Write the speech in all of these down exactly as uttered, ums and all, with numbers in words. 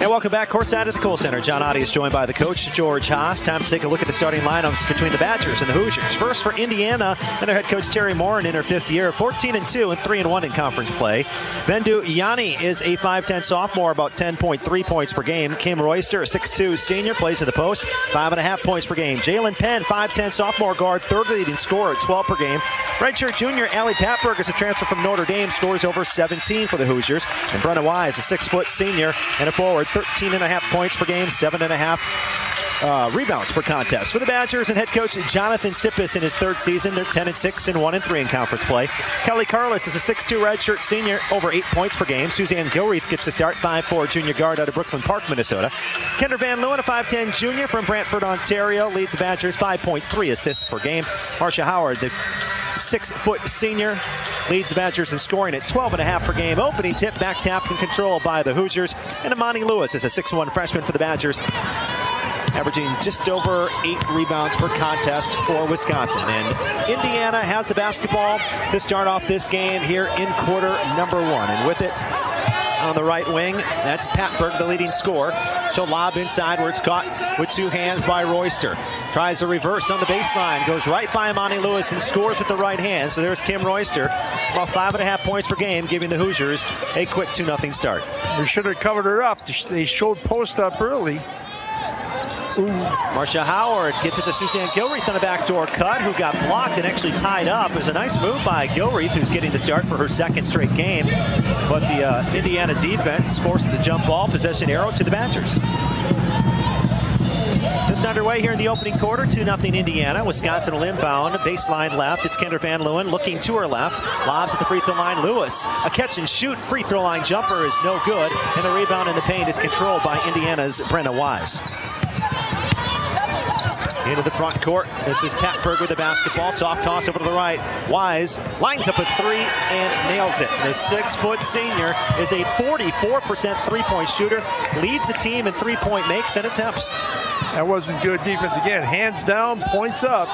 And welcome back courtside at the Kohl Center. John Audi is joined by the coach, George Haas. Time to take a look at the starting lineups between the Badgers and the Hoosiers. First for Indiana, and their head coach Teri Moren in her fifth year, fourteen and two and three and one in conference play. Bendu Yanni is a five ten sophomore, about ten point three points per game. Kim Royster, a six two senior, plays to the post, five point five points per game. Jaelynn Penn, five ten sophomore guard, third leading scorer, twelve per game. Redshirt junior Allie Patberg is a transfer from Notre Dame, scores over seventeen for the Hoosiers. And Brenna Wise, a six foot senior and a forward, thirteen and a half points per game, seven and a half uh, rebounds per contest. For the Badgers and head coach Jonathan Tsipis in his third season, they're ten and six and one and three in conference play. Kelly Carlos is a six two redshirt senior, over eight points per game. Suzanne Gilreath gets the start, five four junior guard out of Brooklyn Park, Minnesota. Kendra Van Leeuwen, a five ten junior from Brantford, Ontario, leads the Badgers, five point three assists per game. Marsha Howard, the six foot senior, leads the Badgers in scoring at twelve and a half per game. Opening tip, back tap, and control by the Hoosiers. And Imani Lewis is a six one freshman for the Badgers, averaging just over eight rebounds per contest for Wisconsin. And Indiana has the basketball to start off this game here in quarter number one. And with it, on the right wing, that's Patberg, the leading scorer. She'll lob inside where it's caught with two hands by Royster. Tries a reverse on the baseline. Goes right by Imani Lewis and scores with the right hand. So there's Kim Royster. About five and a half points per game, giving the Hoosiers a quick two nothing start. They should have covered her up. They showed post up early. Ooh. Marsha Howard gets it to Suzanne Gilreath on a backdoor cut, who got blocked and actually tied up. It was a nice move by Gilreath, who's getting the start for her second straight game. But the uh, Indiana defense forces a jump ball, possession arrow to the Badgers. Just underway here in the opening quarter, two nothing Indiana. Wisconsin will inbound, baseline left. It's Kendra Van Leeuwen looking to her left. Lobs at the free throw line. Lewis, a catch and shoot. Free throw line jumper is no good. And the rebound in the paint is controlled by Indiana's Brenna Wise. Into the front court. This is Patberg with the basketball. Soft toss over to the right. Wise lines up a three and nails it. The six foot senior is a forty-four percent three-point shooter. Leads the team in three-point makes and attempts. That wasn't good defense again. Hands down, points up.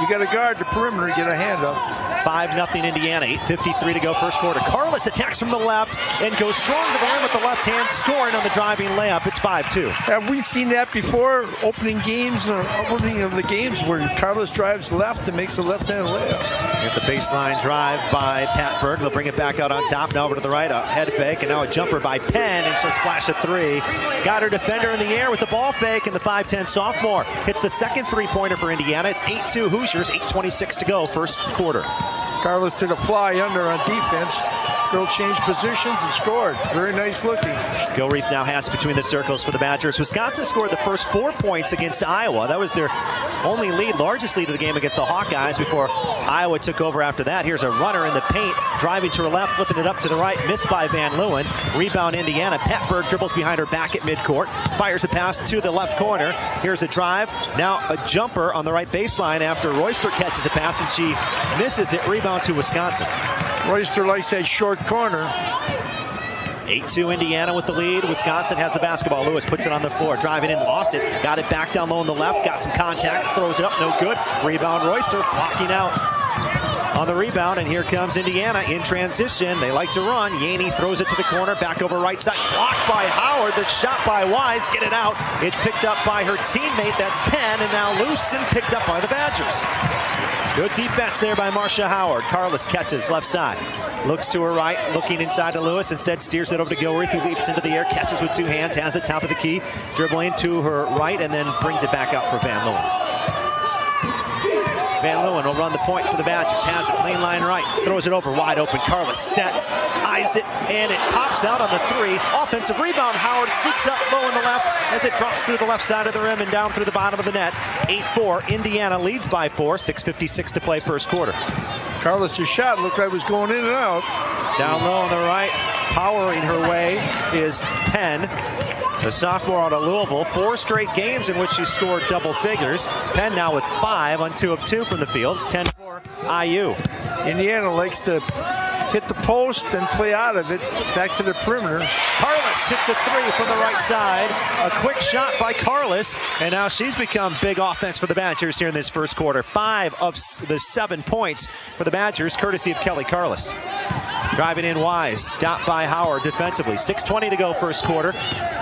You got to guard the perimeter, get a hand up. five nothing Indiana, eight fifty-three to go first quarter. Carlos attacks from the left and goes strong to the rim with the left hand, scoring on the driving layup. It's five two. Have we seen that before? Opening games or opening of the games where Carlos drives left and makes a left hand layup. Here's the baseline drive by Patberg. They'll bring it back out on top. Now over to the right, a head fake, and now a jumper by Penn, and she'll splash a three. Got her defender in the air with the ball fake, and the five ten sophomore hits the second three-pointer for Indiana. It's eight two Hoosiers, eight twenty-six to go first quarter. Carlos did a fly under on defense. Girl changed positions and scored. Very nice looking. Gilreath now has it between the circles for the Badgers. Wisconsin scored the first four points against Iowa. That was their only lead, largest lead of the game against the Hawkeyes before Iowa took over after that. Here's a runner in the paint, driving to her left, flipping it up to the right. Missed by Van Leeuwen. Rebound Indiana. Patberg dribbles behind her back at midcourt. Fires a pass to the left corner. Here's a drive. Now a jumper on the right baseline after Royster catches a pass and she misses it. Rebound to Wisconsin. Royster likes that short corner. eight two Indiana with the lead. Wisconsin has the basketball. Lewis puts it on the floor. Driving in, lost it. Got it back down low on the left. Got some contact. Throws it up. No good. Rebound Royster blocking out on the rebound, and here comes Indiana in transition. They like to run. Yanni throws it to the corner, back over right side. Blocked by Howard. The shot by Wise. Get it out. It's picked up by her teammate. That's Penn, and now loose and picked up by the Badgers. Good defense there by Marsha Howard. Carlos catches left side. Looks to her right, looking inside to Lewis. Instead steers it over to Gilreath, who leaps into the air, catches with two hands, has it top of the key, dribbling to her right, and then brings it back out for Van Leeuwen. Van Leeuwen will run the point for the Badgers. Has it, lane line right. Throws it over, wide open. Carlos sets, eyes it, and it pops out on the three. Offensive rebound. Howard sneaks up low in the left as it drops through the left side of the rim and down through the bottom of the net. eight four. Indiana leads by four. six fifty-six to play first quarter. Carlos' shot looked like it was going in and out. Down low on the right, powering her way is Penn, the sophomore out of Louisville. Four straight games in which she scored double figures. Penn now with five on two of two from the field. It's ten four I U. Indiana likes to hit the post and play out of it, back to the perimeter. Carlos hits a three from the right side. A quick shot by Carlos, and now she's become big offense for the Badgers here in this first quarter. Five of the seven points for the Badgers, courtesy of Kelly Carlos. Driving in Wise, stopped by Howard defensively. six twenty to go first quarter.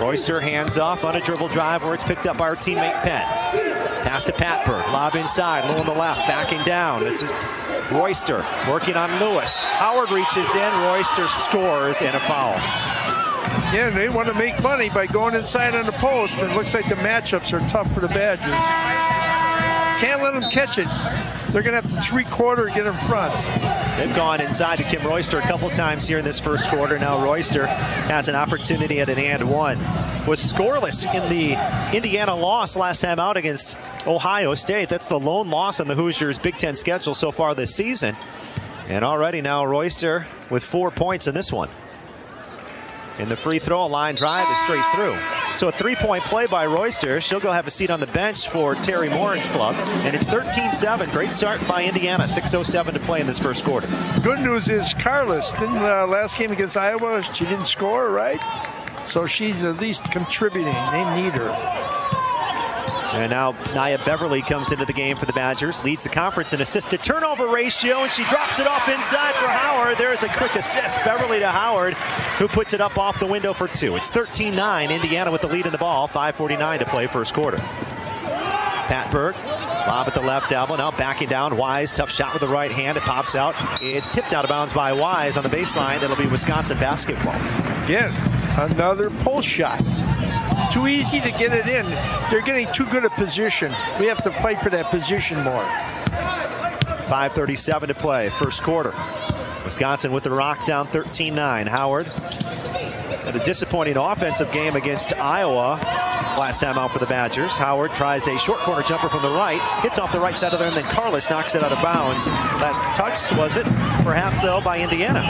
Royster hands off on a dribble drive where it's picked up by her teammate Penn. Pass to Patberg, lob inside, low on the left, backing down. This is Royster working on Lewis. Howard reaches in, Royster scores, and a foul. Yeah, they want to make money by going inside on the post, and it looks like the matchups are tough for the Badgers. Can't let them catch it. They're going to have to three-quarter get in front. They've gone inside to Kim Royster a couple times here in this first quarter. Now Royster has an opportunity at an and one. Was scoreless in the Indiana loss last time out against Ohio State. That's the lone loss on the Hoosiers' Big Ten schedule so far this season. And already now Royster with four points in this one. And the free throw line drive is straight through. So a three-point play by Royster. She'll go have a seat on the bench for Teri Moren's club. And it's thirteen seven. Great start by Indiana. six oh seven to play in this first quarter. Good news is Carlos didn't uh, last game against Iowa. She didn't score, right? So she's at least contributing. They need her. And now Nia Beverly comes into the game for the Badgers, leads the conference in assist-to-turnover ratio, and she drops it off inside for Howard. There is a quick assist, Beverly to Howard, who puts it up off the window for two. It's thirteen nine, Indiana with the lead in the ball, five forty-nine to play first quarter. Patberg, lob at the left elbow, now backing down. Wise, tough shot with the right hand, it pops out. It's tipped out of bounds by Wise on the baseline. That'll be Wisconsin basketball. Again, another post shot. Too easy to get it in. They're getting too good a position. We have to fight for that position more. five thirty-seven to play, first quarter. Wisconsin with the rock down thirteen nine. Howard had a disappointing offensive game against Iowa last time out for the Badgers. Howard tries a short corner jumper from the right, hits off the right side of there, and then Carlos knocks it out of bounds. Last touch, was it? Perhaps, though, by Indiana.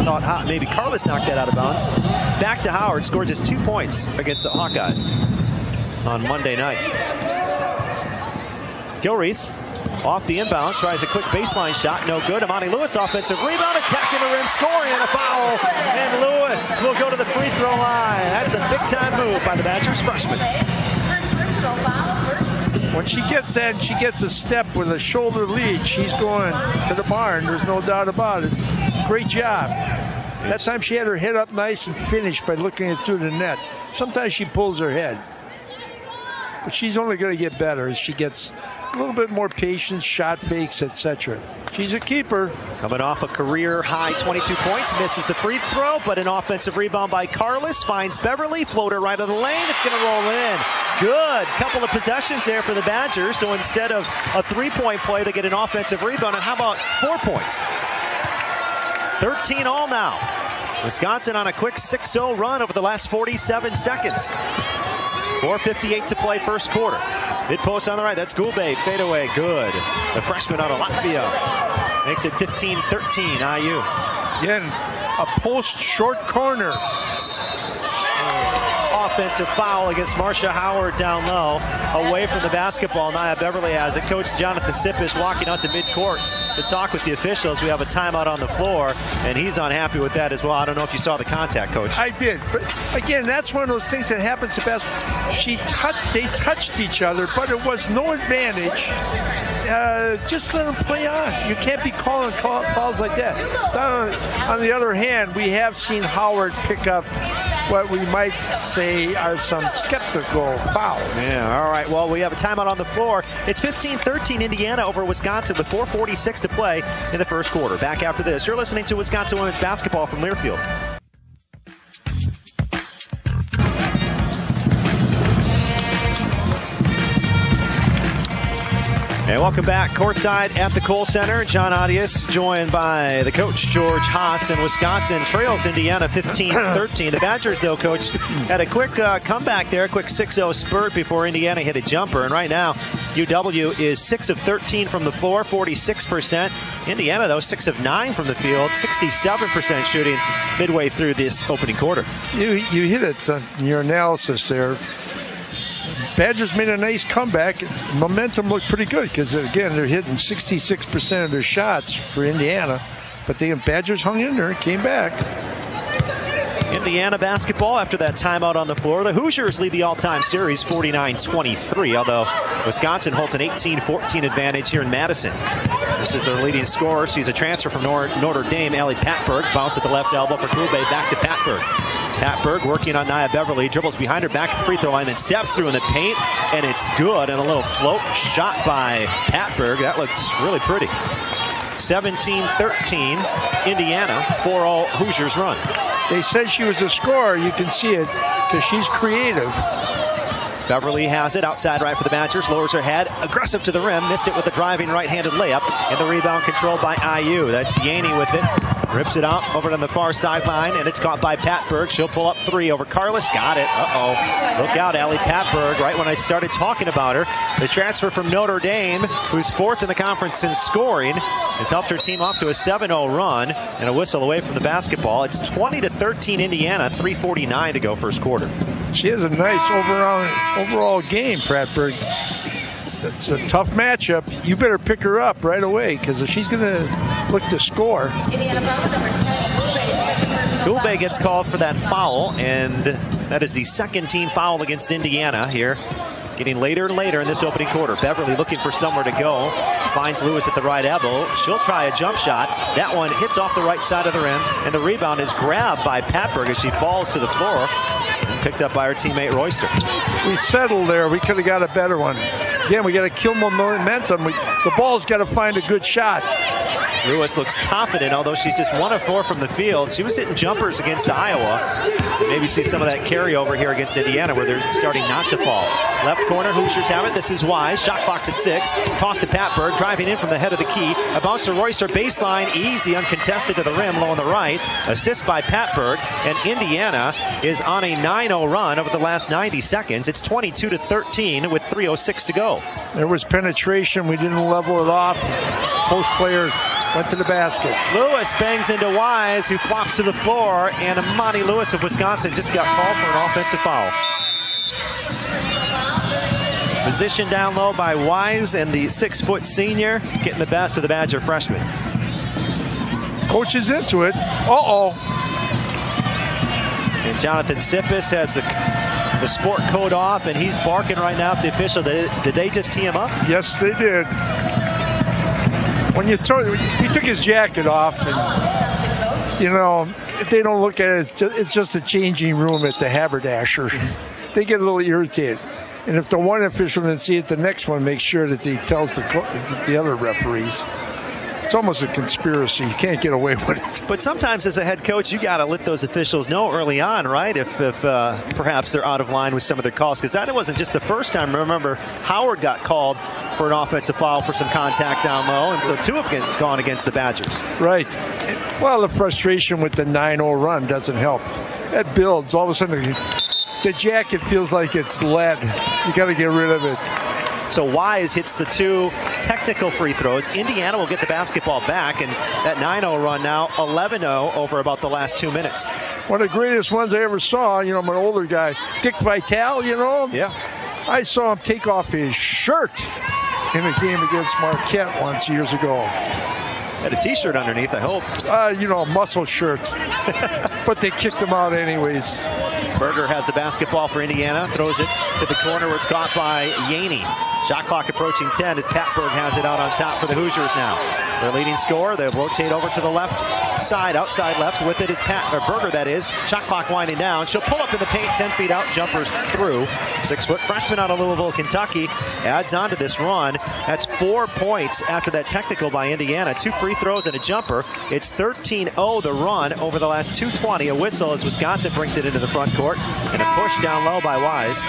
Thought hot. Maybe Carlos knocked that out of bounds. Back to Howard, scored just two points against the Hawkeyes on Monday night. Gilreath off the inbounds, tries a quick baseline shot, no good. Imani Lewis offensive rebound, attacking the rim, scoring, and a foul. And Lewis will go to the free throw line. That's a big time move by the Badgers freshman. When she gets in, she gets a step with a shoulder lead. She's going to the barn. There's no doubt about it. Great job. That time she had her head up nice and finished by looking it through the net. Sometimes she pulls her head. But she's only going to get better as she gets a little bit more patience, shot fakes, et cetera. She's a keeper. Coming off a career-high twenty-two points. Misses the free throw, but an offensive rebound by Carlos. Finds Beverly. Floater right of the lane. It's going to roll in. Good. Couple of possessions there for the Badgers. So instead of a three-point play, they get an offensive rebound. And how about four points? thirteen all now. Wisconsin on a quick six oh run over the last forty-seven seconds. four fifty-eight to play first quarter. Mid-post on the right. That's Goulbe. Fadeaway. Good. The freshman out of Latvia. Makes it fifteen thirteen I U. Again, a post short corner. Offensive foul against Marsha Howard down low. Away from the basketball. Nia Beverly has it. Coach Jonathan Tsipis walking out to midcourt to talk with the officials. We have a timeout on the floor, and he's unhappy with that as well. I don't know if you saw the contact, Coach. I did. But again, that's one of those things that happens to basketball. She touched, they touched each other, but it was no advantage. Uh, just let them play on. You can't be calling call, fouls like that. On, on the other hand, we have seen Howard pick up what we might say are some skeptical fouls. Yeah, all right. Well, we have a timeout on the floor. It's fifteen thirteen Indiana over Wisconsin with four forty-six to play in the first quarter. Back after this. You're listening to Wisconsin Women's Basketball from Learfield. And welcome back courtside at the Kohl Center. John Audius joined by the coach, George Haas, and Wisconsin trails Indiana fifteen thirteen. The Badgers, though, Coach, had a quick uh, comeback there, a quick six oh spurt before Indiana hit a jumper. And right now, U W is six of thirteen from the floor, forty-six percent. Indiana, though, six of nine from the field, sixty-seven percent shooting midway through this opening quarter. You, you hit it uh, in your analysis there. Badgers made a nice comeback. Momentum looked pretty good because, again, they're hitting sixty-six percent of their shots for Indiana. But the Badgers hung in there and came back. Indiana basketball after that timeout on the floor. The Hoosiers lead the all-time series forty-nine twenty-three, although Wisconsin holds an eighteen fourteen advantage here in Madison. This is their leading scorer. She's a transfer from Notre Dame, Allie Patberg. Bounce at the left elbow for Kube, back to Patberg. Patberg working on Nia Beverly, dribbles behind her, back at the free throw line, then steps through in the paint, and it's good. And a little float shot by Patberg. That looks really pretty. seventeen thirteen, Indiana, four oh Hoosiers run. They said she was a scorer. You can see it because she's creative. Beverly has it outside right for the Badgers. Lowers her head. Aggressive to the rim. Missed it with a driving right-handed layup. And the rebound controlled by I U. That's Yanni with it. Rips it out over on the far sideline. And it's caught by Patberg. She'll pull up three over Carlos. Got it. Uh-oh. Look out, Allie Patberg. Right when I started talking about her. The transfer from Notre Dame, who's fourth in the conference in scoring, has helped her team off to a seven oh run. And a whistle away from the basketball. It's twenty to thirteen Indiana. three forty-nine to go first quarter. She has a nice overall overall game, Patberg. That's a tough matchup. You better pick her up right away because she's going to look to score. Gulbe gets called for that foul, and that is the second team foul against Indiana here. Getting later and later in this opening quarter. Beverly looking for somewhere to go. Finds Lewis at the right elbow. She'll try a jump shot. That one hits off the right side of the rim. And the rebound is grabbed by Patberg as she falls to the floor. And picked up by her teammate Royster. We settled there. We could have got a better one. Again, we got to kill momentum. We, the ball's got to find a good shot. Lewis looks confident, although she's just one of four from the field. She was hitting jumpers against Iowa. Maybe see some of that carryover here against Indiana where they're starting not to fall. Left corner, Hoosiers have it. This is Wise. Shot clock's at six. Toss to Patberg, driving in from the head of the key. A bounce to Royster, baseline, easy, uncontested to the rim, low on the right. Assist by Patberg, and Indiana is on a nine oh run over the last ninety seconds. It's twenty-two to thirteen with three oh six to go. There was penetration. We didn't level it off. Both players went to the basket. Lewis bangs into Wise, who flops to the floor, and Imani Lewis of Wisconsin just got called for an offensive foul. Position down low by Wise and the six-foot senior, getting the best of the Badger freshman. Coach is into it. Uh-oh. And Jonathan Tsipis has the, the sport coat off, and he's barking right now at the official. Did, did they just tee him up? Yes, they did. When you throw, he took his jacket off, and, you know, they don't look at it. It's just, it's just a changing room at the haberdasher. They get a little irritated. And if the one official didn't see it, the next one makes sure that he tells the, the other referees. It's almost a conspiracy. You can't get away with it. But sometimes as a head coach, you got to let those officials know early on, right, if, if uh, perhaps they're out of line with some of their calls. Because that wasn't just the first time. Remember, Howard got called for an offensive foul for some contact down low, and so two have gone against the Badgers. Right. Well, the frustration with the nine oh run doesn't help. That builds. All of a sudden, the jacket feels like it's lead. You got to get rid of it. So Wise hits the two technical free throws. Indiana will get the basketball back, and that nine oh run now eleven oh over about the last two minutes. One of the greatest ones I ever saw, you know, I'm an older guy, Dick Vitale, you know? Yeah. I saw him take off his shirt in a game against Marquette once years ago. Had a T-shirt underneath, I hope. Uh, you know, a muscle shirt. But they kicked him out anyways. Berger has the basketball for Indiana. Throws it to the corner where it's caught by Yanni. Shot clock approaching ten as Patberg has it out on top for the Hoosiers now. Their leading scorer. They rotate over to the left side, outside left. With it is Pat, or Berger, that is. Shot clock winding down. She'll pull up in the paint, ten feet out. Jumpers through. Six-foot freshman out of Louisville, Kentucky. Adds on to this run. That's four points after that technical by Indiana. Two free throws and a jumper. It's thirteen oh the run over the last two twenty. A whistle as Wisconsin brings it into the front court. And a push down low by Wise.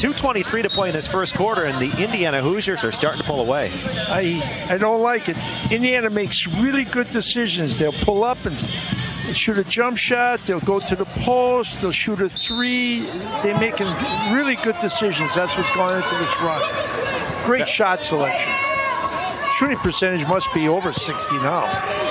two twenty-three to play in this first quarter, and the Indiana Hoosiers are starting to pull away. I, I don't like it. Indiana makes really good decisions. They'll pull up and shoot a jump shot. They'll go to the post. They'll shoot a three. They're making really good decisions. That's what's going into this run. Great yeah. shot selection. Shooting percentage must be over sixty now.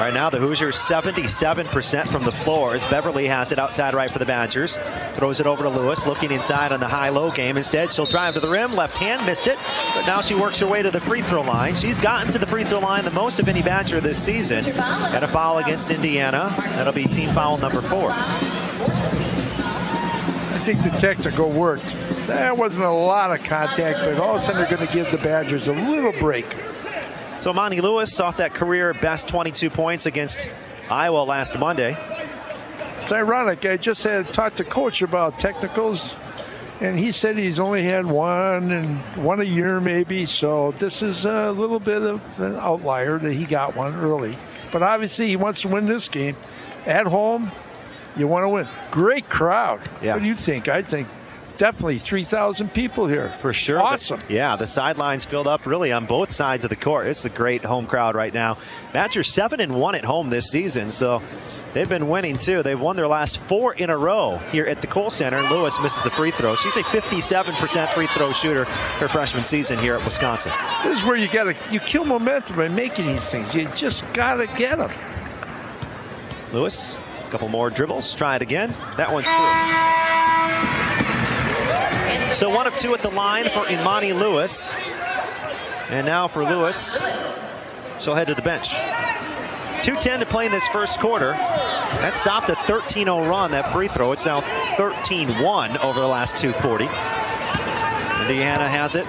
Right now, the Hoosiers seventy-seven percent from the floor as Beverly has it outside right for the Badgers. Throws it over to Lewis, looking inside on the high-low game. Instead, she'll drive to the rim. Left hand, missed it. But now she works her way to the free throw line. She's gotten to the free throw line the most of any Badger this season. And a foul against Indiana. That'll be team foul number four. I think the technical worked. There wasn't a lot of contact, but all of a sudden they're going to give the Badgers a little break. So Imani Lewis off that career best twenty-two points against Iowa last Monday. It's ironic. I just had talked to coach about technicals, and he said he's only had one and one a year maybe. So this is a little bit of an outlier that he got one early. But obviously he wants to win this game. At home, you want to win. Great crowd. Yeah. What do you think? I think definitely three thousand people here. For sure. Awesome. The, yeah, the sidelines filled up really on both sides of the court. It's a great home crowd right now. Badgers seven and one at home this season, so they've been winning too. They've won their last four in a row here at the Kohl Center. Lewis misses the free throw. She's a fifty-seven percent free throw shooter her freshman season here at Wisconsin. This is where you got to, you kill momentum by making these things. You just got to get them. Lewis, a couple more dribbles. Try it again. That one's through. So one of two at the line for Imani Lewis. And now for Lewis, she'll head to the bench. two ten to play in this first quarter. That stopped a thirteen oh run, that free throw. It's now thirteen one over the last two forty. Indiana has it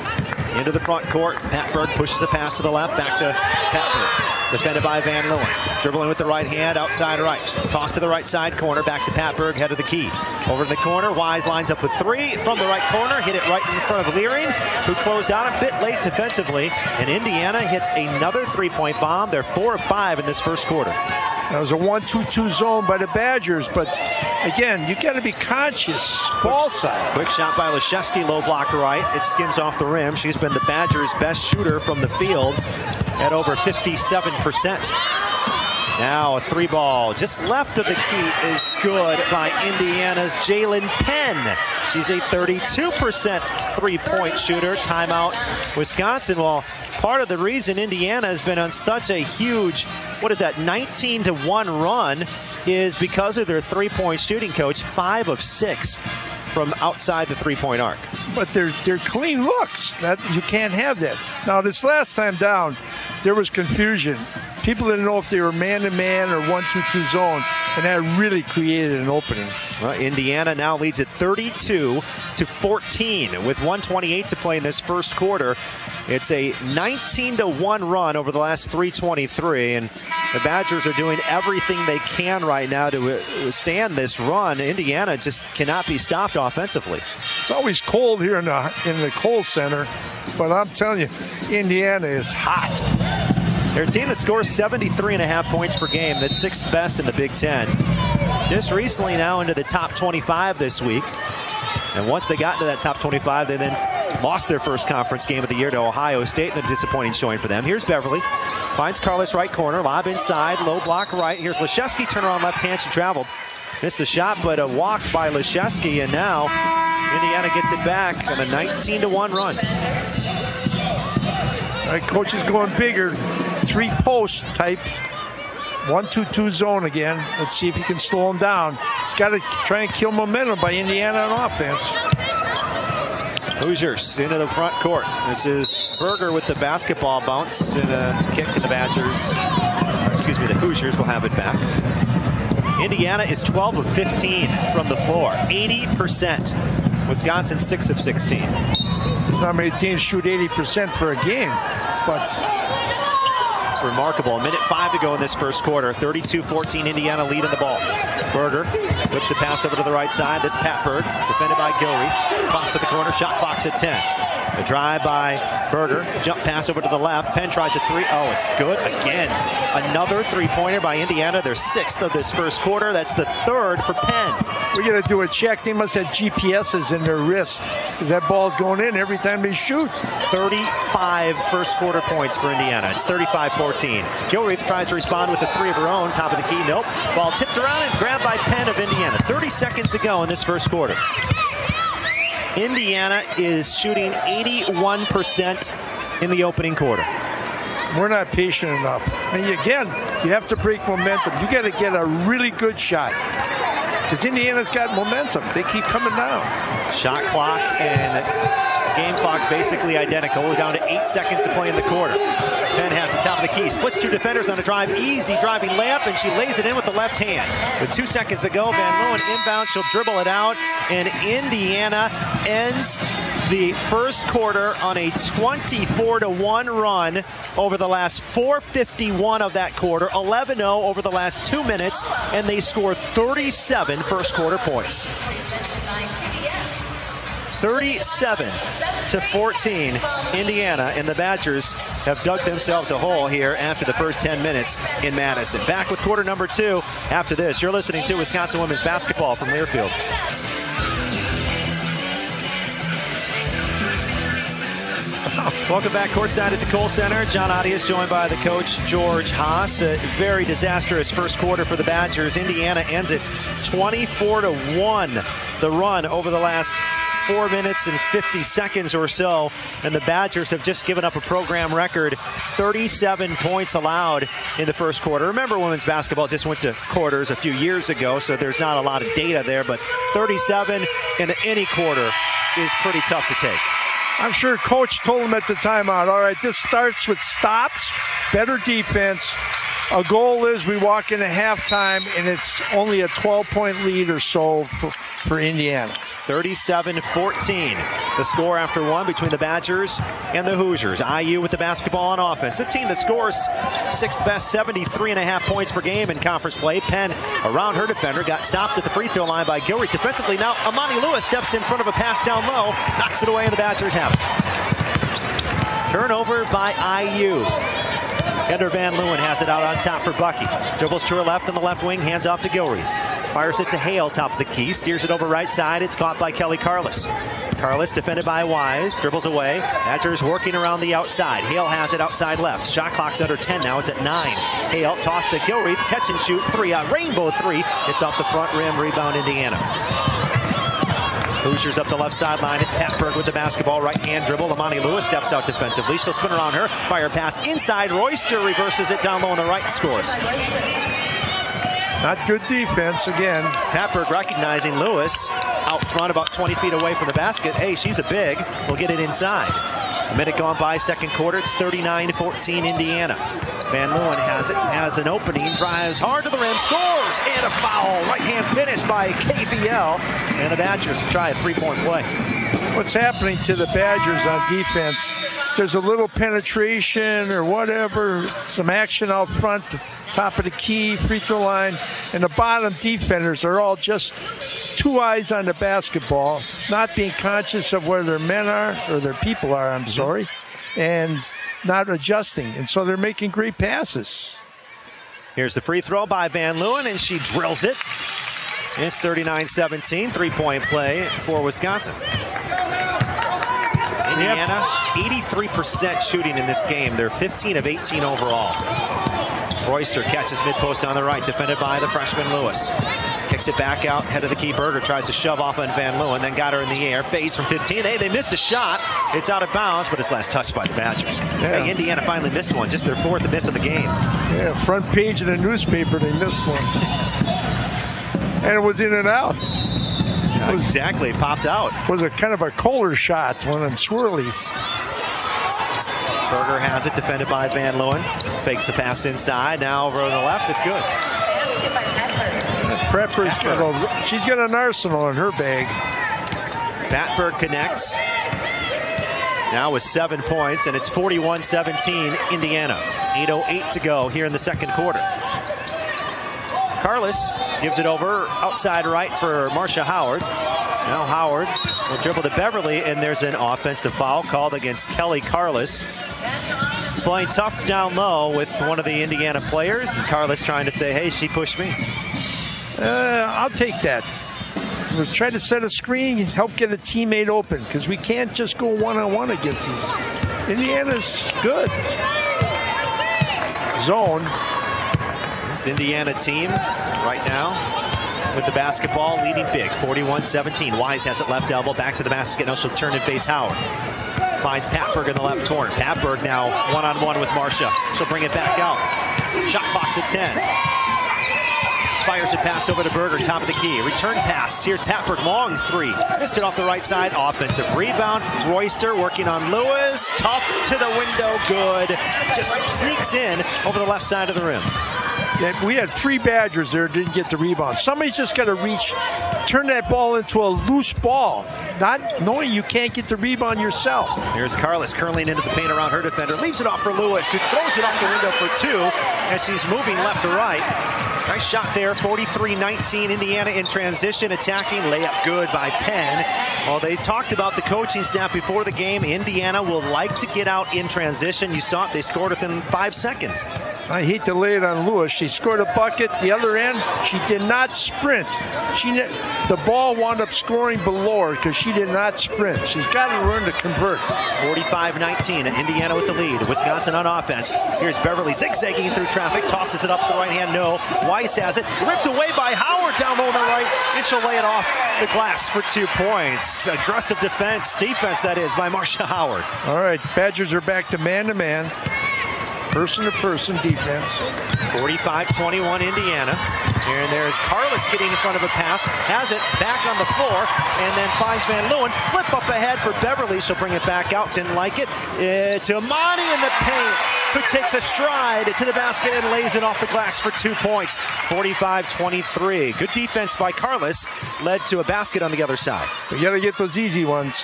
into the front court. Patberg pushes the pass to the left, back to Patberg. Defended by Van Leeuwen. Dribbling with the right hand, outside right. Toss to the right side corner, back to Patberg, head of the key. Over to the corner, Wise lines up with three from the right corner, hit it right in front of Luehring, who closed out a bit late defensively, and Indiana hits another three-point bomb. They're four of five in this first quarter. That was a one two two zone by the Badgers, but again, you got to be conscious. Ball side. Quick shot by Laszewski, low block right. It skims off the rim. She's been the Badgers' best shooter from the field at over fifty-seven percent. Now a three ball just left of the key is good by Indiana's Jaelynn Penn. She's a thirty-two percent three-point shooter. Timeout, Wisconsin. Well, part of the reason Indiana has been on such a huge, what is that, nineteen to one run is because of their three-point shooting coach, five of six from outside the three-point arc. But they're, they're clean looks. That, you can't have that. Now, this last time down, there was confusion. People didn't know if they were man-to-man or one two two zone, and that really created an opening. Well, Indiana now leads at thirty-two to fourteen with one twenty-eight to play in this first quarter. It's a nineteen to one run over the last three twenty-three, and the Badgers are doing everything they can right now to withstand this run. Indiana just cannot be stopped offensively. It's always cold here in the, in the Kohl Center, but I'm telling you, Indiana is hot. They're a team that scores seventy-three and a half points per game. That's sixth best in the Big Ten. Just recently now into the top twenty-five this week. And once they got into that top twenty-five, they then lost their first conference game of the year to Ohio State, and a disappointing showing for them. Here's Beverly. Finds Carlos right corner. Lob inside. Low block right. Here's Laszewski. Turnaround left hand. She traveled. Missed the shot, but a walk by Laszewski. And now Indiana gets it back on a nineteen to one run. All right, coach is going bigger. Three post type, one two two zone again. Let's see if he can slow him down. He's got to try and kill momentum by Indiana on offense. Hoosiers into the front court. This is Berger with the basketball bounce and a kick to the Badgers. Excuse me, the Hoosiers will have it back. Indiana is twelve of fifteen from the floor, eighty percent. Wisconsin six of sixteen. There's not many teams shoot eighty percent for a game, but It's remarkable. A minute five to go in this first quarter. thirty-two fourteen Indiana lead in the ball. Berger whips the pass over to the right side. That's Patberg, defended by Gilreath. Cross to the corner, shot clock's at ten. A drive by Berger, jump pass over to the left. Penn tries a three. Oh, it's good again. Another three-pointer by Indiana. They're sixth of this first quarter. That's the third for Penn. We're going to do a check. They must have G P Ses in their wrist because that ball's going in every time they shoot. thirty-five first quarter points for Indiana. It's thirty-five fourteen. Gilreath tries to respond with a three of her own. Top of the key, nope. Ball tipped around and grabbed by Penn of Indiana. thirty seconds to go in this first quarter. Indiana is shooting eighty-one percent in the opening quarter. We're not patient enough. And again, you have to break momentum. You got to get a really good shot. Because Indiana's got momentum. They keep coming down. Shot clock and game clock basically identical. We're down to eight seconds to play in the quarter. Penn has the top of the key. Splits two defenders on a drive. Easy driving layup, and she lays it in with the left hand. With two seconds to go, Van Leeuwen inbound. She'll dribble it out. And Indiana ends the first quarter on a twenty-four to one run over the last four fifty-one of that quarter, eleven oh over the last two minutes, and they score thirty-seven first quarter points. thirty-seven to fourteen, Indiana, and the Badgers have dug themselves a hole here after the first ten minutes in Madison. Back with quarter number two after this. You're listening to Wisconsin Women's Basketball from Learfield. Welcome back courtside at the Kohl Center. John Audi is joined by the coach, George Haas. A very disastrous first quarter for the Badgers. Indiana ends it twenty-four to one, the run over the last four minutes and fifty seconds or so, and the Badgers have just given up a program record thirty-seven points allowed in the first quarter. Remember, women's basketball just went to quarters a few years ago, so there's not a lot of data there, but thirty-seven in any quarter is pretty tough to take. I'm sure coach told him at the timeout, all right, this starts with stops, better defense. Our goal is we walk into halftime, and it's only a twelve-point lead or so for, for Indiana. thirty-seven fourteen, the score after one between the Badgers and the Hoosiers. I U with the basketball on offense. A team that scores sixth best, seventy-three and a half points per game in conference play. Penn around her defender, got stopped at the free throw line by Gilreath. Defensively now, Imani Lewis steps in front of a pass down low, knocks it away, and the Badgers have it. Turnover by I U. Kendra Van Leeuwen has it out on top for Bucky. Dribbles to her left on the left wing, hands off to Gilreath. Fires it to Hale, top of the key, steers it over right side. It's caught by Kelly Carlos. Carlos defended by Wise, dribbles away. Badgers working around the outside. Hale has it outside left. Shot clock's under ten now, it's at nine. Hale tossed to Gilreath, catch and shoot, three out, rainbow three. It's off the front rim, rebound Indiana. Hoosiers up the left sideline. It's Patberg with the basketball, right hand dribble. Imani Lewis steps out defensively. She'll spin around her, fire pass inside. Royster reverses it down low on the right and scores. Not good defense again. Patberg recognizing Lewis out front about twenty feet away from the basket. Hey, she's a big. We'll get it inside. A minute gone by, second quarter. It's thirty-nine fourteen Indiana. Van Leeuwen has it, has an opening, drives hard to the rim, scores, and a foul. Right-hand finish by K B L. And the Badgers try a three-point play. What's happening to the Badgers on defense? There's a little penetration or whatever, some action out front, top of the key, free throw line, and the bottom defenders are all just two eyes on the basketball, not being conscious of where their men are, or their people are, I'm sorry, and not adjusting. And so they're making great passes. Here's the free throw by Van Leeuwen, and she drills it. It's thirty-nine seventeen, three-point play for Wisconsin. Indiana, eighty-three percent shooting in this game. They're fifteen of eighteen overall. Royster catches mid-post on the right, defended by the freshman Lewis. Kicks it back out, head of the key. Berger tries to shove off on Van Leeuwen, then got her in the air. Fades from fifteen. Hey, they missed a shot. It's out of bounds, but it's last touched by the Badgers. Yeah. Hey, Indiana finally missed one. Just their fourth miss of the game. Yeah, front page of the newspaper, they missed one. And it was in and out. Yeah, was, exactly, popped out. Was a kind of a Kohler shot, one of them swirlies. Berger has it, defended by Van Leeuwen. Fakes the pass inside, now over to the left, it's good. Prepper's got a, she's got an arsenal in her bag. Patberg connects. now with seven points, and it's forty-one seventeen Indiana. eight oh eight to go here in the second quarter. Carlos gives it over outside right for Marsha Howard. Now Howard will dribble to Beverly, and there's an offensive foul called against Kelly Carlos. Playing tough down low with one of the Indiana players, and Carlos trying to say, hey, she pushed me. Uh, I'll take that. We're trying to set a screen, help get a teammate open, because we can't just go one-on-one against these. Indiana's good. Zone. This Indiana team right now with the basketball leading big, forty-one seventeen. Wise has it left elbow, back to the basket. Now she'll turn and face Howard. Finds Patberg in the left corner. Patberg now one-on-one with Marsha. She'll bring it back out. Shot clock's at ten. Fires a pass over to Berger, top of the key. Return pass. Here's Patberg, long three. Missed it off the right side. Offensive rebound. Royster working on Lewis. Tough to the window. Good. Just sneaks in over the left side of the rim. Yeah, we had three Badgers there, didn't get the rebound. Somebody's just got to reach, turn that ball into a loose ball. Not knowing you can't get the rebound yourself. Here's Carlos curling into the paint around her defender. Leaves it off for Lewis, who throws it off the window for two as she's moving left to right. Nice shot there, forty-three nineteen, Indiana in transition, attacking, layup good by Penn. Well, they talked about the coaching staff before the game. Indiana will like to get out in transition. You saw it, they scored within five seconds. I hate to lay it on Lewis. She scored a bucket. The other end, she did not sprint. She, the ball wound up scoring below her because she did not sprint. She's got to learn to convert. forty-five nineteen, Indiana with the lead. Wisconsin on offense. Here's Beverly zigzagging through traffic, tosses it up the right hand, no. Weiss has it, ripped away by Howard down low on the right, and she'll lay it off the glass for two points. Aggressive defense, defense that is, by Marsha Howard. All right, Badgers are back to man-to-man, person-to-person defense. forty-five twenty-one Indiana. And there's Carlos getting in front of a pass, has it back on the floor, and then finds Van Leeuwen. Flip up ahead for Beverly, she'll bring it back out, didn't like it. It's Imani in the paint, who takes a stride to the basket and lays it off the glass for two points, forty-five twenty-three. Good defense by Carlos, led to a basket on the other side. You gotta get those easy ones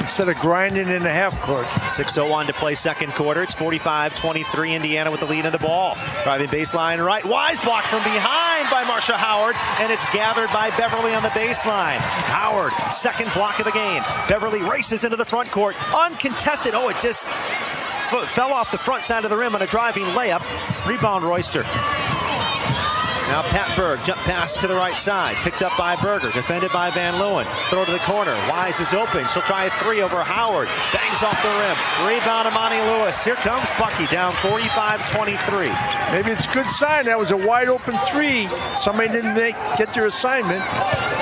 instead of grinding in the half court. six oh one to play second quarter. It's forty-five twenty-three Indiana with the lead in the ball. Driving baseline right. Wise blocked from behind by Marsha Howard, and it's gathered by Beverly on the baseline. Howard, second block of the game. Beverly races into the front court, uncontested. Oh, it just fell off the front side of the rim on a driving layup. Rebound Royster. Now Patberg, jump pass to the right side, picked up by Berger, defended by Van Leeuwen, throw to the corner, Wise is open, she'll try a three over Howard, bangs off the rim, rebound Imani Lewis, here comes Bucky, down forty-five twenty-three. Maybe it's a good sign, that was a wide open three, somebody didn't make, get their assignment,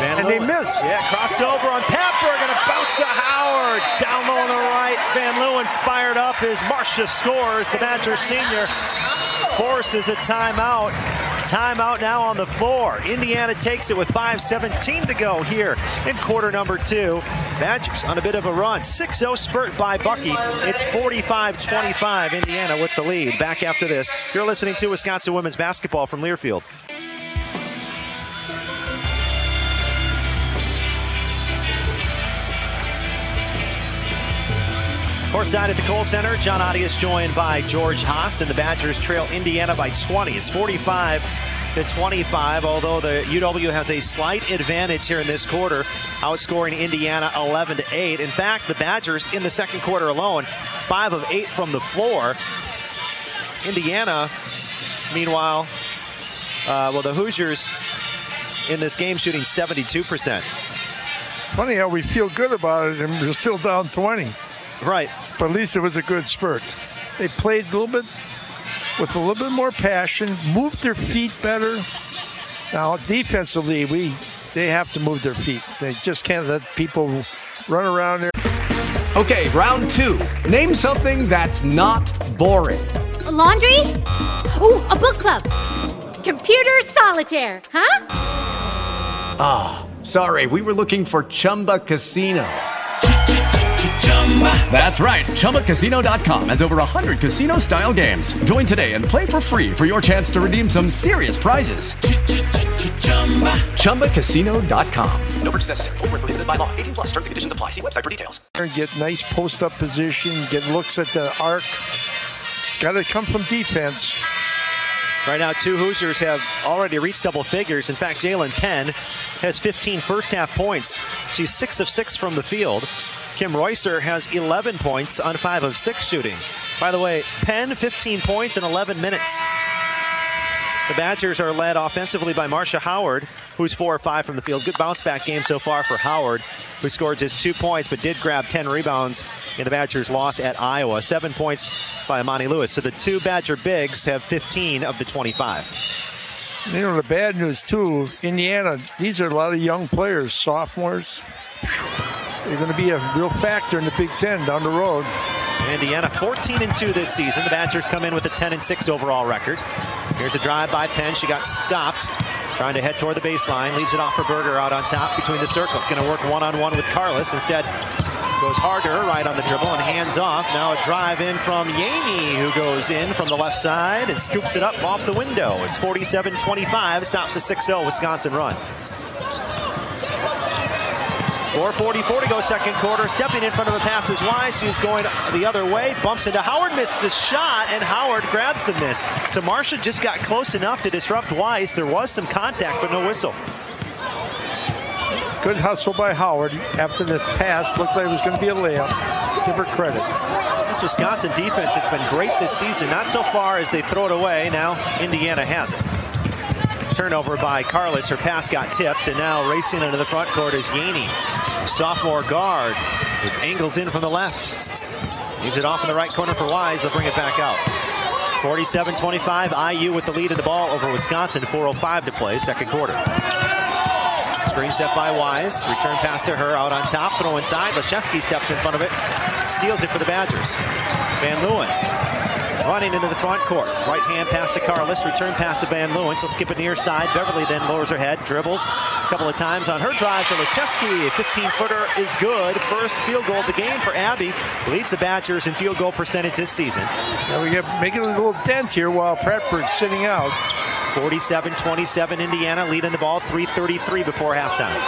Van and Leeuwen. They missed. Yeah, crossover on Patberg, and a bounce to Howard, down low on the right, Van Leeuwen fired up as Marsha scores, the Badger senior forces a timeout. Timeout now on the floor. Indiana takes it with five seventeen to go here in quarter number two. Badgers on a bit of a run. six oh spurt by Bucky. It's forty-five twenty-five. Indiana with the lead. Back after this. You're listening to Wisconsin Women's Basketball from Learfield. Courtside at the Kohl Center, John Audi is joined by George Haas, and the Badgers trail Indiana by twenty. It's forty-five to twenty-five, although the U W has a slight advantage here in this quarter, outscoring Indiana eleven to eight. In fact, the Badgers in the second quarter alone, five of eight from the floor. Indiana, meanwhile, uh, well, the Hoosiers in this game shooting seventy-two percent. Funny how we feel good about it, and we're still down twenty. Right. But at least it was a good spurt. They played a little bit with a little bit more passion, moved their feet better. Now, defensively, we they have to move their feet. They just can't let people run around there. Okay, round two. Name something that's not boring. A laundry? Ooh, a book club. Computer solitaire, huh? Ah, oh, sorry. We were looking for Chumba Casino. That's right. Chumba Casino dot com has over one hundred casino-style games. Join today and play for free for your chance to redeem some serious prizes. Chumba Casino dot com. No purchase necessary. Void where prohibited by law. eighteen plus terms and conditions apply. See website for details. Get nice post-up position. Get looks at the arc. It's got to come from defense. Right now, two Hoosiers have already reached double figures. In fact, Jaelynn Penn has fifteen first-half points. She's six of six from the field. Kim Royster has eleven points on five of six shooting. By the way, Penn, fifteen points in eleven minutes. The Badgers are led offensively by Marsha Howard, who's four or five from the field. Good bounce-back game so far for Howard, who scored just two points but did grab ten rebounds in the Badgers' loss at Iowa. Seven points by Imani Lewis. So the two Badger bigs have fifteen of the twenty-five. You know, the bad news, too, Indiana, these are a lot of young players, sophomores. They're going to be a real factor in the Big Ten down the road. Indiana fourteen and two this season. The Badgers come in with a ten and six overall record. Here's a drive by Penn. She got stopped. Trying to head toward the baseline. Leaves it off for Berger out on top between the circles. Going to work one-on-one with Carlos. Instead, goes hard to her right on the dribble and hands off. Now a drive in from Yanni, who goes in from the left side and scoops it up off the window. It's forty-seven twenty-five. Stops a six oh Wisconsin run. four forty-four to go second quarter. Stepping in front of the pass is Wise. She's going the other way. Bumps into Howard. Missed the shot, and Howard grabs the miss. So Marsha just got close enough to disrupt Wise. There was some contact, but no whistle. Good hustle by Howard. After the pass, looked like it was going to be a layup. Give her credit. This Wisconsin defense has been great this season. Not so far as they throw it away. Now Indiana has it. Turnover by Carlos. Her pass got tipped, and now racing into the front court is Yanni. Sophomore guard. It angles in from the left. Leaves it off in the right corner for Wise. They'll bring it back out. forty-seven twenty-five. I U with the lead of the ball over Wisconsin. four oh five to play, second quarter. Screen set by Wise. Return pass to her out on top. Throw inside. Laszewski steps in front of it. Steals it for the Badgers. Van Leeuwen. Running into the front court. Right hand pass to Carlos. Return pass to Van Leeuwen. She'll skip it near side. Beverly then lowers her head. Dribbles a couple of times on her drive to Laszewski. A fifteen-footer is good. First field goal of the game for Abby. Leads the Badgers in field goal percentage this season. Now we get making a little dent here while Pratford's sitting out. forty-seven twenty-seven Indiana. Lead in the ball. three thirty-three before halftime.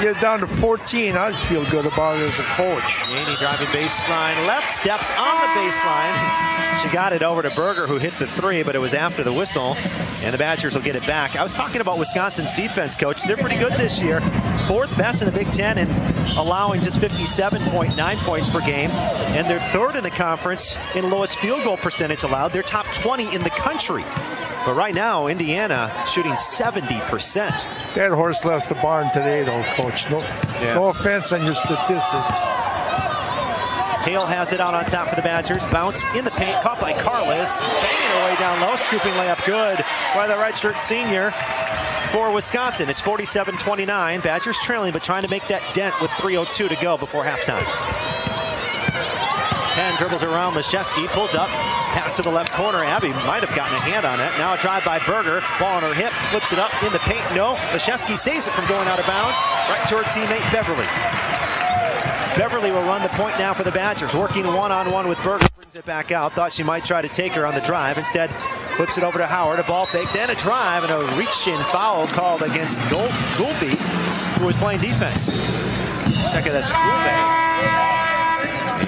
Get down to fourteen. I feel good about it as a coach. Yanni driving baseline left, stepped on the baseline. She got it over to Berger, who hit the three, but it was after the whistle, and the Badgers will get it back. I was talking about Wisconsin's defense, coach. They're pretty good this year. Fourth best in the Big Ten and allowing just fifty-seven point nine points per game, and they're third in the conference in lowest field goal percentage allowed. They're top twenty in the country. But right now, Indiana shooting seventy percent. That horse left the barn today, though, coach. No, yeah. No offense on your statistics. Hale has it out on top for the Badgers. Bounce in the paint, caught by Carlos. Banging her way down low, scooping layup good by the right shirt senior for Wisconsin. It's forty-seven twenty-nine. Badgers trailing, but trying to make that dent with three oh two to go before halftime. Penn dribbles around Laszewski, pulls up, pass to the left corner. Abby might have gotten a hand on it. Now a drive by Berger, ball on her hip, flips it up in the paint. No, Laszewski saves it from going out of bounds. Right to her teammate, Beverly. Beverly will run the point now for the Badgers. Working one-on-one with Berger, brings it back out. Thought she might try to take her on the drive. Instead, flips it over to Howard, a ball fake, then a drive, and a reach-in foul called against Goulby, who was playing defense. Check it, that's Goulby.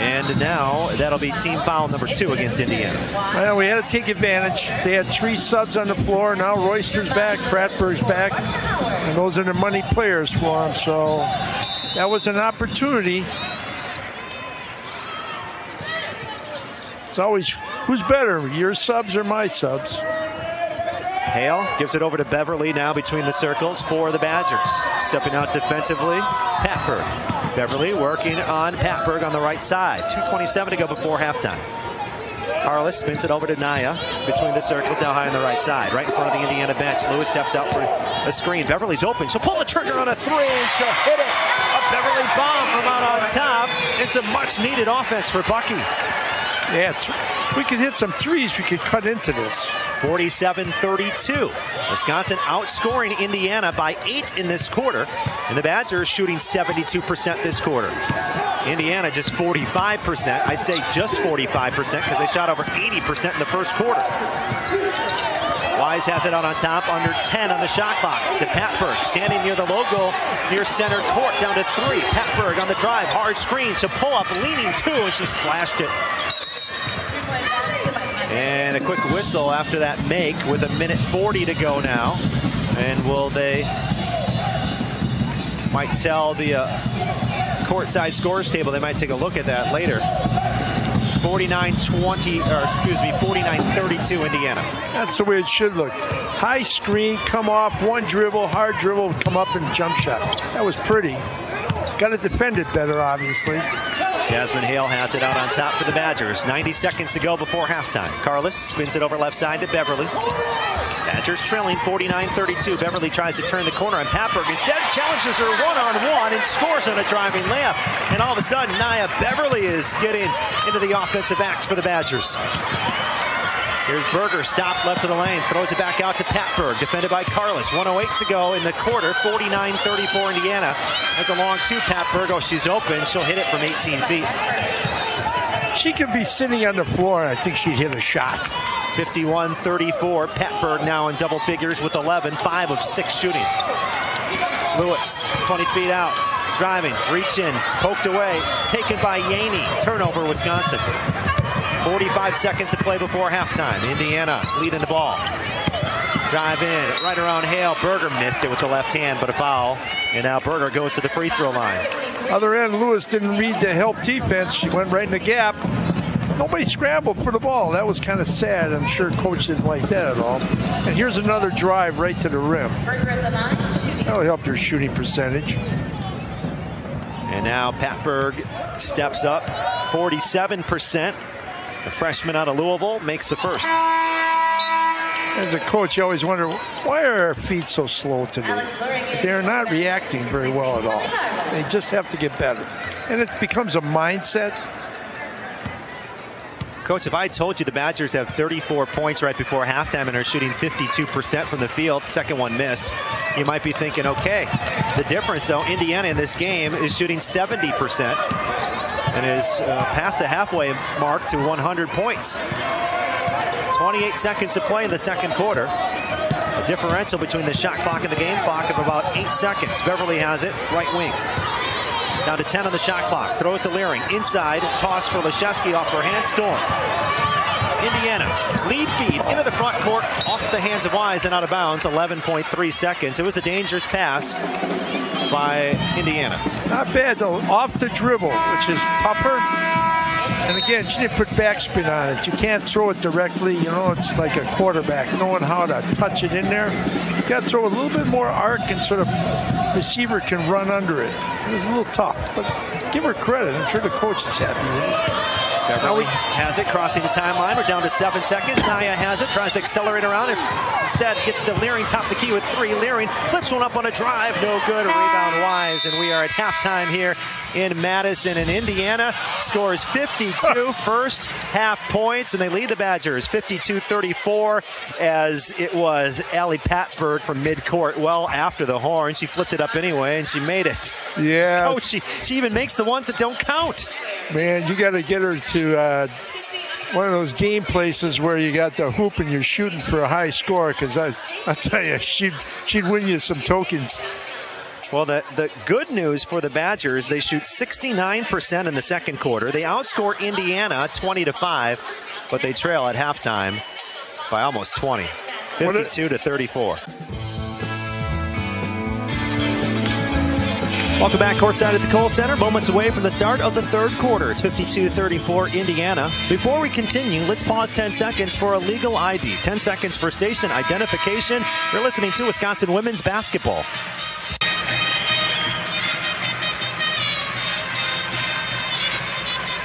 And now that'll be team foul number two against Indiana. Well, we had to take advantage. They had three subs on the floor. Now Royster's back, Pratberg's back, and those are the money players for them. So that was an opportunity. It's always who's better, your subs or my subs. Hale gives it over to Beverly now between the circles for the Badgers. Stepping out defensively, Patberg. Beverly working on Patberg on the right side. two twenty-seven to go before halftime. Carlos spins it over to Nia between the circles, now high on the right side. Right in front of the Indiana bench. Lewis steps out for a screen. Beverly's open. She'll pull the trigger on a three, and she'll hit it. A Beverly bomb from out on top. It's a much-needed offense for Bucky. Yeah, we could hit some threes. We could cut into this. forty-seven thirty-two. Wisconsin outscoring Indiana by eight in this quarter, and the Badgers shooting seventy-two percent this quarter. Indiana just forty-five percent. I say just forty-five percent because they shot over eighty percent in the first quarter. Wise has it out on top, under ten on the shot clock to Patberg, standing near the logo, near center court, down to three. Patberg on the drive, hard screen to pull up, leaning two, and she splashed it. And a quick whistle after that make with a minute forty to go now. And will they, might tell the uh, courtside scores table, they might take a look at that later. forty-nine twenty, or excuse me, forty-nine thirty-two Indiana. That's the way it should look. High screen, come off, one dribble, hard dribble, come up and jump shot. That was pretty. Got to defend it better, obviously. Jasmine Hale has it out on top for the Badgers. ninety seconds to go before halftime. Carlos spins it over left side to Beverly. Badgers trailing forty-nine thirty-two. Beverly tries to turn the corner on Patberg. Instead, challenges her one-on-one and scores on a driving layup. And all of a sudden, Nia Beverly is getting into the offensive acts for the Badgers. Here's Berger, stopped left of the lane, throws it back out to Patberg, defended by Carlos. one oh eight to go in the quarter, forty-nine thirty-four Indiana. Has a long two, Patberg. Oh, she's open. She'll hit it from eighteen feet. She could be sitting on the floor, and I think she'd hit a shot. fifty-one thirty-four, Patberg now in double figures with eleven, five of six shooting. Lewis, twenty feet out, driving, reach in, poked away, taken by Yanni. Turnover, Wisconsin. forty-five seconds to play before halftime. Indiana leading the ball. Drive in, right around Hale. Berger missed it with the left hand, but a foul. And now Berger goes to the free throw line. Other end, Lewis didn't read the help defense. She went right in the gap. Nobody scrambled for the ball. That was kind of sad. I'm sure coach didn't like that at all. And here's another drive right to the rim. That'll help your shooting percentage. And now Patberg steps up, forty-seven percent. The freshman out of Louisville makes the first. As a coach, you always wonder, why are our feet so slow today? They're not reacting very well at all. They just have to get better. And it becomes a mindset. Coach, if I told you the Badgers have thirty-four points right before halftime and are shooting fifty-two percent from the field, second one missed, you might be thinking, okay. The difference, though, Indiana in this game is shooting seventy percent. And is uh, past the halfway mark to one hundred points. twenty-eight seconds to play in the second quarter. A differential between the shot clock and the game clock of about eight seconds. Beverly has it, right wing. Down to ten on the shot clock. Throws to Luehring. Inside, toss for Laszewski off her hand. Storm. Indiana, lead feed into the front court, off the hands of Wise and out of bounds, eleven point three seconds. It was a dangerous pass by Indiana. Not bad though, off the dribble, which is tougher. And again, she didn't put backspin on it. You can't throw it directly, you know, it's like a quarterback, knowing how to touch it in there. You got to throw a little bit more arc and sort of receiver can run under it. It was a little tough, but give her credit. I'm sure the coach is happy with it. Beverly has it, crossing the timeline. We're down to seven seconds. Nia has it, tries to accelerate around and instead gets to Luehring, top of the key with three. Luehring flips one up on a drive, no good. A rebound Wise, and we are at halftime here in Madison. And Indiana scores fifty-two first half points, and they lead the Badgers fifty-two thirty-four, as it was Allie Patberg from midcourt, well after the horn. She flipped it up anyway, and she made it. Yeah. Coach, she, she even makes the ones that don't count. Man, you got to get her to uh, one of those game places where you got the hoop and you're shooting for a high score, because I, I tell you, she'd, she'd win you some tokens. Well, the, the good news for the Badgers, they shoot sixty-nine percent in the second quarter. They outscore Indiana twenty to five, but they trail at halftime by almost twenty, fifty-two to thirty-four. Welcome back courtside at the Kohl Center, moments away from the start of the third quarter. It's fifty-two thirty-four Indiana. Before we continue, let's pause ten seconds for a legal I D, ten seconds for station identification. You're listening to Wisconsin Women's Basketball.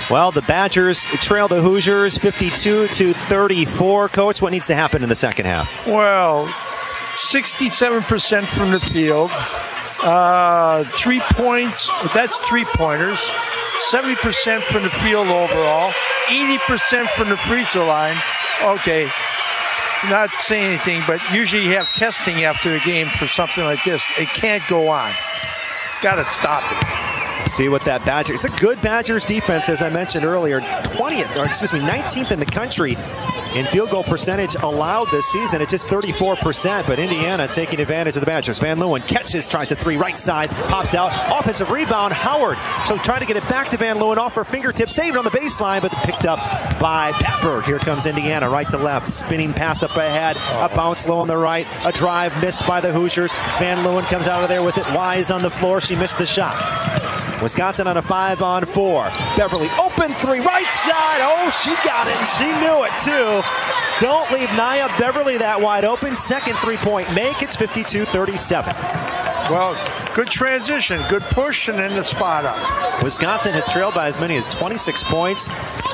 Well, the Badgers trail the Hoosiers fifty-two to thirty-four. Coach, what needs to happen in the second half? Well, sixty-seven percent from the field. Uh, three points, that's three pointers, seventy percent from the field overall, eighty percent from the free throw line. Okay, not saying anything, but usually you have testing after the game for something like this. It can't go on. Got to stop it. See what that Badgers, it's a good Badgers defense, as I mentioned earlier, twentieth, or excuse me, nineteenth in the country in field goal percentage allowed this season. It's just thirty-four percent, but Indiana taking advantage of the Badgers. Van Leeuwen catches, tries a three, right side, pops out. Offensive rebound, Howard. So trying to get it back to Van Leeuwen off her fingertips, saved on the baseline, but picked up by Patberg. Here comes Indiana, right to left, spinning pass up ahead, a bounce low on the right, a drive missed by the Hoosiers. Van Leeuwen comes out of there with it, Wise on the floor, she missed the shot. Wisconsin on a five on four. Beverly, open three, right side. Oh, she got it. She knew it, too. Don't leave Nia Beverly that wide open. Second three-point make. It's fifty-two thirty-seven. Well, good transition, good push, and then the spot up. Wisconsin has trailed by as many as twenty-six points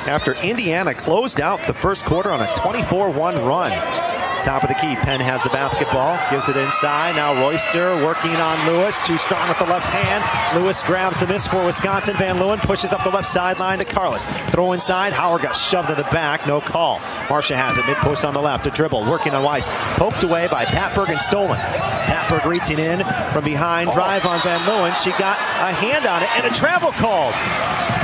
after Indiana closed out the first quarter on a twenty-four one run. Top of the key, Penn has the basketball, gives it inside. Now Royster working on Lewis, too strong with the left hand. Lewis grabs the miss for Wisconsin. Van Leeuwen pushes up the left sideline to Carlos. Throw inside, Howard got shoved to the back, no call. Marsha has it, mid-post on the left, a dribble, working on Weiss. Poked away by Patberg and stolen. Patberg reaching in from behind, drive on Van Leeuwen. She got a hand on it and a travel called.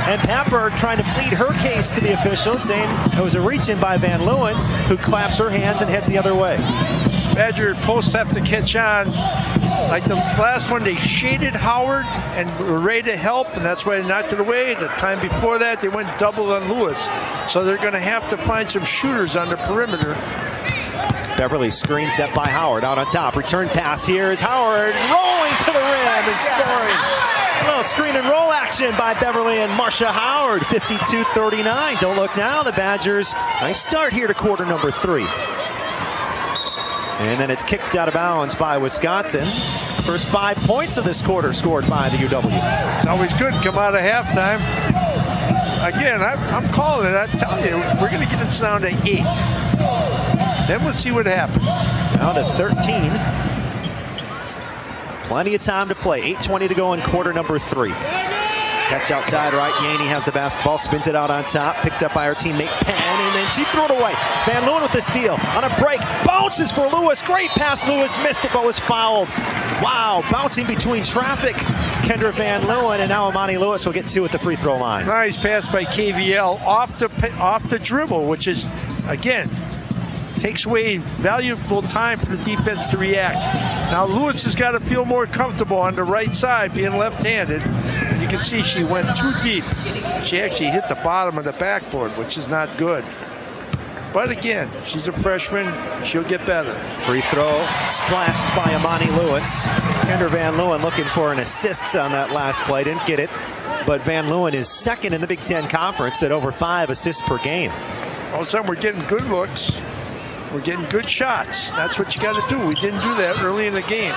And Patberg trying to plead her case to the officials, saying it was a reach-in by Van Leeuwen, who claps her hands and heads the other way. Badger posts have to catch on. Like the last one, they shaded Howard and were ready to help, and that's why they knocked it away. The time before that, they went double on Lewis. So they're going to have to find some shooters on the perimeter. Beverly screen set by Howard out on top. Return pass here is Howard rolling to the rim and scoring. A little screen and roll action by Beverly and Marsha Howard. fifty-two thirty-nine. Don't look now. The Badgers, nice start here to quarter number three. And then it's kicked out of bounds by Wisconsin. First five points of this quarter scored by the U W. It's always good to come out of halftime. Again, I'm, I'm calling it. I tell you, we're going to get this down to eight. Then we'll see what happens. Down to thirteen. Plenty of time to play. eight twenty to go in quarter number three. Catch outside right. Yanni has the basketball, spins it out on top. Picked up by her teammate Penn, and then she threw it away. Van Leeuwen with the steal on a break. Bounces for Lewis. Great pass. Lewis missed it, but was fouled. Wow. Bouncing between traffic. Kendra Van Leeuwen, and now Imani Lewis will get two at the free throw line. Nice pass by K V L off the, off the dribble, which is, again, takes away valuable time for the defense to react. Now Lewis has got to feel more comfortable on the right side, being left-handed. You can see she went too deep. She actually hit the bottom of the backboard, which is not good. But again, she's a freshman. She'll get better. Free throw splashed by Imani Lewis. Kendra Van Leeuwen looking for an assist on that last play. Didn't get it. But Van Leeuwen is second in the Big Ten Conference at over five assists per game. All of a sudden, we're getting good looks. We're getting good shots. That's what you got to do. We didn't do that early in the game.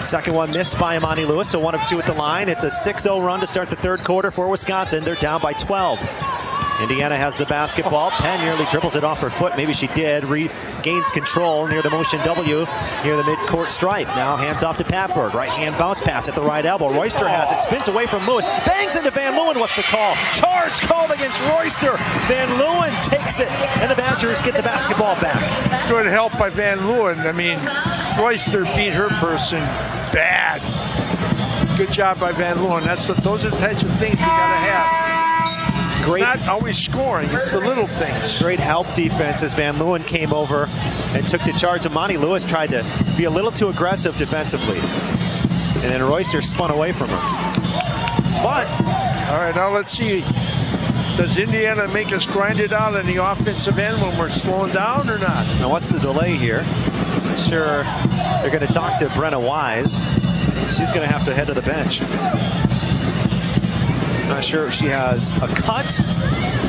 Second one missed by Imani Lewis, so one of two at the line. It's a six oh run to start the third quarter for Wisconsin. They're down by twelve. Indiana has the basketball. Penn nearly dribbles it off her foot. Maybe she did. Regains control near the motion W, near the midcourt stripe. Now hands off to Patberg. Right hand bounce pass at the right elbow. Royster has it. Spins away from Lewis. Bangs into Van Leeuwen. What's the call? Charge called against Royster. Van Leeuwen takes it, and the Badgers get the basketball back. Good help by Van Leeuwen. I mean, Royster beat her person bad. Good job by Van Leeuwen. That's the, those are the types of things you gotta have. Great. It's not always scoring, it's the little things. Great help defense as Van Leeuwen came over and took the charge. Imani Lewis tried to be a little too aggressive defensively. And then Royster spun away from her. But, all right, now let's see. Does Indiana make us grind it out on the offensive end when we're slowing down or not? Now what's the delay here? I'm sure they're gonna talk to Brenna Wise. She's gonna have to head to the bench. Not sure if she has a cut,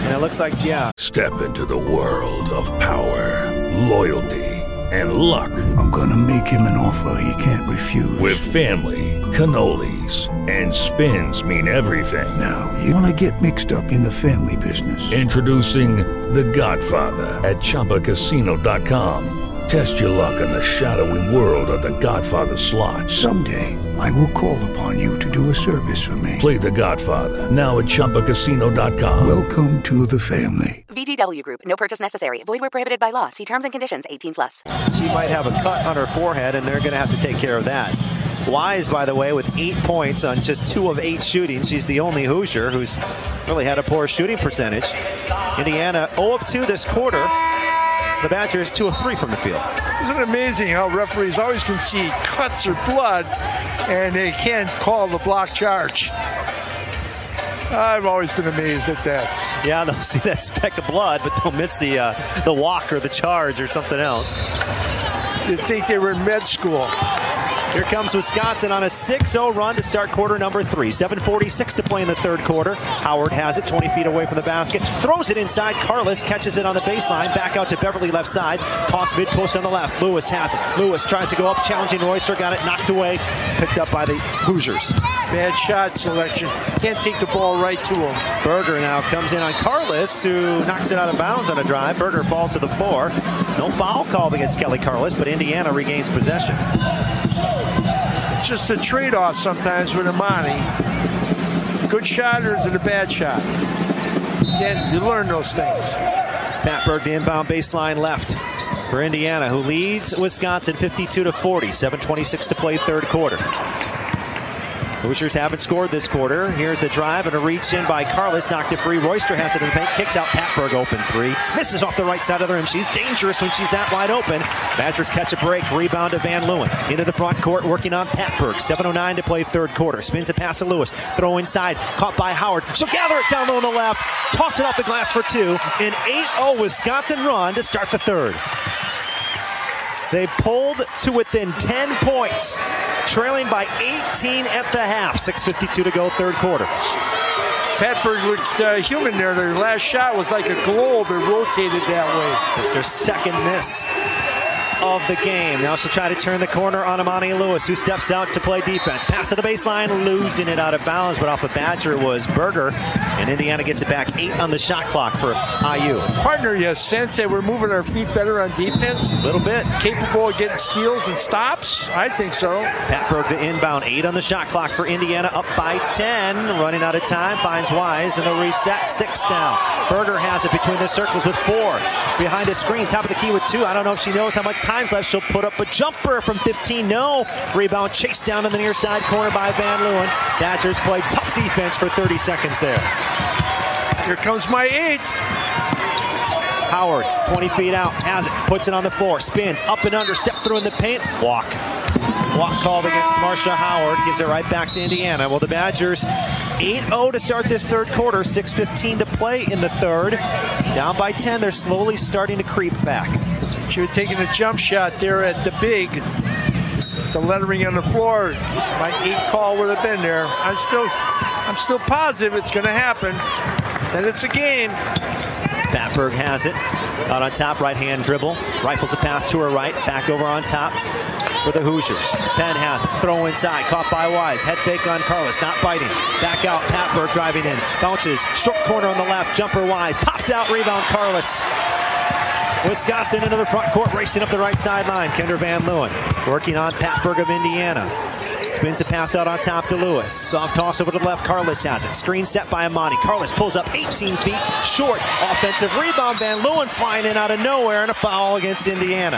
and it looks like, yeah. Step into the world of power, loyalty, and luck. I'm going to make him an offer he can't refuse. With family, cannolis, and spins mean everything. Now, you want to get mixed up in the family business. Introducing The Godfather at Chumba Casino dot com. Test your luck in the shadowy world of The Godfather slot. Someday, I will call upon you to do a service for me. Play The Godfather, now at Chumba Casino dot com. Welcome to the family. V G W Group, no purchase necessary. Void where prohibited by law. See terms and conditions, eighteen plus. She might have a cut on her forehead, and they're going to have to take care of that. Wise, by the way, with eight points on just two of eight shooting. She's the only Hoosier who's really had a poor shooting percentage. Indiana zero of two this quarter. The Badgers two of three from the field. Isn't it amazing how referees always concede cuts or blood and they can't call the block charge? I've always been amazed at that. Yeah, they'll see that speck of blood, but they'll miss the uh, the walk or the charge or something else. You'd think they were in med school. Here comes Wisconsin on a six oh run to start quarter number three. seven forty-six to play in the third quarter. Howard has it twenty feet away from the basket. Throws it inside. Carlos catches it on the baseline. Back out to Beverly left side. Toss mid post on the left. Lewis has it. Lewis tries to go up. Challenging Royster. Got it knocked away. Picked up by the Hoosiers. Bad shot selection. Can't take the ball right to him. Berger now comes in on Carlos, who knocks it out of bounds on a drive. Berger falls to the floor. No foul called against Kelly Carlos, but Indiana regains possession. Just a trade-off sometimes with Imani. Good shot or is it a bad shot? Again, you learn those things. Patberg, the inbound baseline left for Indiana, who leads Wisconsin fifty-two to forty. seven twenty-six to play third quarter. Hoosiers haven't scored this quarter. Here's a drive and a reach in by Carlos. Knocked it free. Royster has it in the paint. Kicks out. Patberg open three. Misses off the right side of the rim. She's dangerous when she's that wide open. Badgers catch a break. Rebound to Van Leeuwen. Into the front court working on Patberg. seven oh nine to play third quarter. Spins a pass to Lewis. Throw inside. Caught by Howard. She'll gather it down low on the left. Toss it off the glass for two. An eight oh Wisconsin run to start the third. They pulled to within ten points, trailing by eighteen at the half. six fifty-two to go, third quarter. Patberg looked uh, human there. Their last shot was like a globe. It rotated that way. It's their second miss of the game. Now she'll try to turn the corner on Imani Lewis, who steps out to play defense. Pass to the baseline, losing it out of bounds, but off a Badger was Berger, and Indiana gets it back. Eight on the shot clock for I U. Partner, you sense that we're moving our feet better on defense? A little bit. Capable of getting steals and stops? I think so. Patberg to inbound, eight on the shot clock for Indiana, up by ten. Running out of time, finds Wise, and a reset, six now. Berger has it between the circles with four. Behind his screen, top of the key with two. I don't know if she knows how much time's left. She'll put up a jumper from fifteen. No. Rebound chased down in the near side corner by Van Leeuwen. Badgers play tough defense for thirty seconds there. Here comes my eight. Howard, twenty feet out, has it, puts it on the floor, spins, up and under, step through in the paint, walk. Walk called against Marsha Howard, gives it right back to Indiana. Well, the Badgers eight oh to start this third quarter, six fifteen to play in the third. Down by ten, they're slowly starting to creep back. She was taking a jump shot there at the big. The lettering on the floor, my eight call would have been there. I'm still, I'm still positive it's going to happen. Then it's a game. Patberg has it. Out on top, right-hand dribble. Rifles a pass to her right. Back over on top for the Hoosiers. Penn has it. Throw inside. Caught by Wise. Head fake on Carlos. Not biting. Back out. Patberg driving in. Bounces. Short corner on the left. Jumper Wise. Popped out. Rebound Carlos. Wisconsin into the front court, racing up the right sideline. Kendra Van Leeuwen working on Patberg of Indiana. Spins a pass out on top to Lewis. Soft toss over to the left. Carlos has it. Screen set by Imani. Carlos pulls up eighteen feet short. Offensive rebound. Van Leeuwen flying in out of nowhere and a foul against Indiana.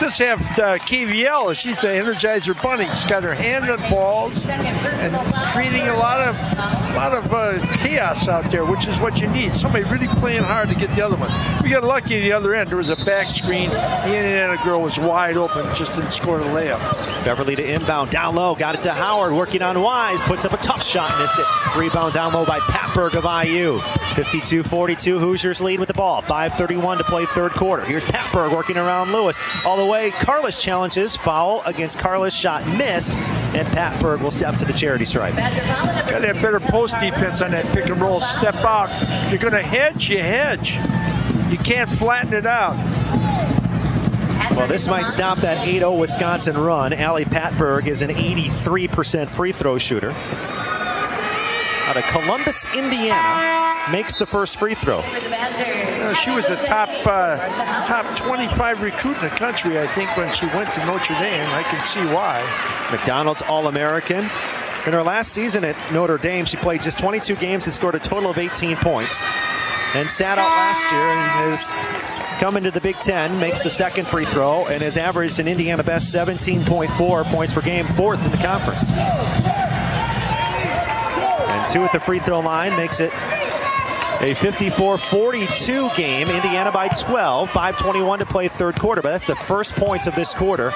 Just have uh, K V L. She's the Energizer Bunny. She's got her hand on balls and creating a lot of a lot of uh, chaos out there, which is what you need. Somebody really playing hard to get the other ones. We got lucky at the other end. There was a back screen. The Indiana girl was wide open, just didn't score the layup. Beverly to inbound, down low, got it to Howard, working on Wise, puts up a tough shot, missed it. Rebound down low by Patberg of I U. fifty-two forty-two, Hoosiers lead with the ball. five thirty-one to play third quarter. Here's Patberg working around Lewis. All the way, Carlos challenges, foul against Carlos, shot missed, and Patberg will step to the charity stripe. Gotta have better post defense on that pick and roll, step out. If you're gonna hedge, you hedge. You can't flatten it out. Well, this might stop that eight oh Wisconsin run. Allie Patberg is an eighty-three percent free throw shooter. Out of Columbus, Indiana, makes the first free throw. Uh, she was a top uh, top twenty-five recruit in the country, I think, when she went to Notre Dame. I can see why. McDonald's All-American. In her last season at Notre Dame, she played just twenty-two games and scored a total of eighteen points. And sat out last year and has coming to the Big Ten, makes the second free throw, and has averaged an Indiana best seventeen point four points per game, fourth in the conference. And two at the free throw line makes it a fifty-four forty-two game, Indiana by twelve, five twenty-one to play third quarter, but that's the first points of this quarter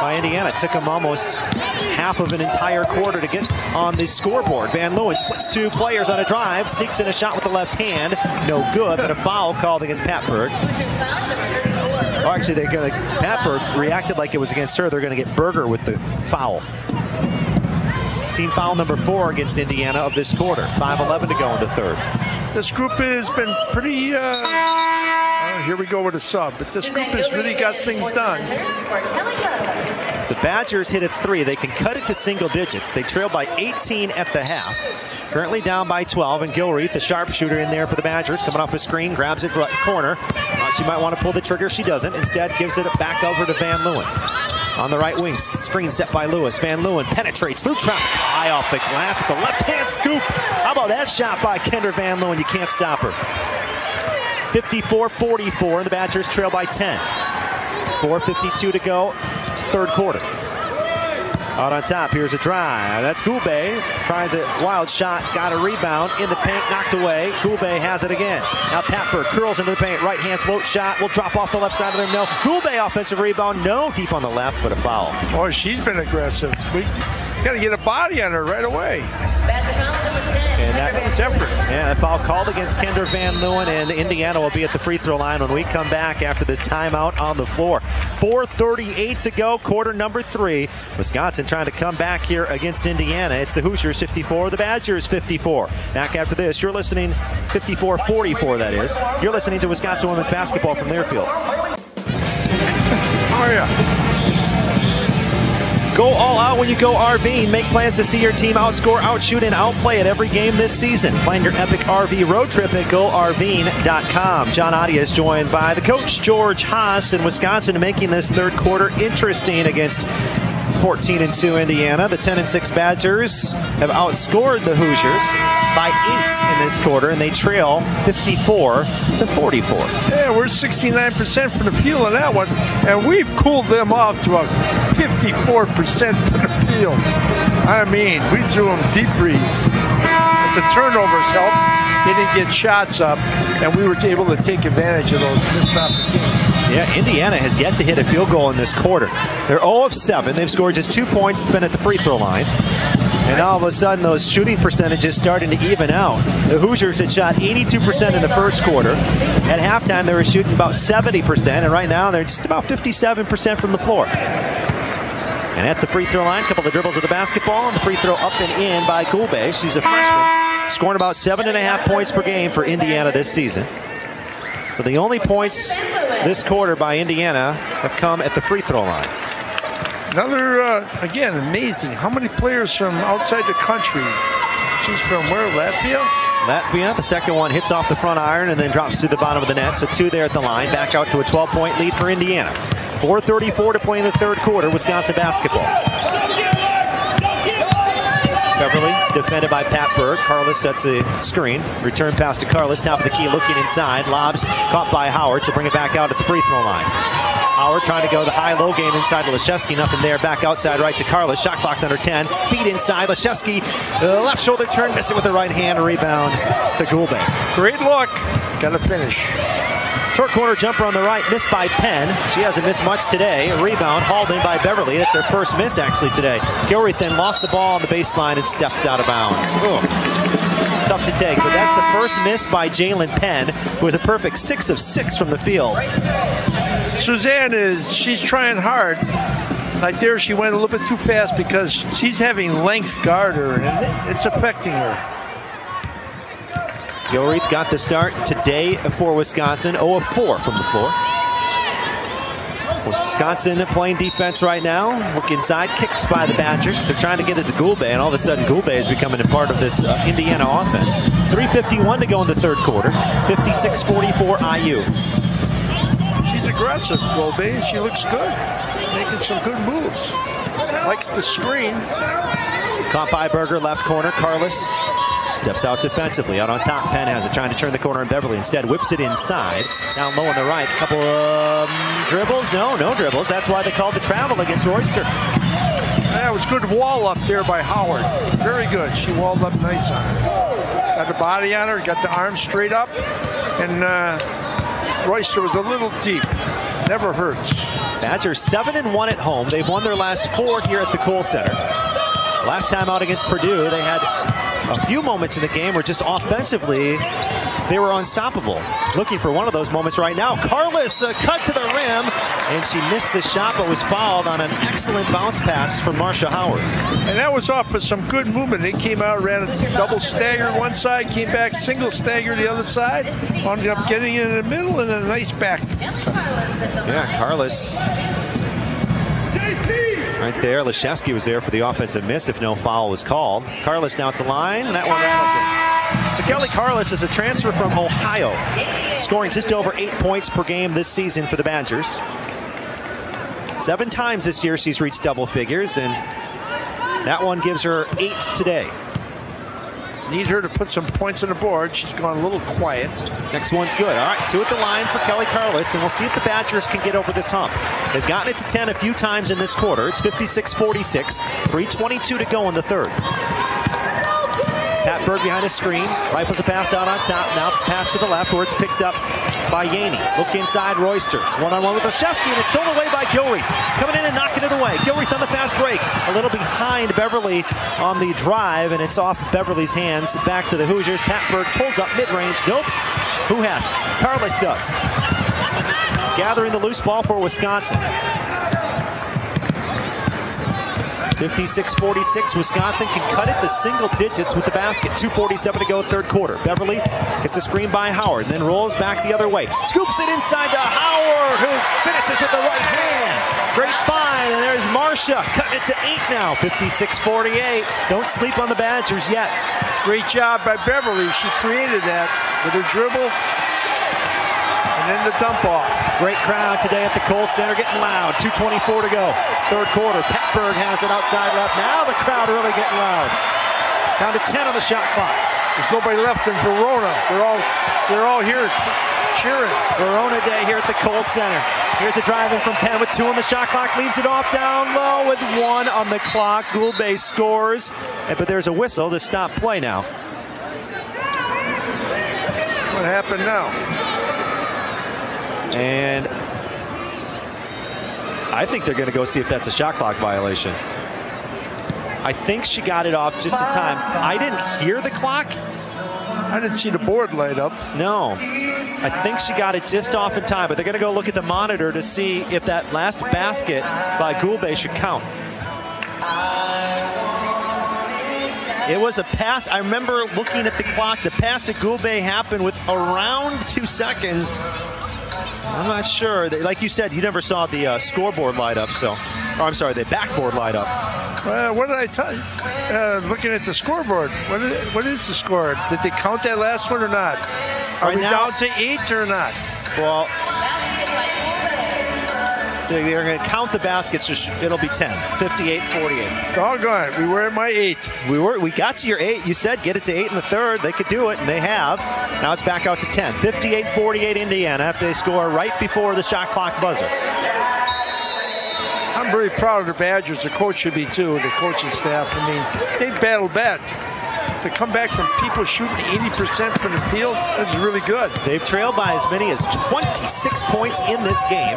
by Indiana. It took them almost half of an entire quarter to get on the scoreboard. Van Leeuwen splits two players on a drive, sneaks in a shot with the left hand, no good, but a foul called against Patberg. Or actually, they're going to, Patberg reacted like it was against her. They're going to get Berger with the foul. Team foul number four against Indiana of this quarter. five eleven to go in the third. This group has been pretty, uh, oh, here we go with a sub, but this group has really got things done. The Badgers hit a three. They can cut it to single digits. They trail by eighteen at the half. Currently down by twelve, and Gilreath, the sharpshooter in there for the Badgers, coming off a screen, grabs it right corner. Uh, she might want to pull the trigger. She doesn't. Instead, gives it back over to Van Leeuwen. On the right wing, screen set by Lewis. Van Leeuwen penetrates through traffic. High off the glass with the left-hand scoop. How about that shot by Kendra Van Leeuwen? You can't stop her. fifty-four forty-four, and the Badgers trail by ten. four fifty-two to go, third quarter. Out on top, here's a drive. That's Goube. Tries a wild shot, got a rebound in the paint, knocked away. Goube has it again. Now Patberg curls into the paint, right hand float shot. Will drop off the left side of the rim. No. Goube offensive rebound. No. Deep on the left, but a foul. Oh, she's been aggressive. We gotta get a body on her right away. And that was effort. Yeah, that foul called against Kendra Van Leeuwen, and Indiana will be at the free throw line when we come back after the timeout on the floor. four thirty-eight to go, quarter number three. Wisconsin trying to come back here against Indiana. It's the Hoosiers fifty-four, the Badgers fifty-four. Back after this, you're listening, fifty-four forty-four that is. You're listening to Wisconsin Women's Basketball from their field. How are you? Go all out when you go RVing. Make plans to see your team outscore, outshoot, and outplay at every game this season. Plan your epic R V road trip at go R V ing dot com. John Audi is joined by the coach, George Haas, in Wisconsin, making this third quarter interesting against fourteen and two Indiana. The ten and six Badgers have outscored the Hoosiers by eight in this quarter, and they trail fifty-four to forty-four. Yeah, we're sixty-nine percent from the field on that one, and we've cooled them off to a fifty-four percent from the field. I mean, we threw them deep freeze. But the turnovers helped. They didn't get shots up, and we were able to take advantage of those missed opportunities. Yeah, Indiana has yet to hit a field goal in this quarter. They're zero of seven. They've scored just two points. It's been at the free throw line. And all of a sudden, those shooting percentages starting to even out. The Hoosiers had shot eighty-two percent in the first quarter. At halftime, they were shooting about seventy percent. And right now, they're just about fifty-seven percent from the floor. And at the free throw line, a couple of dribbles of the basketball. And the free throw up and in by Goube. She's a freshman, scoring about seven and a half points per game for Indiana this season. So the only points this quarter by Indiana have come at the free throw line. Another, uh, again, amazing. How many players from outside the country? She's from where, Latvia? Latvia. The second one hits off the front iron and then drops through the bottom of the net. So two there at the line. Back out to a twelve-point lead for Indiana. four thirty-four to play in the third quarter, Wisconsin basketball. Beverly defended by Patberg. Carlos sets the screen. Return pass to Carlos. Top of the key looking inside. Lobs caught by Howard. She'll bring it back out at the free throw line. Howard trying to go the high-low game inside to Laszewski. Nothing there. Back outside right to Carlos. Shot clock's under ten. Feet inside. Laszewski left shoulder turn. Missed it with the right hand. Rebound to Goube. Great look. Got to finish. Short corner jumper on the right. Missed by Penn. She hasn't missed much today. A rebound hauled in by Beverly. That's her first miss, actually, today. Gilreath then lost the ball on the baseline and stepped out of bounds. Ooh. Tough to take, but that's the first miss by Jaelynn Penn, who was a perfect six of six from the field. Suzanne is, she's trying hard. Like there, she went a little bit too fast because she's having length guard her, and it's affecting her. Gilreath got the start today for Wisconsin, zero of four from the floor. Wisconsin playing defense right now. Look inside, kicked by the Badgers. They're trying to get it to Goube, and all of a sudden Goube is becoming a part of this uh, Indiana offense. three fifty-one to go in the third quarter, fifty-six forty-four I U. She's aggressive, Goube, and she looks good. She's making some good moves. Likes the screen. Caught by Berger, left corner, Carlos. Steps out defensively. Out on top, Penn has it, trying to turn the corner, and Beverly instead whips it inside. Down low on the right, a couple of um, dribbles. No, no dribbles. That's why they called the travel against Royster. That was good wall up there by Howard. Very good. She walled up nice on her. Got the body on her, got the arm straight up, and uh, Royster was a little deep. Never hurts. Badgers seven and one at home. They've won their last four here at the Kohl Center. Last time out against Purdue, they had a few moments in the game where just offensively they were unstoppable. Looking for one of those moments right now. Carlos uh, cut to the rim, and she missed the shot but was fouled on an excellent bounce pass from Marsha Howard. And that was off of some good movement. They came out, ran a double stagger one side, came back single stagger the other side, ended up getting it in the middle and a nice back. Yeah, Carlos right there. Laszewski was there for the offensive miss if no foul was called. Carlos now at the line, and that one out. So Kelly Carlos is a transfer from Ohio, scoring just over eight points per game this season for the Badgers. Seven times this year she's reached double figures, and that one gives her eight today. Need her to put some points on the board. She's gone a little quiet. Next one's good. All right, two at the line for Kelly Carlos, and we'll see if the Badgers can get over this hump. They've gotten it to ten a few times in this quarter. It's fifty-six forty-six, three twenty-two to go in the third. Patberg behind a screen, rifles a pass out on top, now pass to the left where it's picked up by Yanni. Look inside, Royster, one-on-one with Laszewski, and it's stolen away by Gilreath. Coming in and knocking it away. Gilreath on the fast break, a little behind Beverly on the drive, and it's off Beverly's hands. Back to the Hoosiers. Patberg pulls up mid-range. Nope. Who has it? Carlos does. Gathering the loose ball for Wisconsin. fifty-six forty-six, Wisconsin can cut it to single digits with the basket. two forty-seven to go, third quarter. Beverly gets a screen by Howard, then rolls back the other way. Scoops it inside to Howard, who finishes with the right hand. Great find, and there's Marsha, cutting it to eight now. fifty-six forty-eight, don't sleep on the Badgers yet. Great job by Beverly. She created that with her dribble. And then the dump off. Great crowd today at the Kohl Center, getting loud. two twenty-four to go, third quarter. Patberg has it outside left. Now the crowd really getting loud. Down to ten on the shot clock. There's nobody left in Verona. They're all, they're all here cheering. Verona Day here at the Kohl Center. Here's a drive in from Penn with two on the shot clock. Leaves it off down low with one on the clock. Goulbe scores, but there's a whistle to stop play now. What happened now? And I think they're going to go see if that's a shot clock violation. I think she got it off just in time. I didn't hear the clock. I didn't see the board light up. No. I think she got it just off in time, but they're going to go look at the monitor to see if that last basket by Goulbe should count. It was a pass. I remember looking at the clock. The pass to Goulbe happened with around two seconds. I'm not sure. Like you said, you never saw the uh, scoreboard light up, so. Oh, I'm sorry, the backboard light up. Uh, what did I tell you? Uh, looking at the scoreboard, what is, what is the score? Did they count that last one or not? Are right we now, down to eight or not? Well, they're going to count the baskets. So it'll be ten. fifty-eight forty-eight. Doggone it. We were at my eight. We were. We got to your eight. You said get it to eight in the third. They could do it, and they have. Now it's back out to ten. fifty-eight forty-eight Indiana after they score right before the shot clock buzzer. I'm very proud of the Badgers. The coach should be, too, the coaching staff. I mean, they battled back. To come back from people shooting eighty percent from the field, this is really good. They've trailed by as many as twenty-six points in this game.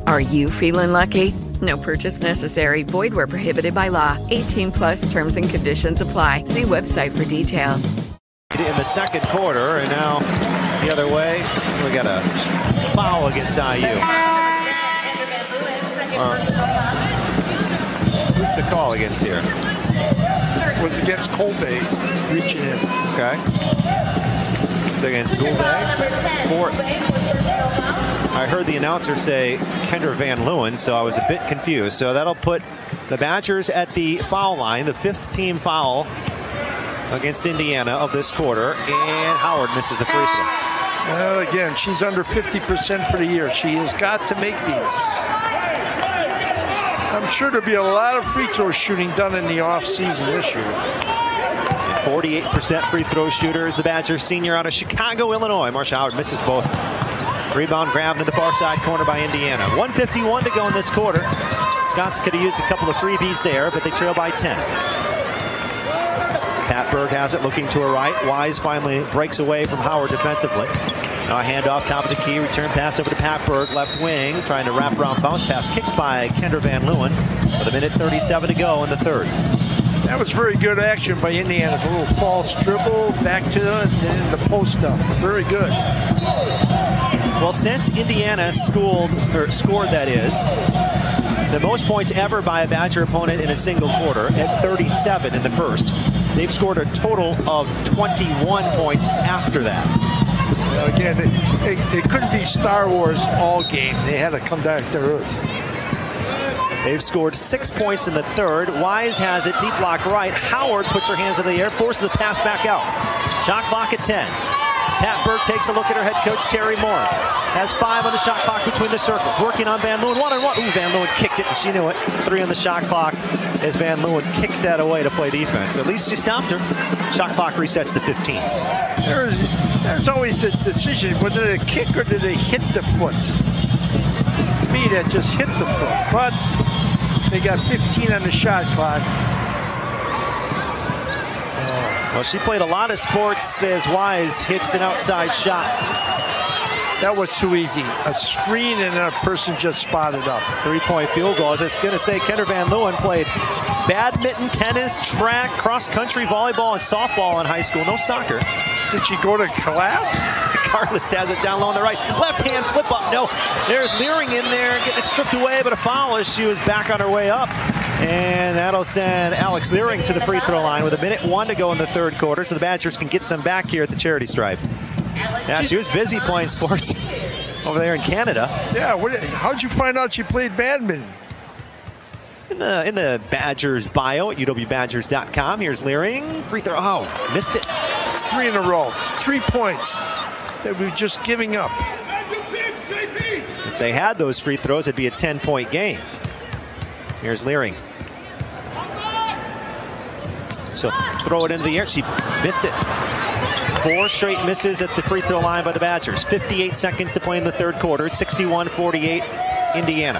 Are you feeling lucky? No purchase necessary. Void where prohibited by law. eighteen plus terms and conditions apply. See website for details. In the second quarter, and now the other way, we got a foul against I U. Uh, who's the call against here? It was against Goulbe, reaching in. Okay. Hawks against Gouldbag fourth. I heard the announcer say Kendra Van Leeuwen, so I was a bit confused. So that'll put the Badgers at the foul line, the fifth team foul against Indiana of this quarter, and Howard misses the free throw. Well, again, she's under fifty percent for the year. She has got to make these. I'm sure there'll be a lot of free throw shooting done in the offseason this year. forty-eight percent free throw shooter is the Badgers senior out of Chicago, Illinois. Marsha Howard misses both. Rebound grabbed in the far side corner by Indiana. one fifty-one to go in this quarter. Wisconsin could have used a couple of freebies there, but they trail by ten. Patberg has it, looking to her right. Wise finally breaks away from Howard defensively. Now a handoff, top of the key, return pass over to Patberg, left wing, trying to wrap around, bounce pass, kicked by Kendra Van Leeuwen with a minute thirty-seven to go in the third. That was very good action by Indiana. A little false dribble, back to the, the post up. Very good. Well, since Indiana schooled, or scored, that is, the most points ever by a Badger opponent in a single quarter at thirty-seven in the first. They've scored a total of twenty-one points after that. Now again, it, it, it couldn't be Star Wars all game. They had to come back to earth. They've scored six points in the third. Wise has it, deep block right. Howard puts her hands in the air, forces the pass back out. Shot clock at ten. Patberg takes a look at her head coach, Teri Moren. Has five on the shot clock between the circles. Working on Van Leeuwen, one on one. Ooh, Van Leeuwen kicked it, and she knew it. Three on the shot clock as Van Leeuwen kicked that away to play defense. At least she stopped her. Shot clock resets to fifteen. There's, there's always the decision, was it a kick or did it hit the foot? To me, that just hit the foot. But they got fifteen on the shot clock. Well, she played a lot of sports as Wise hits an outside shot. That was too easy. A screen and a person just spotted up. Three-point field goal. As I was going to say, Kendra Van Leeuwen played badminton, tennis, track, cross-country, volleyball, and softball in high school. No soccer. Did she go to class? Carlos has it down low on the right. Left hand flip up. No, there's Luehring in there getting it stripped away, but a foul as she was back on her way up. And that'll send Alex Luehring to the free throw line with a minute one to go in the third quarter, so the Badgers can get some back here at the charity stripe. Yeah, she was busy playing sports over there in Canada. Yeah, what, how'd you find out she played badminton? In the, in the Badgers bio at U W Badgers dot com. Here's Luehring. Free throw. Oh, missed it. It's three in a row. Three points that we were just giving up. If they had those free throws, it'd be a ten-point game. Here's Luehring. So throw it into the air. She missed it. Four straight misses at the free throw line by the Badgers. fifty-eight seconds to play in the third quarter. It's sixty-one forty-eight, Indiana.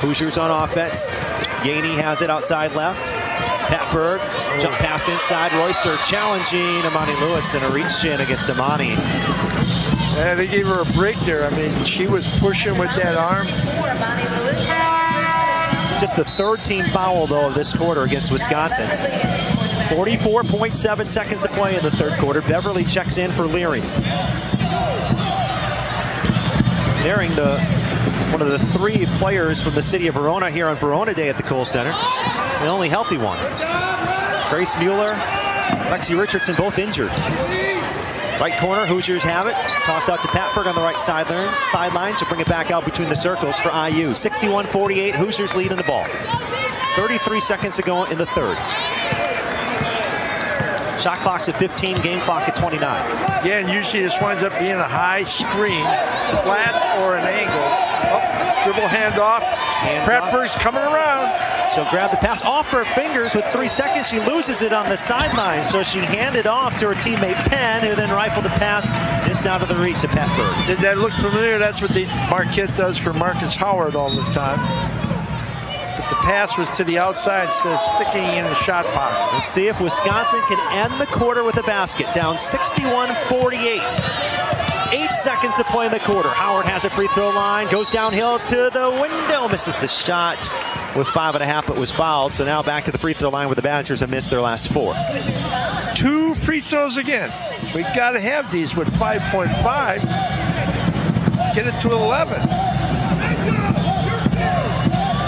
Hoosiers on offense. Yanni has it outside left. Patberg, jump pass inside. Royster challenging Imani Lewis, and a reach in against Imani. Yeah, they gave her a break there. I mean, she was pushing with that arm. Just the third team foul, though, of this quarter against Wisconsin. forty-four point seven seconds to play in the third quarter. Beverly checks in for Luehring. Luehring, the one of the three players from the city of Verona here on Verona Day at the Kohl Center. The only healthy one. Grace Mueller, Lexi Richardson, both injured. Right corner, Hoosiers have it. Toss out to Patberg on the right sideline. Sideline to bring it back out between the circles for I U. sixty-one forty-eight, Hoosiers lead in the ball. thirty-three seconds to go in the third. Shot clock's at fifteen, game clock at twenty-nine. Yeah, and usually this winds up being a high screen, flat or an angle. Oh, dribble handoff. Patberg's coming around. She'll grab the pass off her fingers with three seconds. She loses it on the sideline, so she handed off to her teammate Penn, who then rifled the pass just out of the reach of Patberg. Did that look familiar? That's what the Marquette does for Marcus Howard all the time. But the pass was to the outside, so sticking in the shot box. Let's see if Wisconsin can end the quarter with a basket. Down sixty-one forty-eight. Eight seconds to play in the quarter. Howard has a free throw line, goes downhill to the window, misses the shot with five and a half, but was fouled. So now back to the free throw line with the Badgers have missed their last four. Two free throws again. We got to have these with five point five. Get it to eleven.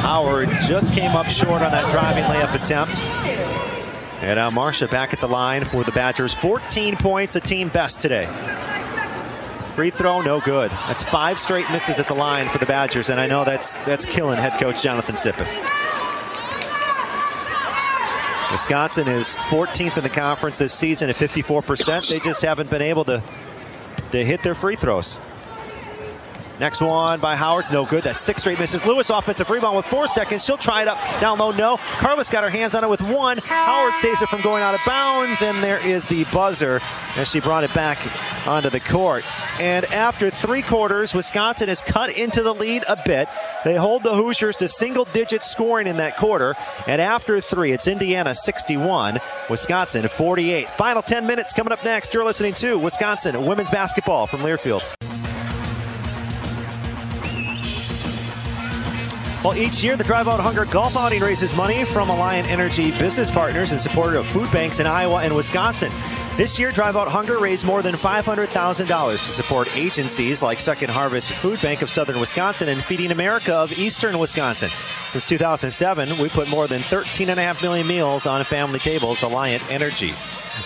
Howard just came up short on that driving layup attempt. And now Marsha back at the line for the Badgers. fourteen points, a team best today. Free throw, no good. That's five straight misses at the line for the Badgers, and I know that's that's killing head coach Jonathan Tsipis. Wisconsin is fourteenth in the conference this season at fifty-four percent. They just haven't been able to, to hit their free throws. Next one by Howard's no good. That's six straight misses. Lewis, offensive rebound with four seconds. She'll try it up. Down low, no. Carlos got her hands on it with one. Howard saves it from going out of bounds, and there is the buzzer as she brought it back onto the court. And after three quarters, Wisconsin has cut into the lead a bit. They hold the Hoosiers to single-digit scoring in that quarter. And after three, it's Indiana sixty-one, Wisconsin forty-eight. Final ten minutes coming up next. You're listening to Wisconsin Women's Basketball from Learfield. Well, each year, the Drive Out Hunger Golf Outing raises money from Alliant Energy Business Partners in support of food banks in Iowa and Wisconsin. This year, Drive Out Hunger raised more than five hundred thousand dollars to support agencies like Second Harvest Food Bank of Southern Wisconsin and Feeding America of Eastern Wisconsin. Since two thousand seven, we put more than thirteen and a half million meals on family tables. Alliant Energy.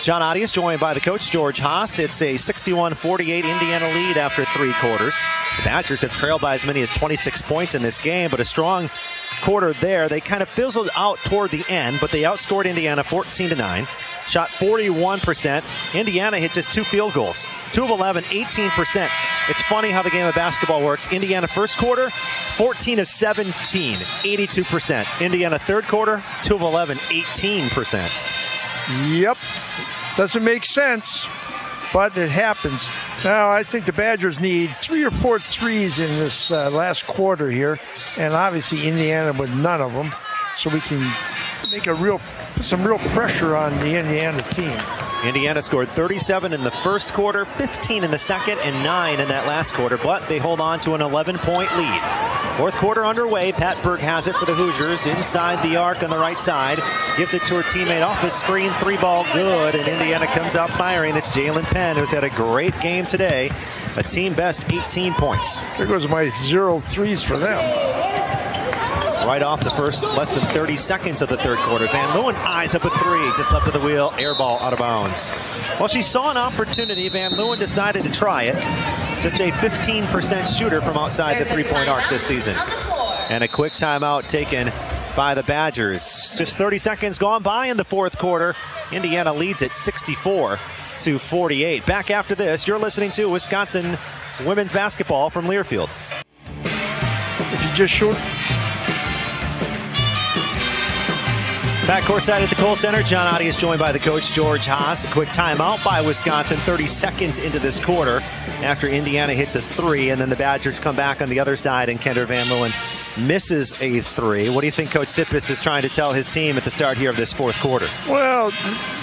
John Audi is joined by the coach, George Haas. It's a sixty-one forty-eight Indiana lead after three quarters. The Badgers have trailed by as many as twenty-six points in this game, but a strong quarter there. They kind of fizzled out toward the end, but they outscored Indiana fourteen to nine, shot forty-one percent. Indiana hit just two field goals, two of eleven, eighteen percent. It's funny how the game of basketball works. Indiana first quarter, fourteen of seventeen, eighty-two percent. Indiana third quarter, two of eleven, eighteen percent. Yep, doesn't make sense, but it happens. Now, I think the Badgers need three or four threes in this uh, last quarter here, and obviously Indiana with none of them, so we can make a real, some real pressure on the Indiana team. Indiana scored thirty-seven in the first quarter, fifteen in the second, and nine in that last quarter, but they hold on to an eleven-point lead. Fourth quarter underway. Patberg has it for the Hoosiers inside the arc on the right side. Gives it to her teammate off his screen. Three ball good, and Indiana comes out firing. It's Jaelynn Penn, who's had a great game today. A team best eighteen points. There goes my zero threes for them. Right off the first less than thirty seconds of the third quarter. Van Leeuwen eyes up a three, just left of the wheel, air ball out of bounds. Well, she saw an opportunity. Van Leeuwen decided to try it. Just a fifteen percent shooter from outside the three-point arc this season. And a quick timeout taken by the Badgers. Just thirty seconds gone by in the fourth quarter. Indiana leads at sixty-four to forty-eight. Back after this, you're listening to Wisconsin Women's Basketball from Learfield. If you just shoot. Back courtside at the Kohl Center, John Audi is joined by the coach, George Haas. A quick timeout by Wisconsin, thirty seconds into this quarter after Indiana hits a three, and then the Badgers come back on the other side, and Kendra Van Leeuwen misses a three. What do you think Coach Tsipis is trying to tell his team at the start here of this fourth quarter? Well,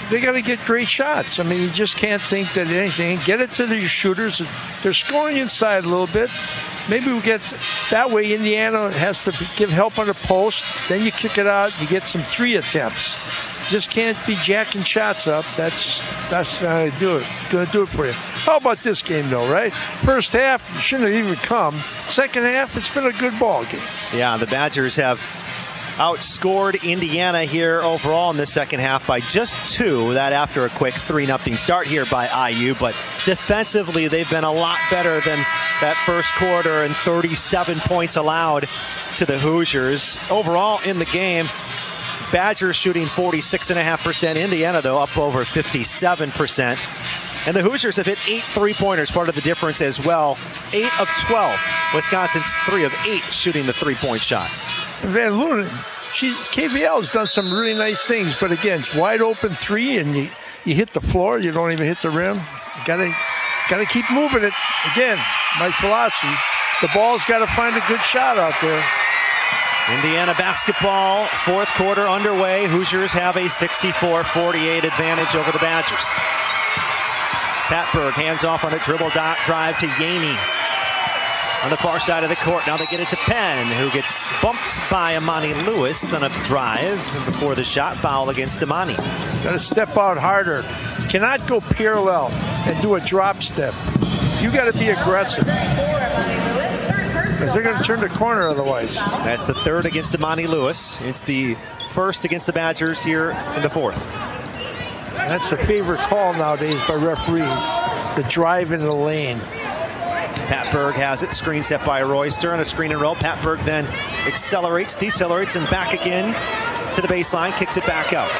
they got to get great shots. I mean, you just can't think that anything. Get it to these shooters. They're scoring inside a little bit. Maybe we get that way. Indiana has to give help on the post. Then you kick it out. You get some three attempts. Just can't be jacking shots up. That's that's going to do it. Going to do it for you. How about this game, though, right? First half, you shouldn't have even come. Second half, it's been a good ball game. Yeah, the Badgers have outscored Indiana here overall in the second half by just two. That after a quick three nothing start here by I U, but defensively they've been a lot better than that first quarter, and thirty-seven points allowed to the Hoosiers. Overall in the game, Badgers shooting forty-six point five percent. Indiana, though, up over fifty-seven percent. And the Hoosiers have hit eight three-pointers, part of the difference as well. eight of twelve. Wisconsin's three of eight shooting the three-point shot. Van Leeuwen, she, K V L's done some really nice things, but again, it's wide open three, and you, you hit the floor, you don't even hit the rim. You gotta, gotta keep moving it. Again, my philosophy, the ball's gotta find a good shot out there. Indiana basketball, fourth quarter underway. Hoosiers have a sixty-four forty-eight advantage over the Badgers. Patberg hands off on a dribble dot drive to Yanni on the far side of the court. Now they get it to Penn, who gets bumped by Imani Lewis on a drive. And before the shot, foul against Imani. Got to step out harder. Cannot go parallel and do a drop step. You got to be aggressive, because they're going to turn the corner otherwise. That's the third against Imani Lewis. It's the first against the Badgers here in the fourth. That's a favorite call nowadays by referees, the drive in the lane. Patberg has it, screen set by Royster and a screen and roll. Patberg then accelerates, decelerates, and back again to the baseline, kicks it back out.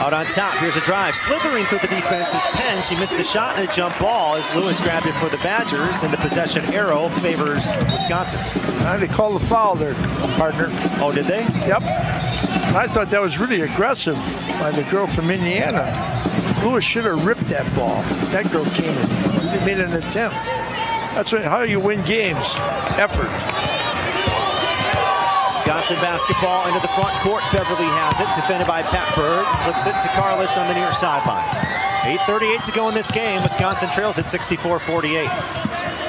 Out on top, here's a drive. Slithering through the defense is Penn. She missed the shot and a jump ball as Lewis grabbed it for the Badgers, and the possession arrow favors Wisconsin. Now they called the foul there, partner. Oh, did they? Yep. I thought that was really aggressive by the girl from Indiana. Lewis should have ripped that ball. That girl came in. They made an attempt. That's what, how you win games. Effort. Wisconsin basketball into the front court. Beverly has it, defended by Patberg. Flips it to Carlos on the near sideline. eight thirty-eight to go in this game. Wisconsin trails at sixty-four forty-eight.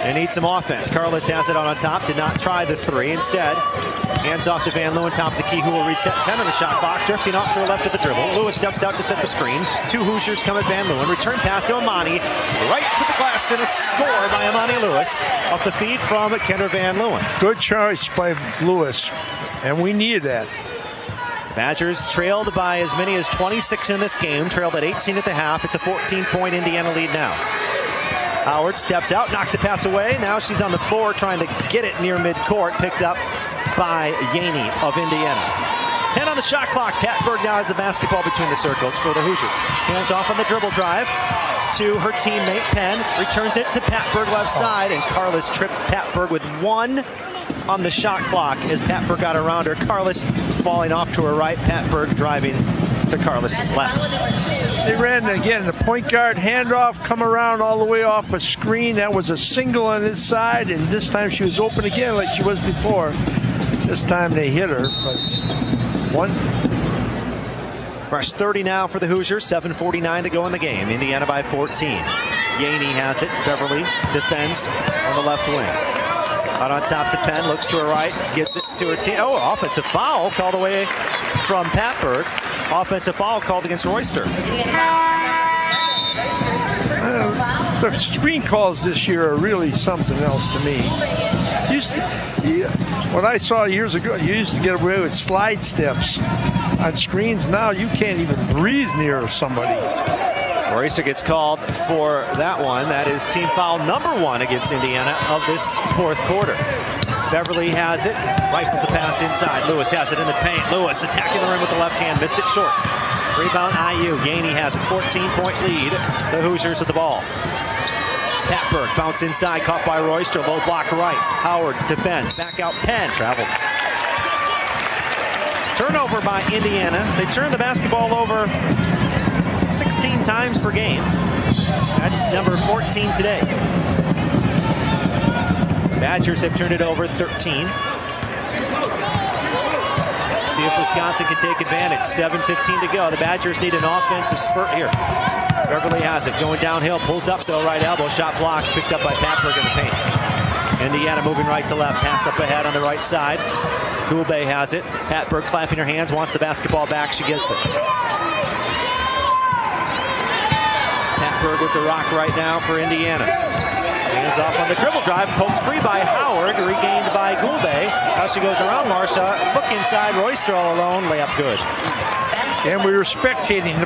They need some offense. Carlos has it on, on top. Did not try the three. Instead, hands off to Van Leeuwen, top of the key, who will reset ten on the shot clock. Drifting off to her left of the dribble. Lewis steps out to set the screen. Two Hoosiers come at Van Leeuwen. Return pass to Imani. Right to the glass and a score by Imani Lewis. Off the feed from Kendra Van Leeuwen. Good choice by Lewis. And we needed that. Badgers trailed by as many as twenty-six in this game, trailed at eighteen at the half. It's a fourteen-point Indiana lead now. Howard steps out, knocks a pass away. Now she's on the floor trying to get it near midcourt, picked up by Yanni of Indiana. ten on the shot clock. Patberg now has the basketball between the circles for the Hoosiers. Hands off on the dribble drive to her teammate Penn. Returns it to Patberg left side, and Carlos tripped Patberg with one on the shot clock as Patberg got around her. Carlos falling off to her right. Patberg driving to Carlos's left. They ran again. The point guard handoff, come around all the way off a screen. That was a single on his side, and this time she was open again like she was before. This time they hit her, but... One. Fresh thirty now for the Hoosiers. seven forty-nine to go in the game. Indiana by fourteen. Yanni has it. Beverly defends on the left wing. Out on top to Penn. Looks to her right. Gives it to her team. Oh, offensive foul called away from Patberg. Offensive foul called against Royster. Uh, the screen calls this year are really something else to me. Used to, yeah, what I saw years ago, you used to get away with slide steps on screens. Now you can't even breathe near somebody. Royster gets called for that one. That is team foul number one against Indiana of this fourth quarter. Beverly has it. Rifles the pass inside. Lewis has it in the paint. Lewis attacking the rim with the left hand. Missed it short. Rebound I U. Yanni has a fourteen-point lead. The Hoosiers at the ball. Patberg bounce inside, caught by Royster, low block right. Howard defends, back out Penn, traveled. Turnover by Indiana. They turn the basketball over sixteen times per game. That's number fourteen today. Badgers have turned it over thirteen. See if Wisconsin can take advantage. seven fifteen to go. The Badgers need an offensive spurt here. Beverly has it. Going downhill. Pulls up, though. Right elbow. Shot blocked. Picked up by Patberg in the paint. Indiana moving right to left. Pass up ahead on the right side. Goulbe has it. Patberg clapping her hands. Wants the basketball back. She gets it. Patberg with the rock right now for Indiana. Hands off on the dribble drive, poked free by Howard, regained by Goulbe. Now she goes around Marsha, look inside, Royster all alone, layup good. And we were spectating the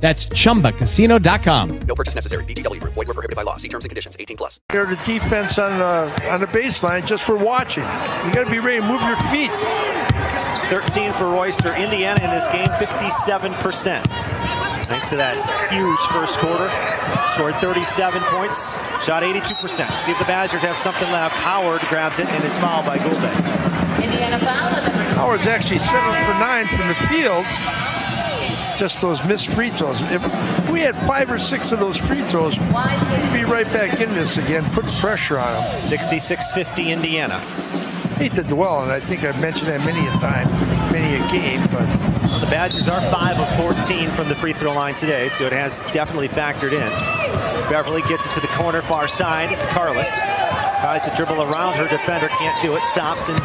That's chumba casino dot com. No purchase necessary. V G W Group. Void where prohibited by law. See terms and conditions. eighteen plus. Here the defense on the on the baseline just for watching. You got to be ready to move your feet. It's thirteen for Royster. Indiana in this game, fifty-seven percent. Thanks to that huge first quarter. Scored thirty-seven points. Shot eighty-two percent. See if the Badgers have something left. Howard grabs it and is fouled by Goulbe. Indiana foul. Howard's actually seven for nine from the field. Just those missed free throws. If we had five or six of those free throws, we'd be right back in this again, put pressure on them. sixty-six fifty Indiana. Hate to dwell on it. I think I've mentioned that many a time, many a game, but Well, the Badgers are five of fourteen from the free throw line today, so it has definitely factored in. Beverly gets it to the corner, far side. Carlos tries to dribble around her defender, can't do it, stops and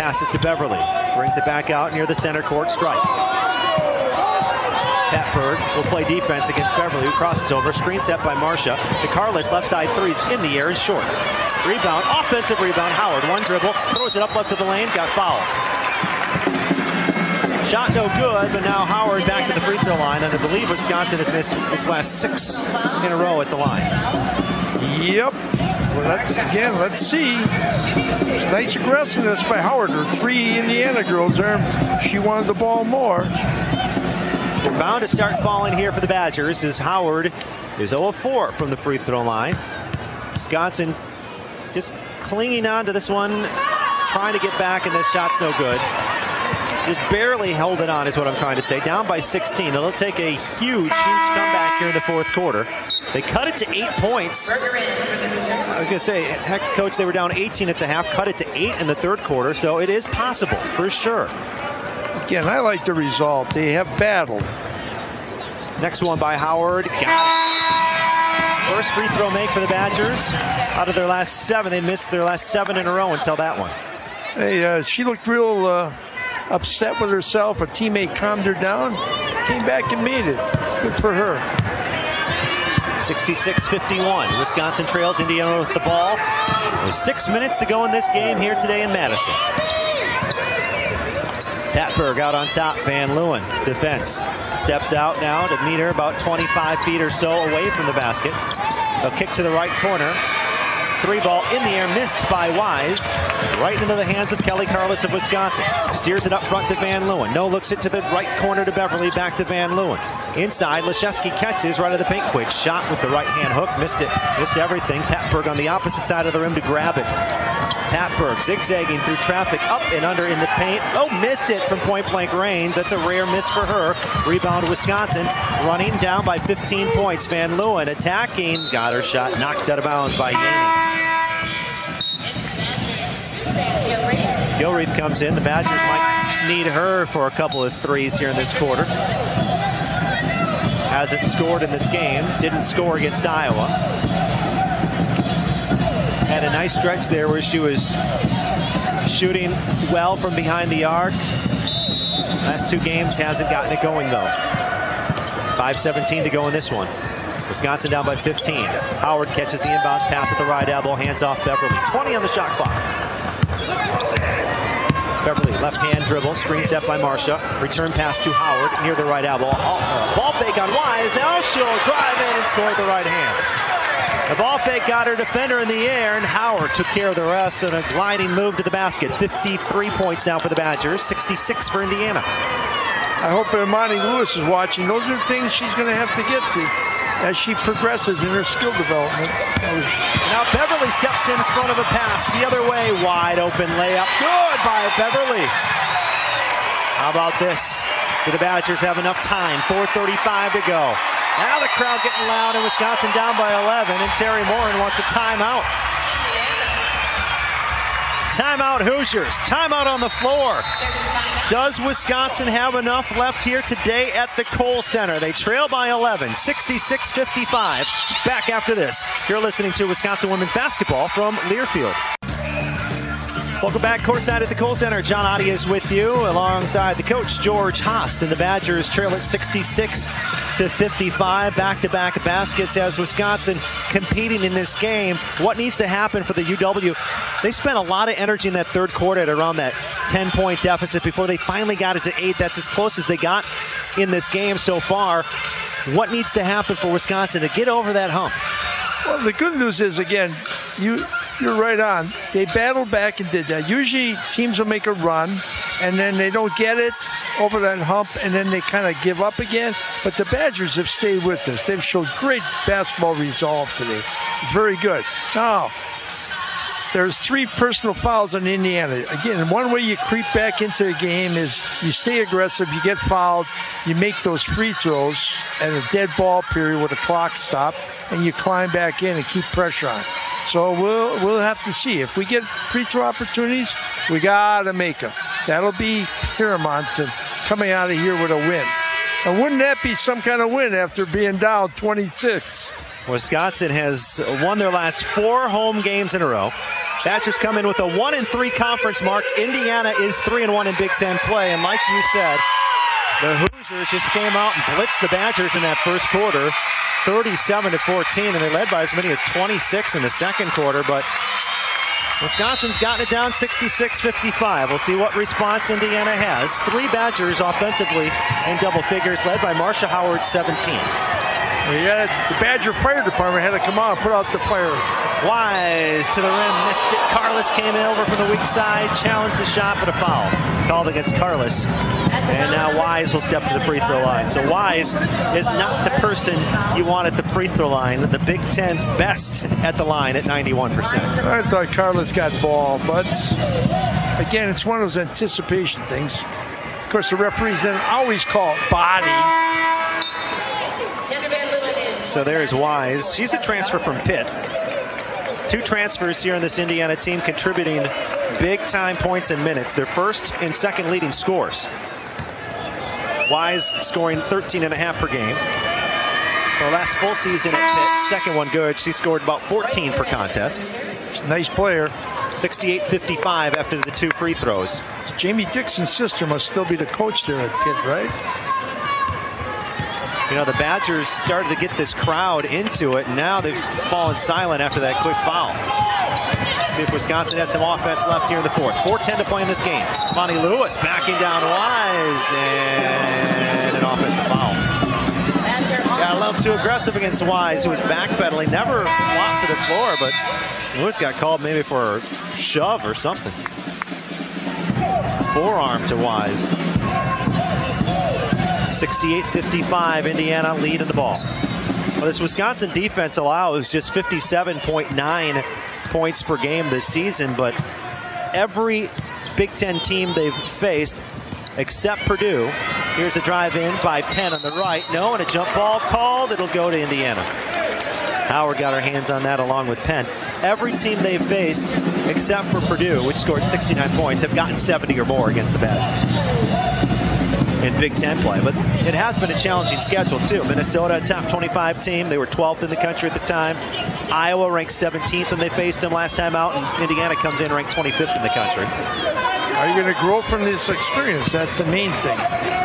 passes to Beverly. Brings it back out near the center court stripe. Patberg will play defense against Beverly, who crosses over. Screen set by Marsha. The Carlos left side threes in the air and short. Rebound, offensive rebound. Howard, one dribble, throws it up left of the lane, got fouled. Shot no good, but now Howard back to the free throw line, and I believe Wisconsin has missed its last six in a row at the line. Yep. Well, that's, again, let's see. Nice aggressiveness by Howard. Her three Indiana girls there. She wanted the ball more. They're bound to start falling here for the Badgers as Howard is zero of four from the free throw line. Wisconsin just clinging on to this one, trying to get back, and this shot's no good. Just barely held it on is what I'm trying to say. Down by sixteen. It'll take a huge, huge comeback here in the fourth quarter. They cut it to eight points. I was going to say, heck, Coach, they were down eighteen at the half, cut it to eight in the third quarter, so it is possible for sure. Again, I like the result. They have battled. Next one by Howard. Got it. First free throw make for the Badgers. Out of their last seven, they missed their last seven in a row until that one. Hey, uh, she looked real uh, upset with herself. A teammate calmed her down, came back and made it. Good for her. sixty-six fifty-one. Wisconsin trails Indiana with the ball. There's six minutes to go in this game here today in Madison. Patberg out on top, Van Leeuwen, defense. Steps out now to meet her about twenty-five feet or so away from the basket. They'll kick to the right corner. Three ball in the air, missed by Wise. Right into the hands of Kelly Carlos of Wisconsin. Steers it up front to Van Leeuwen. No, looks it to the right corner to Beverly, back to Van Leeuwen. Inside, Laszewski catches right of the paint, quick shot with the right-hand hook. Missed it, missed everything. Patberg on the opposite side of the rim to grab it. Patberg zigzagging through traffic, up and under in the paint. Oh, missed it from point-blank range. That's a rare miss for her. Rebound Wisconsin, running down by fifteen points. Van Leeuwen attacking, got her shot knocked out of bounds by Yanni. Gilreath comes in. The Badgers might need her for a couple of threes here in this quarter. Hasn't scored in this game. Didn't score against Iowa. Had a nice stretch there where she was shooting well from behind the arc. Last two games hasn't gotten it going though. five seventeen to go in this one. Wisconsin down by fifteen. Howard catches the inbounds pass at the right elbow, hands off Beverly. twenty on the shot clock. Beverly, left hand dribble, screen set by Marsha. Return pass to Howard near the right elbow. Ball fake on Wise. Now she'll drive in and score with the right hand. The ball fake got her defender in the air, and Howard took care of the rest in a gliding move to the basket. fifty-three points now for the Badgers, sixty-six for Indiana. I hope Imani Lewis is watching. Those are the things she's going to have to get to as she progresses in her skill development. Now Beverly steps in front of a pass the other way. Wide open layup. Good by Beverly. How about this? Do the Badgers have enough time? four thirty-five to go. Now the crowd getting loud, and Wisconsin down by eleven, and Teri Moren wants a timeout. Timeout Hoosiers, timeout on the floor. Does Wisconsin have enough left here today at the Kohl Center? They trail by eleven, sixty-six fifty-five. Back after this. You're listening to Wisconsin Women's Basketball from Learfield. Welcome back courtside at the Kohl Center. John Audi is with you alongside the coach, George Haas, and the Badgers trail at sixty-six to fifty-five. Back-to-back baskets as Wisconsin competing in this game. What needs to happen for the U W? They spent a lot of energy in that third quarter at around that ten-point deficit before they finally got it to eight. That's as close as they got in this game so far. What needs to happen for Wisconsin to get over that hump? Well, the good news is, again, you... You're right on. They battled back and did that. Usually teams will make a run, and then they don't get it over that hump, and then they kind of give up again. But the Badgers have stayed with us. They've showed great basketball resolve today. Very good. Now, there's three personal fouls on Indiana. Again, one way you creep back into a game is you stay aggressive, you get fouled, you make those free throws at a dead ball period with a clock stop, and you climb back in and keep pressure on. So we'll we'll have to see. If we get free throw opportunities, we got to make them. That'll be paramount to coming out of here with a win. And wouldn't that be some kind of win after being down twenty-six? Wisconsin has won their last four home games in a row. Badgers come in with a one and three conference mark. Indiana is three and one in Big Ten play. And like you said, the Hoosiers just came out and blitzed the Badgers in that first quarter, thirty-seven to fourteen, and they led by as many as twenty-six in the second quarter. But Wisconsin's gotten it down sixty-six fifty-five. We'll see what response Indiana has. Three Badgers offensively in double figures, led by Marsha Howard, seventeen. Well, yeah, the Badger Fire Department had to come out and put out the fire. Wise to the rim, missed it. Carlos came in over from the weak side, challenged the shot, but a foul called against Carlos. And now Wise will step to the free throw line. So Wise is not the person you want at the free throw line. The Big Ten's best at the line at ninety-one percent. I thought Carlos got ball, but again, it's one of those anticipation things. Of course, the referees didn't always call it body. So there's Wise. She's a transfer from Pitt. Two transfers here on this Indiana team contributing big-time points and minutes. Their first and second leading scores. Wise scoring thirteen and a half per game. Her last full season at Pitt, second one good. She scored about fourteen per contest. Nice player. sixty-eight fifty-five after the two free throws. Jamie Dixon's sister must still be the coach there at Pitt, right? You know, the Badgers started to get this crowd into it, and now they've fallen silent after that quick foul. See if Wisconsin has some offense left here in the fourth. four ten to play in this game. Imani Lewis backing down Wise, and an offensive foul. Got a little too aggressive against Wise, who was backpedaling. Never flopped to the floor, but Lewis got called maybe for a shove or something. Forearm to Wise. sixty-eight fifty-five, Indiana lead in the ball. Well, this Wisconsin defense allows just fifty-seven point nine points per game this season, but every Big Ten team they've faced except Purdue. Here's a drive in by Penn on the right. No, and a jump ball called. It'll go to Indiana. Howard got her hands on that along with Penn. Every team they've faced except for Purdue, which scored sixty-nine points, have gotten seventy or more against the Badgers in Big Ten play. But it has been a challenging schedule too. Minnesota, a top twenty-five team. They were twelfth in the country at the time. Iowa ranked seventeenth when they faced them last time out, and Indiana comes in ranked twenty-fifth in the country. Are you going to grow from this experience? That's the main thing,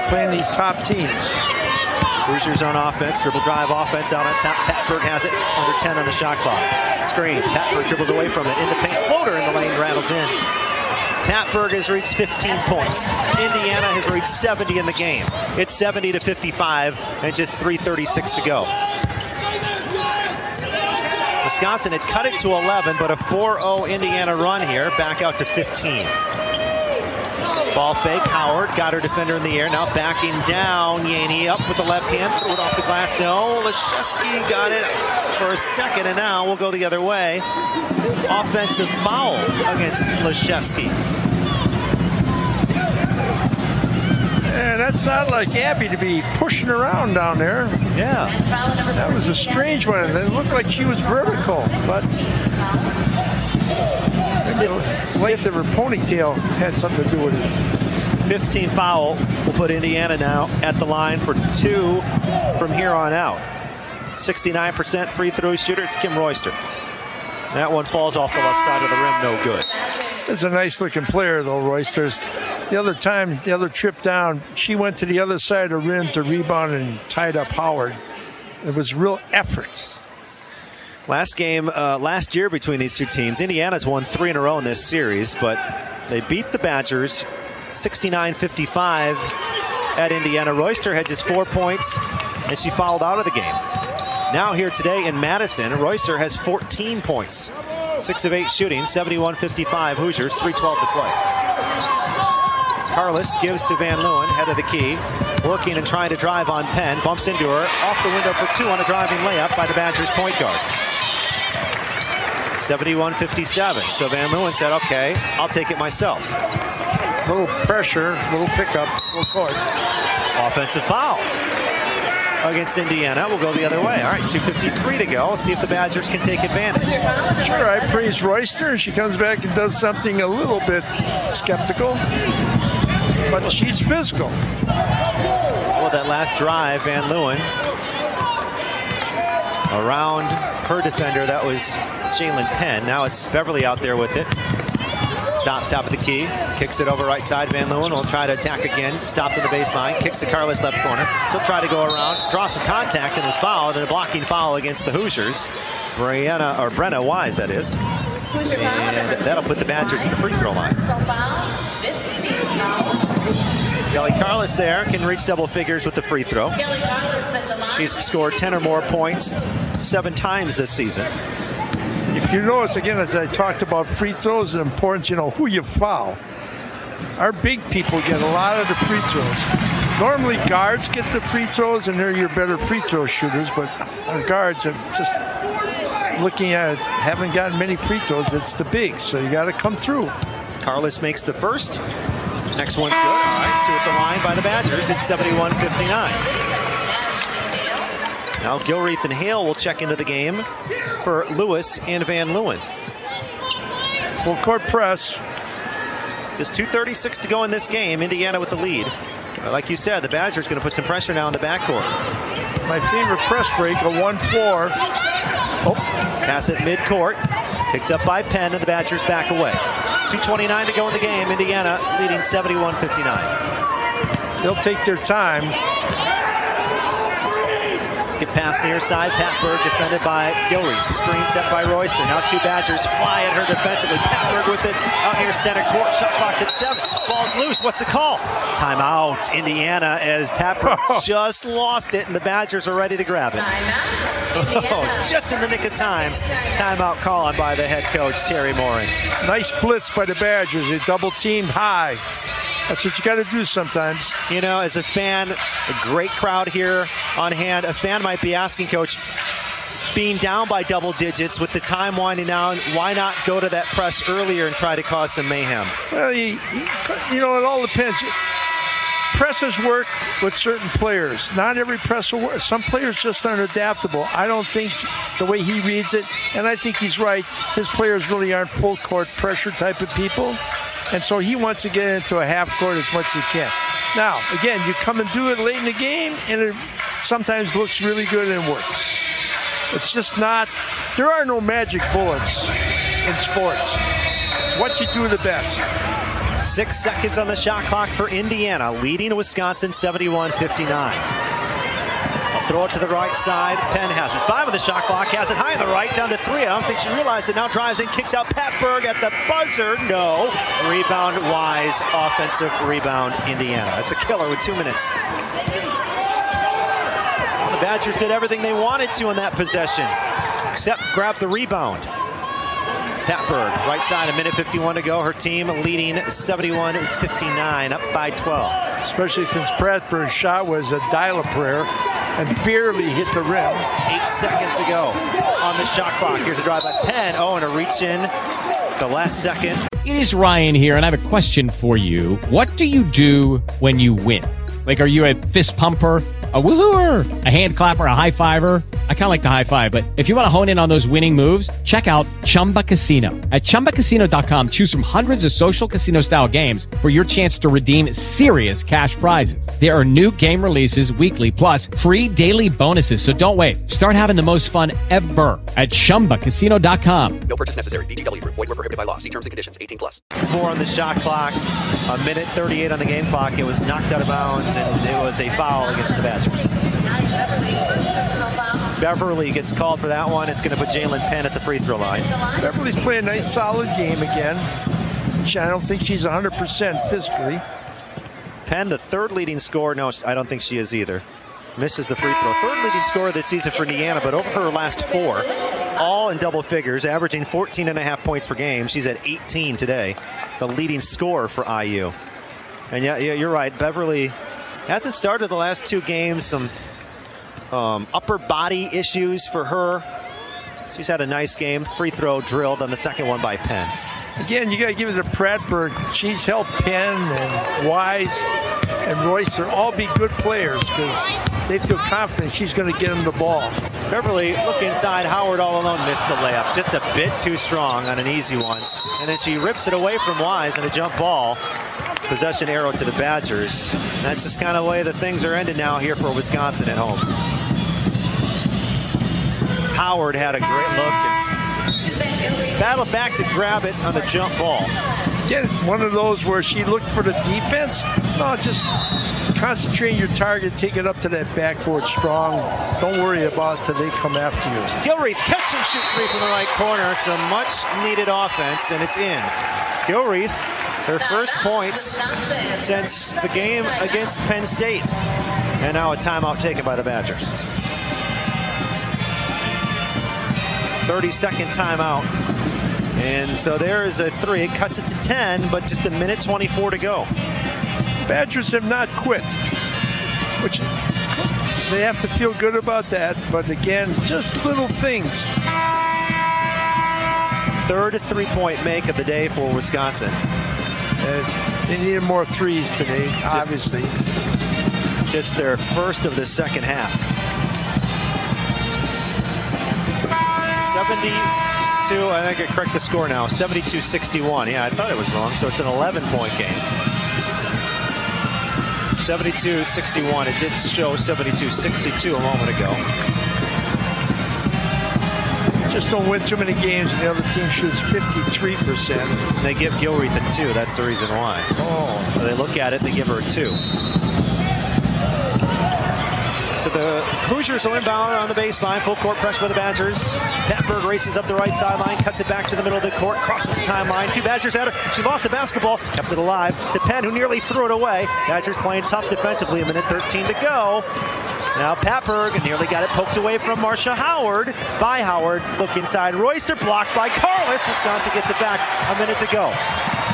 playing these top teams. Hoosiers on offense, dribble drive offense out on top. Patberg has it, under ten on the shot clock. Screen, Patberg dribbles away from it, in the paint, floater in the lane, rattles in. Patberg has reached fifteen points. Indiana has reached seventy in the game. It's seventy to fifty-five, and just three thirty-six to go. Wisconsin had cut it to eleven, but a four oh Indiana run here, back out to fifteen. Ball fake, Howard got her defender in the air, now backing down, Yanni up with the left hand, threw it off the glass, no, Laszewski got it for a second, and now we'll go the other way. Offensive foul against Laszewski. And that's not like Abby to be pushing around down there. Yeah. That was a strange one. It looked like she was vertical, but like the ponytail had something to do with it. fifteen foul will put Indiana now at the line for two from here on out. sixty-nine percent free throw shooters, Kim Royster. That one falls off the left side of the rim, no good. That's a nice looking player though, Royster's. The other time, the other trip down, she went to the other side of the rim to rebound and tied up Howard. It was real effort. Last game, uh, last year between these two teams, Indiana's won three in a row in this series, but they beat the Badgers sixty-nine fifty-five at Indiana. Royster had just four points, and she fouled out of the game. Now here today in Madison, Royster has fourteen points. Six of eight shooting, seventy-one fifty-five Hoosiers, three twelve to play. Carlos gives to Van Leeuwen, head of the key, working and trying to drive on Penn, bumps into her, off the window for two on a driving layup by the Badgers point guard. seventy-one fifty-seven, so Van Leeuwen said, okay, I'll take it myself. Little pressure, little pickup, little court. Offensive foul against Indiana. We'll go the other way. All right, two fifty-three to go. We'll see if the Badgers can take advantage. Sure, I praise Royster. She comes back and does something a little bit skeptical. but she's physical. Well, that last drive, Van Leeuwen, around her defender, that was Jaelynn Penn. Now it's Beverly out there with it. Stop, top of the key. Kicks it over right side. Van Leeuwen will try to attack again. Stopped in the baseline. Kicks to Carlos left corner. She'll try to go around. Draw some contact and is fouled. And a blocking foul against the Hoosiers. Brianna, or Brenna Wise, that is. And that'll put the Badgers in the free throw line. Kelly Carlos there can reach double figures with the free throw. She's scored ten or more points seven times this season. If you notice, again, as I talked about free throws and importance, you know, who you foul. Our big people get a lot of the free throws. Normally guards get the free throws, and they're your better free throw shooters, but our guards are just looking at it, haven't gotten many free throws. It's the big, so you got to come through. Carlos makes the first. Next one's good. All right, two at the line by the Badgers. It's seventy-one fifty-nine. Now Gilreath and Hale will check into the game for Lewis and Van Leeuwen. Full court press. Just two thirty-six to go in this game. Indiana with the lead. Like you said, the Badgers going to put some pressure now in the backcourt. My favorite press break, a one four. Oh, pass at midcourt. Picked up by Penn, and the Badgers back away. two twenty-nine to go in the game. Indiana leading seventy-one fifty-nine. They'll take their time. Get past near side. Patberg defended by Gilreath. Screen set by Royster. Now two Badgers fly at her defensively. Patberg with it out near center court. Shot clock's at seven. Ball's loose. What's the call? Timeout, Indiana, as Patberg oh. just lost it, and the Badgers are ready to grab it. Oh, just in the nick of time. Timeout call by the head coach, Teri Moren. Nice blitz by the Badgers. They double teamed high. That's what you got to do sometimes. You know, as a fan, a great crowd here on hand. A fan might be asking, Coach, being down by double digits with the time winding down, why not go to that press earlier and try to cause some mayhem? Well, you, you know, it all depends. Presses work with certain players. Not every press will work. Some players just aren't adaptable. I don't think the way he reads it, and I think he's right, his players really aren't full court pressure type of people. And so he wants to get into a half court as much as he can. Now, again, you come and do it late in the game, and it sometimes looks really good and works. It's just not, there are no magic bullets in sports. It's what you do the best. Six seconds on the shot clock for Indiana, leading Wisconsin seventy-one fifty-nine. I'll throw it to the right side. Penn has it. Five on the shot clock, has it high on the right, down to three. I don't think she realized it. Now drives in, kicks out Patberg at the buzzer. No. Rebound Wise, offensive rebound Indiana. It's a killer with two minutes. Well, the Badgers did everything they wanted to in that possession, except grab the rebound. Patberg, right side, a minute fifty-one to go. Her team leading seventy-one fifty-nine, up by twelve. Especially since Patberg's shot was a dial-a-prayer and barely hit the rim. Eight seconds to go on the shot clock. Here's a drive by Penn. Oh, and a reach in the last second. It is Ryan here, and I have a question for you. What do you do when you win? Like, are you a fist pumper? A woohooer, a hand clapper, a high fiver. I kind of like the high five, but if you want to hone in on those winning moves, check out Chumba Casino. At chumba casino dot com, choose from hundreds of social casino style games for your chance to redeem serious cash prizes. There are new game releases weekly, plus free daily bonuses. So don't wait. Start having the most fun ever at chumba casino dot com. No purchase necessary. V G W Group. Void where prohibited by law. See terms and conditions. eighteen plus. Four on the shot clock. A minute thirty-eight on the game clock. It was knocked out of bounds, and it was a foul against the Badgers. Beverly gets called for that one. It's going to put Jaelynn Penn at the free throw line. Beverly's playing a nice, solid game again. I don't think she's one hundred percent physically. Penn, the third leading scorer. No, I don't think she is either. Misses the free throw. Third leading scorer this season for Indiana, but over her last four, all in double figures, averaging fourteen and a half points per game. She's at eighteen today, the leading scorer for I U. And yeah, yeah, you're right. Beverly hasn't started the last two games. Some um, upper body issues for her. She's had a nice game. Free throw drilled on the second one by Penn. Again, you got to give it to Patberg. She's helped Penn and Wise and Royster all be good players because they feel confident she's going to get them the ball. Beverly, look inside. Howard all alone missed the layup. Just a bit too strong on an easy one. And then she rips it away from Wise on a jump ball. possession arrow to the Badgers. And that's just kind of the way that things are ended now here for Wisconsin at home. Howard had a great look and battled back to grab it on the jump ball. Again, one of those where she looked for the defense. No, just concentrate your target, take it up to that backboard strong. Don't worry about it till they come after you. Gilreath catch and shoot three from the right corner. Some much needed offense, and it's in. Gilreath, her first points since the game against Penn State. And now a timeout taken by the Badgers. thirty second timeout. And so there is a three. It cuts it to ten, but just a minute twenty-four to go. Badgers have not quit, which they have to feel good about that. But again, just little things. Third three-point make of the day for Wisconsin. Uh, they needed more threes today, just, obviously. Just their first of the second half. seventy-two, I think I correct the score now, seventy-two sixty-one. Yeah, I thought it was wrong, so it's an eleven point game. seventy-two sixty-one, it did show seventy-two sixty-two a moment ago. Just don't win too many games and the other team shoots fifty-three percent. They give Gilreath a two, that's the reason why. Oh. So they look at it, they give her a two. So the Hoosiers will inbound on the baseline, full court press by the Badgers. Patberg races up the right sideline, cuts it back to the middle of the court, crosses the timeline. Two Badgers at her, she lost the basketball, kept it alive to Penn, who nearly threw it away. Badgers playing tough defensively, a minute thirteen to go. Now Patberg nearly got it poked away from Marsha Howard. By Howard, look inside. Royster blocked by Carlos. Wisconsin gets it back. A minute to go.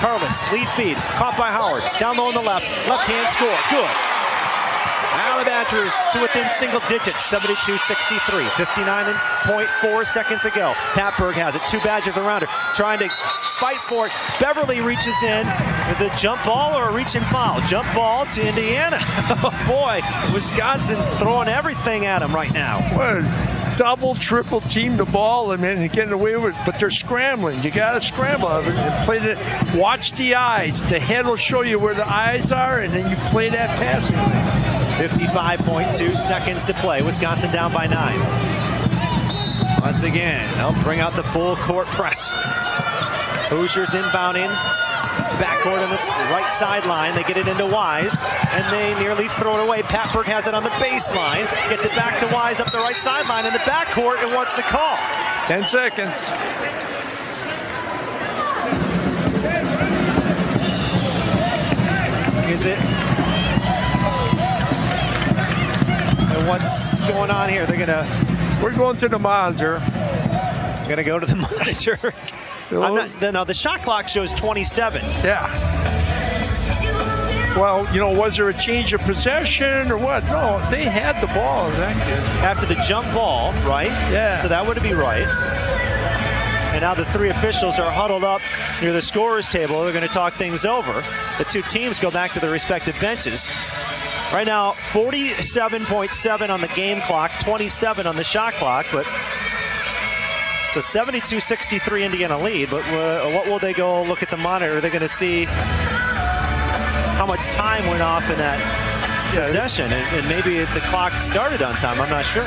Carlos, lead feed. Caught by Howard. Down low on the left. Left hand score. Good. Now the Badgers to within single digits. seventy-two sixty-three. fifty-nine point four seconds ago. Patberg has it. Two Badgers around her. Trying to fight for it. Beverly reaches in. Is it a jump ball or a reach and foul? Jump ball to Indiana. Oh boy, Wisconsin's throwing everything at them right now. What a double, triple team the ball and then getting away with it. But they're scrambling. You got to scramble. Play the, watch the eyes. The head will show you where the eyes are, and then you play that passing thing. fifty-five point two seconds to play. Wisconsin down by nine. Once again, they'll bring out the full court press. Hoosiers inbounding. Backcourt on the right sideline. They get it into Wise, and they nearly throw it away. Patberg has it on the baseline. Gets it back to Wise up the right sideline in the backcourt, and wants the call. Ten seconds. Is it? And what's going on here? They're gonna. We're going to the monitor. I'm gonna go to the monitor. I'm not, no, the shot clock shows twenty-seven. Yeah. Well, you know, was there a change of possession or what? No, they had the ball. After the jump ball, right? Yeah. So that would be right. And now the three officials are huddled up near the scorer's table. They're going to talk things over. The two teams go back to their respective benches. Right now, forty-seven point seven on the game clock, twenty-seven on the shot clock, but... So seventy-two sixty-three Indiana lead, but uh, what will they go look at the monitor? They're going to see how much time went off in that yeah, possession, and, and maybe if the clock started on time. I'm not sure.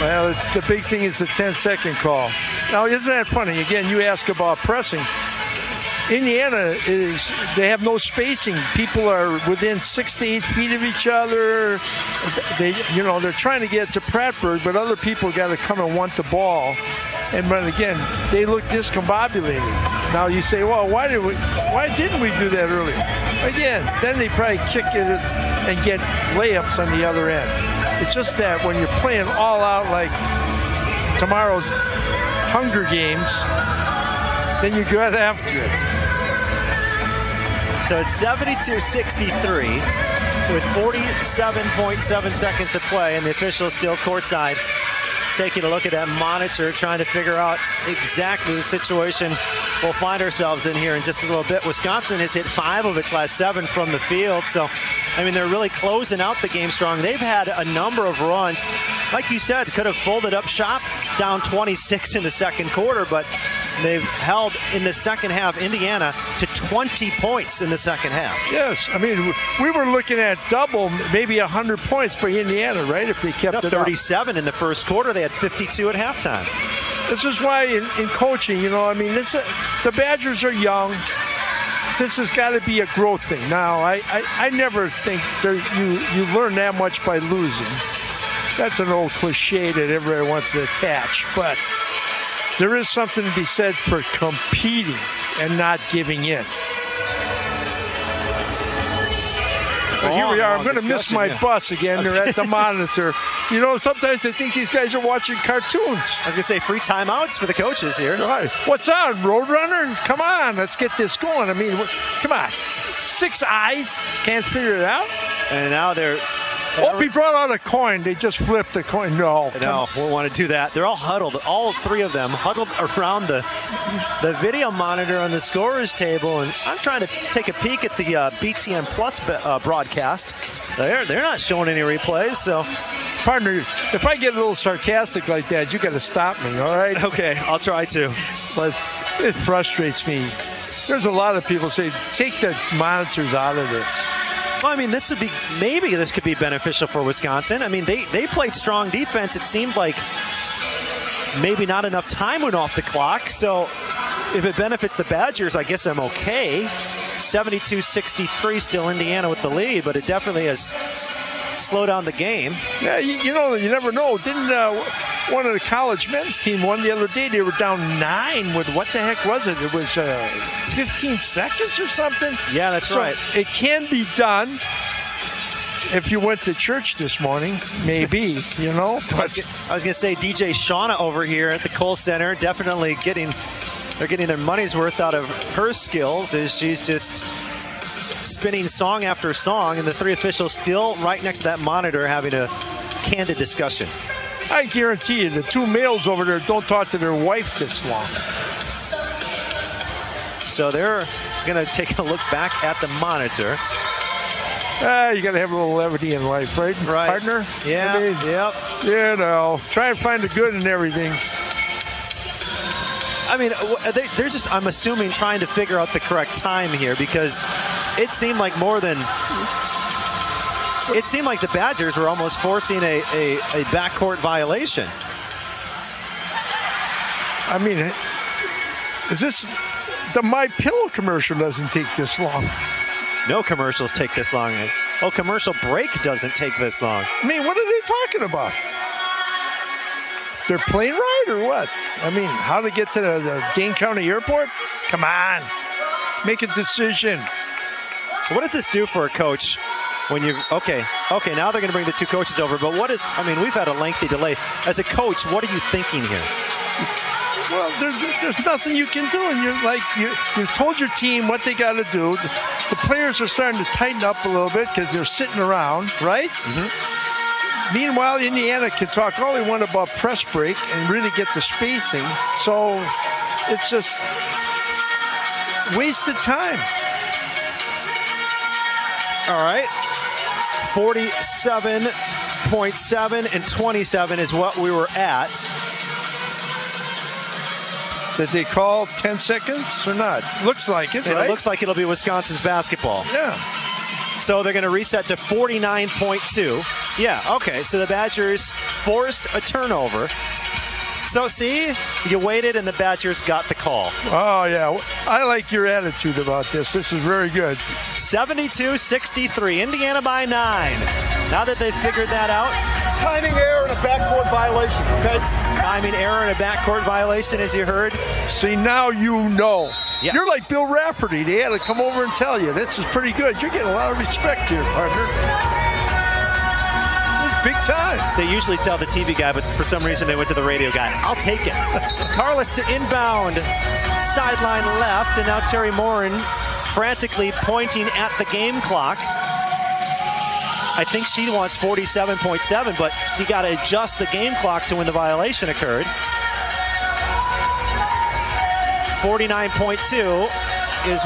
Well, it's, the big thing is the ten second call. Now, isn't that funny? Again, you ask about pressing. Indiana is, they have no spacing. People are within six to eight feet of each other. They, you know, they're trying to get to Patberg, but other people got to come and want the ball. And but again, they look discombobulated. Now you say, well, why did we, why didn't we do that earlier? Again, then they probably kick it and get layups on the other end. It's just that when you're playing all out like tomorrow's Hunger Games, then you get after it. So it's seventy-two sixty-three with forty-seven point seven seconds to play, and the officials still courtside, taking a look at that monitor, trying to figure out exactly the situation we'll find ourselves in here in just a little bit. Wisconsin has hit five of its last seven from the field, so I mean they're really closing out the game strong. They've had a number of runs, like you said, could have folded up shop down twenty-six in the second quarter, but They've held in the second half Indiana to twenty points in the second half. Yes, I mean, we were looking at double, maybe one hundred points for Indiana, right, if they kept no, it thirty-seven up. In the first quarter. They had fifty-two at halftime. This is why in, in coaching, you know, I mean, this, the Badgers are young. This has got to be a growth thing. Now, I, I, I never think there, you, you learn that much by losing. That's an old cliche that everybody wants to attach, but there is something to be said for competing and not giving in. But here we are. I'm going to miss my yeah. bus again. They're at the monitor. You know, sometimes I think these guys are watching cartoons. I was going to say free timeouts for the coaches here. All right. What's on, Roadrunner? Come on. Let's get this going. I mean, what, come on. Six eyes. Can't figure it out. And now they're... Opie brought out a coin. They just flipped the coin. No. No, we won't want to do that. They're all huddled. All three of them huddled around the the video monitor on the scorer's table. And I'm trying to take a peek at the uh, B T N Plus uh, broadcast. They're, they're not showing any replays. So, partner, if I get a little sarcastic like that, you got to stop me, all right? Okay, I'll try to. But it frustrates me. There's a lot of people say, take the monitors out of this. Well, I mean, this would be, maybe this could be beneficial for Wisconsin. I mean, they, they played strong defense. It seemed like maybe not enough time went off the clock. So if it benefits the Badgers, I guess I'm okay. seventy-two sixty-three, still Indiana with the lead, but it definitely has slowed down the game. Yeah, you, you know, you never know. Didn't uh, one of the college men's team won the other day? They were down nine with, what the heck was it? It was uh, fifteen seconds or something? Yeah, that's so right. It can be done. If you went to church this morning, maybe, you know. But I was going to say, D J Shauna over here at the Kohl Center, definitely getting, they're getting their money's worth out of her skills as she's just spinning song after song, and the three officials still right next to that monitor having a candid discussion. I guarantee you the two males over there don't talk to their wife this long. So they're going to take a look back at the monitor. Uh, you got to have a little levity in life, right, right. partner? Yeah, I mean, yep. You know, try and find the good in everything. I mean, they're just, I'm assuming, trying to figure out the correct time here, because it seemed like more than, it seemed like the Badgers were almost forcing a, a, a backcourt violation. I mean, is this, the My Pillow commercial doesn't take this long. No commercials take this long. Oh, commercial break doesn't take this long. I mean, what are they talking about? They're plane ride or what? I mean, how to get to the, the Dane County Airport? Come on, make a decision. What does this do for a coach when you, okay, okay, now they're gonna bring the two coaches over, but what is, I mean, we've had a lengthy delay. As a coach, what are you thinking here? Well, there's, there's nothing you can do, and you're like, you, you've told your team what they gotta do. The, the players are starting to tighten up a little bit because they're sitting around, right? Mm-hmm. Meanwhile, Indiana can talk all they want about press break and really get the spacing. So it's just wasted time. All right. forty-seven point seven and twenty-seven is what we were at. Did they call ten seconds or not? Looks like it, and right? It looks like it'll be Wisconsin's basketball. Yeah. So they're going to reset to forty-nine point two. Yeah, okay, so the Badgers forced a turnover. So, see, you waited and the Badgers got the call. Oh, yeah, I like your attitude about this. This is very good. seventy-two sixty-three, Indiana by nine. Now that they've figured that out. Timing error and a backcourt violation, okay? Timing error and a backcourt violation, as you heard. See, now you know. Yes. You're like Bill Rafferty. They had to come over and tell you. This is pretty good. You're getting a lot of respect here, partner. Big time. They usually tell the T V guy, but for some reason they went to the radio guy. I'll take it. Carlos to inbound. Sideline left. And now Teri Moren frantically pointing at the game clock. I think she wants forty-seven point seven, but you got to adjust the game clock to when the violation occurred. forty-nine point two is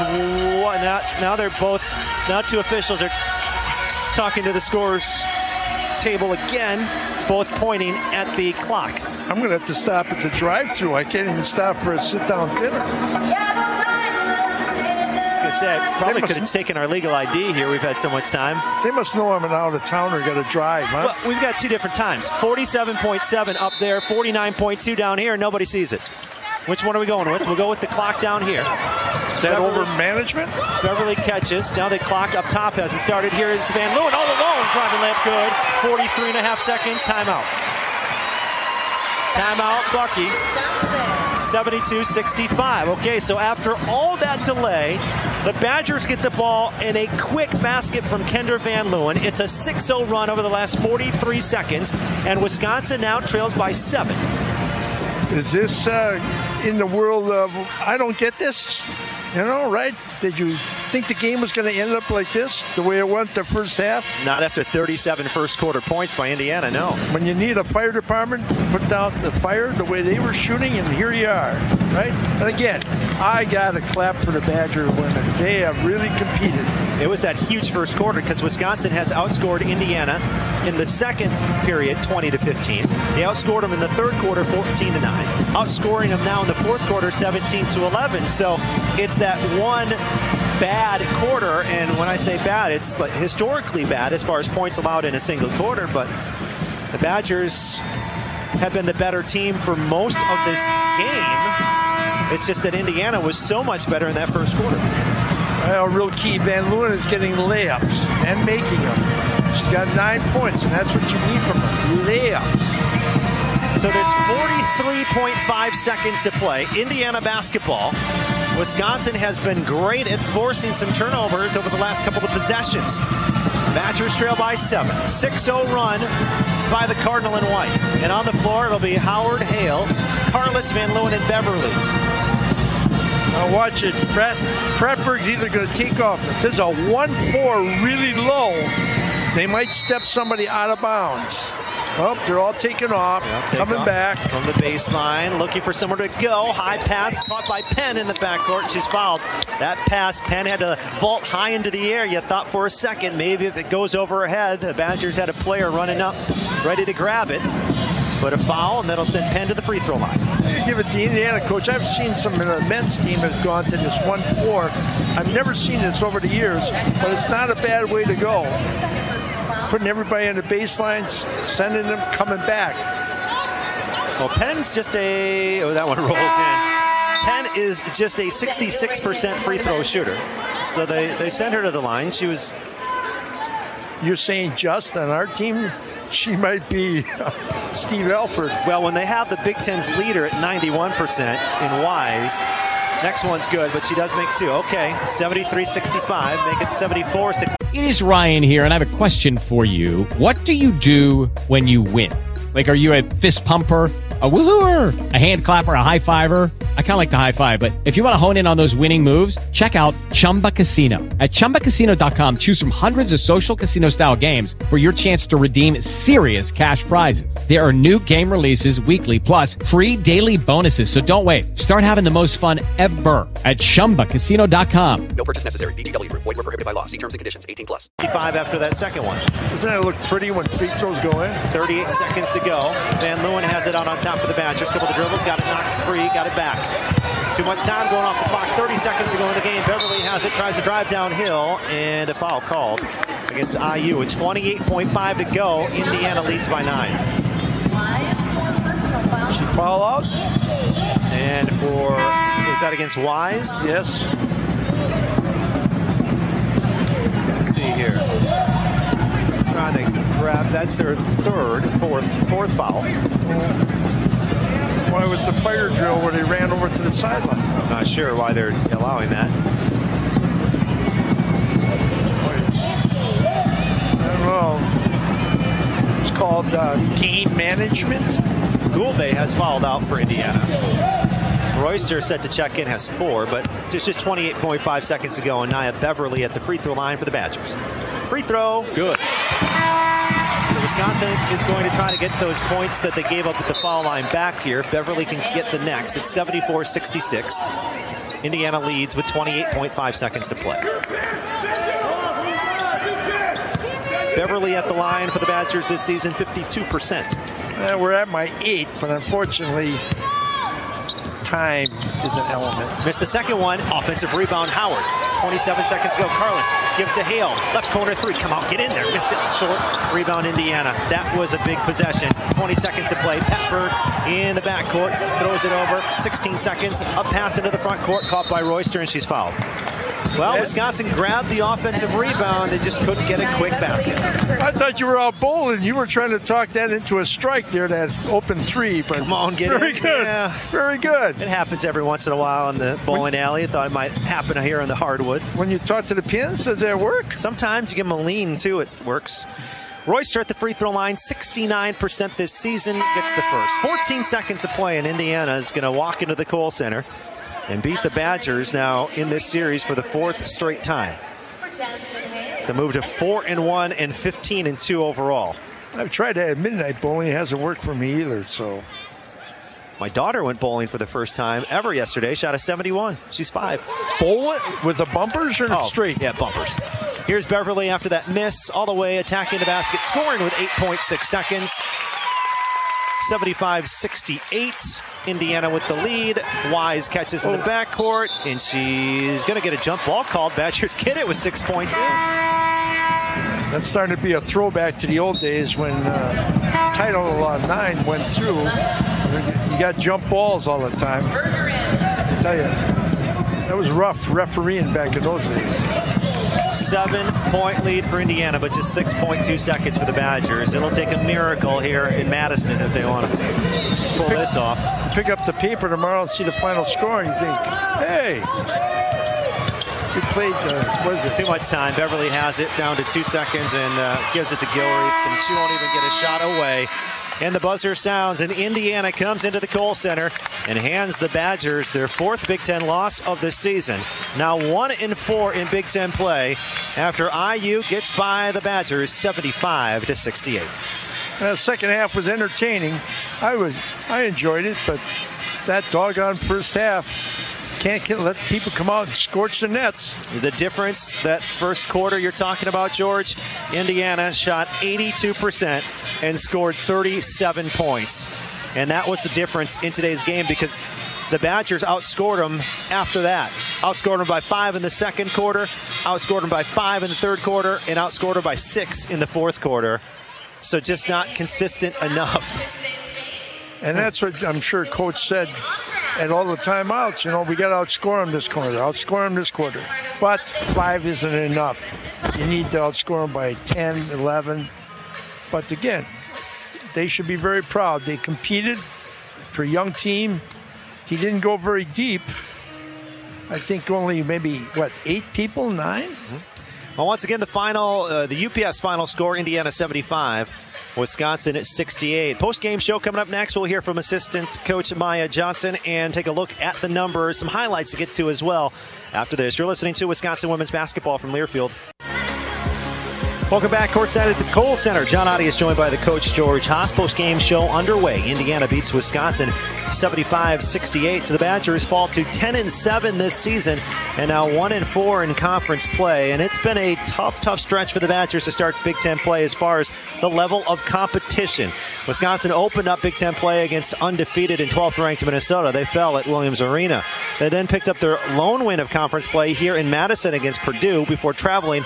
what now, now they're both, now two officials are talking to the scorer's table again, both pointing at the clock. I'm going to have to stop at the drive-thru. I can't even stop for a sit-down dinner. I was going to say, probably could have taken our legal I D here. We've had so much time. They must know I'm an out-of-towner. Got to drive, huh? Well, we've got two different times. forty-seven point seven up there, forty-nine point two down here. Nobody sees it. Which one are we going with? We'll go with the clock down here. Is that Beverly, over management? Beverly catches. Now the clock up top hasn't started. Here is Van Leeuwen all alone. Driving layup good. forty-three and a half seconds. Timeout. Timeout, Bucky. seventy-two sixty-five. Okay, so after all that delay, the Badgers get the ball in a quick basket from Kendra Van Leeuwen. It's a six oh run over the last forty-three seconds, and Wisconsin now trails by seven. Is this uh, in the world of, I don't get this, you know, right? Did you think the game was going to end up like this, the way it went the first half? Not after thirty-seven first quarter points by Indiana, no. When you need a fire department to put down the fire the way they were shooting, and here you are, right? And again, I got to clap for the Badger women. They have really competed. It was that huge first quarter because Wisconsin has outscored Indiana in the second period, twenty to fifteen. They outscored them in the third quarter, fourteen to nine. Outscoring them now in the fourth quarter, seventeen to eleven. So it's that one bad quarter, and when I say bad, it's like historically bad as far as points allowed in a single quarter, but the Badgers have been the better team for most of this game. It's just that Indiana was so much better in that first quarter. Well, real key, Van Leeuwen is getting layups and making them. She's got nine points, and that's what you need from her, layups. So there's forty-three point five seconds to play. Indiana basketball. Wisconsin has been great at forcing some turnovers over the last couple of possessions. Badgers trail by seven. six oh run by the Cardinal and White. And on the floor, it'll be Howard, Hale, Carlos, Van Leeuwen, and Beverly. Now watch it. Pratt, Prattberg's either going to take off. If there's a one four really low, they might step somebody out of bounds. Oh, they're all taking off, take coming off back. From the baseline, looking for somewhere to go. High pass caught by Penn in the backcourt. She's fouled. That pass, Penn had to vault high into the air. You thought for a second, maybe if it goes over her head, the Badgers had a player running up, ready to grab it. But a foul, and that'll send Penn to the free throw line. You give it to Indiana, coach. I've seen some of the men's team has gone to this one four. I've never seen this over the years, but it's not a bad way to go. Putting everybody on the baseline, sending them coming back. Well, Penn's just a, oh, that one rolls in. Penn is just a sixty-six percent free throw shooter. So they, they sent her to the line. She was. You're saying just on our team, she might be Steve Alford. Well, when they have the Big Ten's leader at ninety-one percent in Wise, next one's good, but she does make two. Okay, seventy-three sixty-five, make it seventy-four sixty-five. It is Ryan here, and I have a question for you. What do you do when you win? Like, are you a fist pumper, a woohooer, a hand clapper, a high fiver? I kind of like the high five, but if you want to hone in on those winning moves, check out Chumba Casino. At chumba casino dot com, choose from hundreds of social casino style games for your chance to redeem serious cash prizes. There are new game releases weekly, plus free daily bonuses. So don't wait. Start having the most fun ever at chumba casino dot com. No purchase necessary. V G W. Void where prohibited by law. See terms and conditions. eighteen plus. fifty-five after that second one. Doesn't that look pretty when free throws go in? thirty-eight seconds to go. Van Leeuwen has it out on top for the Badgers. Couple of the dribbles. Got it knocked free. Got it back. Too much time going off the clock. thirty seconds to go in the game. Beverly has it, tries to drive downhill, and a foul called against I U. With twenty-eight point five to go, Indiana leads by nine. She foul out. And for, is that against Wise? Yes. Let's see here. Trying to grab, that's their third, fourth, fourth foul. Why was the fire drill where they ran over to the sideline? I'm not sure why they're allowing that. I don't know. It's called uh, game management. Goulbe has fouled out for Indiana. Royster set to check in, has four, but just, just twenty-eight point five seconds to go, and Nia Beverly at the free throw line for the Badgers. Free throw, good. Wisconsin is going to try to get those points that they gave up at the foul line back here. Beverly can get the next. It's seventy-four sixty-six. Indiana leads with twenty-eight point five seconds to play. Beverly at the line for the Badgers this season, fifty-two percent. Yeah, we're at my eight, but unfortunately, time is an element. Missed the second one. Offensive rebound, Howard. twenty-seven seconds to go. Carlos gives to Hale. Left corner three. Come out, get in there. Missed it. Short rebound, Indiana. That was a big possession. twenty seconds to play. Patberg in the backcourt. Throws it over. sixteen seconds. Up pass into the front court. Caught by Royster, and she's fouled. Well, Wisconsin grabbed the offensive rebound and just couldn't get a quick basket. I thought you were out bowling. You were trying to talk that into a strike there, that open three. But come on, get very in. Good. Yeah. Very good. It happens every once in a while in the bowling when, alley. I thought it might happen here in the hardwood. When you talk to the pins, does that work? Sometimes you give them a lean, too. It works. Royster at the free throw line, sixty-nine percent this season, gets the first. fourteen seconds to play, and Indiana is going to walk into the Kohl Center and beat the Badgers now in this series for the fourth straight time. They move to four and one and fifteen and two overall. I've tried to have midnight bowling. It hasn't worked for me either, so. My daughter went bowling for the first time ever yesterday. Shot a seventy-one. She's five. Bowl it with the bumpers or oh, straight? Yeah, bumpers. Here's Beverly after that miss. All the way attacking the basket. Scoring with eight point six seconds. seventy-five sixty-eight. Indiana with the lead. Wise catches in the backcourt, and she's going to get a jump ball called. Badgers get it with six point two. That's starting to be a throwback to the old days when uh, Title nine went through. You got jump balls all the time. I tell you, that was rough refereeing back in those days. Seven-point lead for Indiana, but just six point two seconds for the Badgers. It'll take a miracle here in Madison if they want to pull pick, this off. Pick up the paper tomorrow and see the final score, and you think, hey, we played the, what is it? Too much time. Beverly has it down to two seconds and uh, gives it to Gilreath, and she won't even get a shot away. And the buzzer sounds, and Indiana comes into the Kohl Center and hands the Badgers their fourth Big Ten loss of the season. Now one and four in Big Ten play after I U gets by the Badgers seventy-five to sixty-eight. The second half was entertaining. I was, I enjoyed it, but that doggone first half, can't let people come out and scorch the nets. The difference that first quarter you're talking about, George, Indiana shot eighty-two percent and scored thirty-seven points. And that was the difference in today's game, because the Badgers outscored them after that. Outscored them by five in the second quarter, outscored them by five in the third quarter, and outscored them by six in the fourth quarter. So just not consistent enough. And that's what I'm sure Coach said at all the timeouts. You know, we got to outscore them this quarter, outscore them this quarter. But five isn't enough. You need to outscore them by ten, eleven. But again, they should be very proud. They competed for a young team. He didn't go very deep. I think only maybe, what, eight people, nine? Mm-hmm. Well, once again, the final, uh, the U P S final score, Indiana seventy-five, Wisconsin at sixty-eight. Post-game show coming up next. We'll hear from assistant coach Maya Johnson and take a look at the numbers, some highlights to get to as well after this. You're listening to Wisconsin Women's Basketball from Learfield. Welcome back, courtside at the Kohl Center. John Audi is joined by the coach, George Haas. Post-game show underway. Indiana beats Wisconsin seventy-five sixty-eight. So the Badgers fall to ten and seven this season and now one and four in conference play. And it's been a tough, tough stretch for the Badgers to start Big Ten play as far as the level of competition. Wisconsin opened up Big Ten play against undefeated and twelfth-ranked Minnesota. They fell at Williams Arena. They then picked up their lone win of conference play here in Madison against Purdue before traveling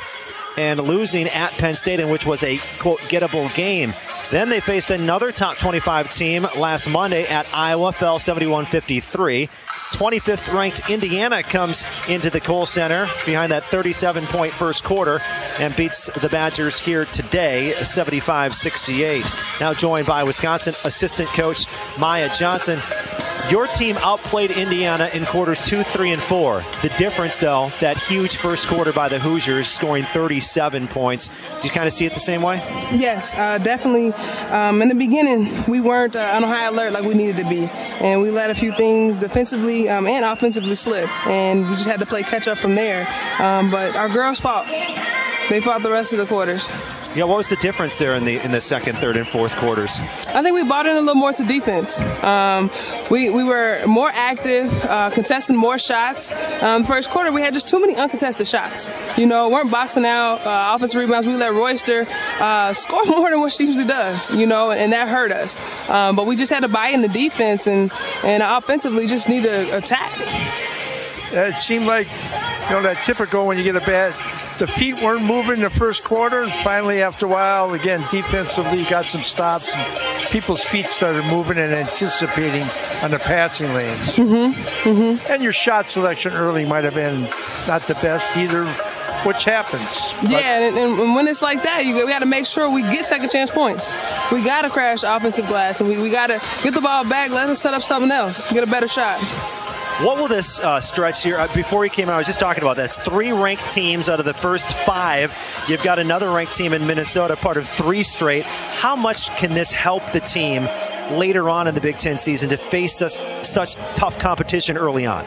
and losing at Penn State, in which was a, quote, gettable game. Then they faced another top twenty-five team last Monday at Iowa, fell seventy-one fifty-three. twenty-fifth-ranked Indiana comes into the Kohl Center behind that thirty-seven point first quarter and beats the Badgers here today, seventy-five sixty-eight. Now joined by Wisconsin assistant coach Maya Johnson. Your team outplayed Indiana in quarters two, three, and four. The difference, though, that huge first quarter by the Hoosiers scoring thirty-seven points. Do you kind of see it the same way? Yes, uh, definitely. Um, in the beginning, we weren't uh, on a high alert like we needed to be. And we let a few things defensively um, and offensively slip. And we just had to play catch up from there. Um, but our girls fought. They fought the rest of the quarters. Yeah, what was the difference there in the in the second, third, and fourth quarters? I think we bought in a little more to defense. Um, we we were more active, uh, contesting more shots. Um, first quarter, we had just too many uncontested shots. You know, weren't boxing out uh, offensive rebounds. We let Royster uh, score more than what she usually does. You know, and that hurt us. Um, but we just had to buy in the defense, and and offensively just need to attack. It seemed like, you know, that typical when you get a bad. The feet weren't moving in the first quarter, and finally, after a while, again, defensively got some stops, and people's feet started moving and anticipating on the passing lanes. Mm-hmm. Mm-hmm. And your shot selection early might have been not the best either, which happens. Yeah, and, and when it's like that, you, we got to make sure we get second chance points. We got to crash the offensive glass, and we, we got to get the ball back, let us set up something else, get a better shot. What will this uh, stretch here, uh, before he came out, I was just talking about that. It's three ranked teams out of the first five. You've got another ranked team in Minnesota, part of three straight. How much can this help the team later on in the Big Ten season to face this, such tough competition early on?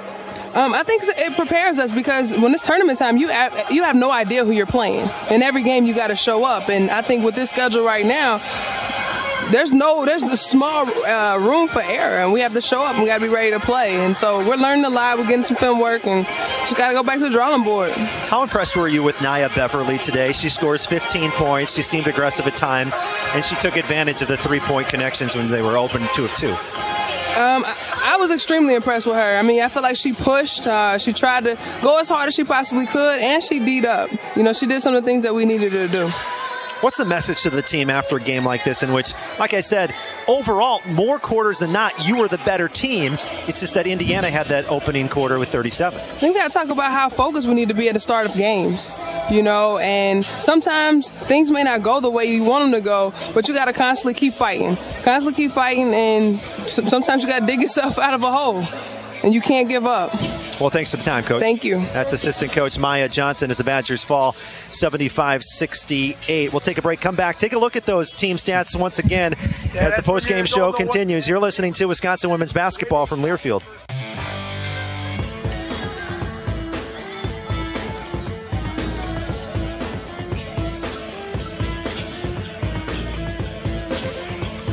Um, I think it prepares us because when it's tournament time, you have, you have no idea who you're playing. In every game, you got to show up. And I think with this schedule right now, There's no, there's a small uh, room for error, and we have to show up and we got to be ready to play. And so we're learning a lot, we're getting some film work, and just got to go back to the drawing board. How impressed were you with Nia Beverly today? She scores fifteen points, she seemed aggressive at times, and she took advantage of the three-point connections when they were open two of two. Um, I was extremely impressed with her. I mean, I feel like she pushed. Uh, she tried to go as hard as she possibly could, and she D'd up. You know, she did some of the things that we needed her to do. What's the message to the team after a game like this in which, like I said, overall, more quarters than not, you were the better team. It's just that Indiana had that opening quarter with thirty-seven. I think we got to talk about how focused we need to be at the start of games, you know, and sometimes things may not go the way you want them to go, but you got to constantly keep fighting. Constantly keep fighting, and sometimes you got to dig yourself out of a hole, and you can't give up. Well, thanks for the time, Coach. Thank you. That's assistant coach Maya Johnson as the Badgers fall seventy-five sixty-eight. We'll take a break, come back, take a look at those team stats once again yeah, as the postgame show continues. You're listening to Wisconsin Women's Basketball from Learfield.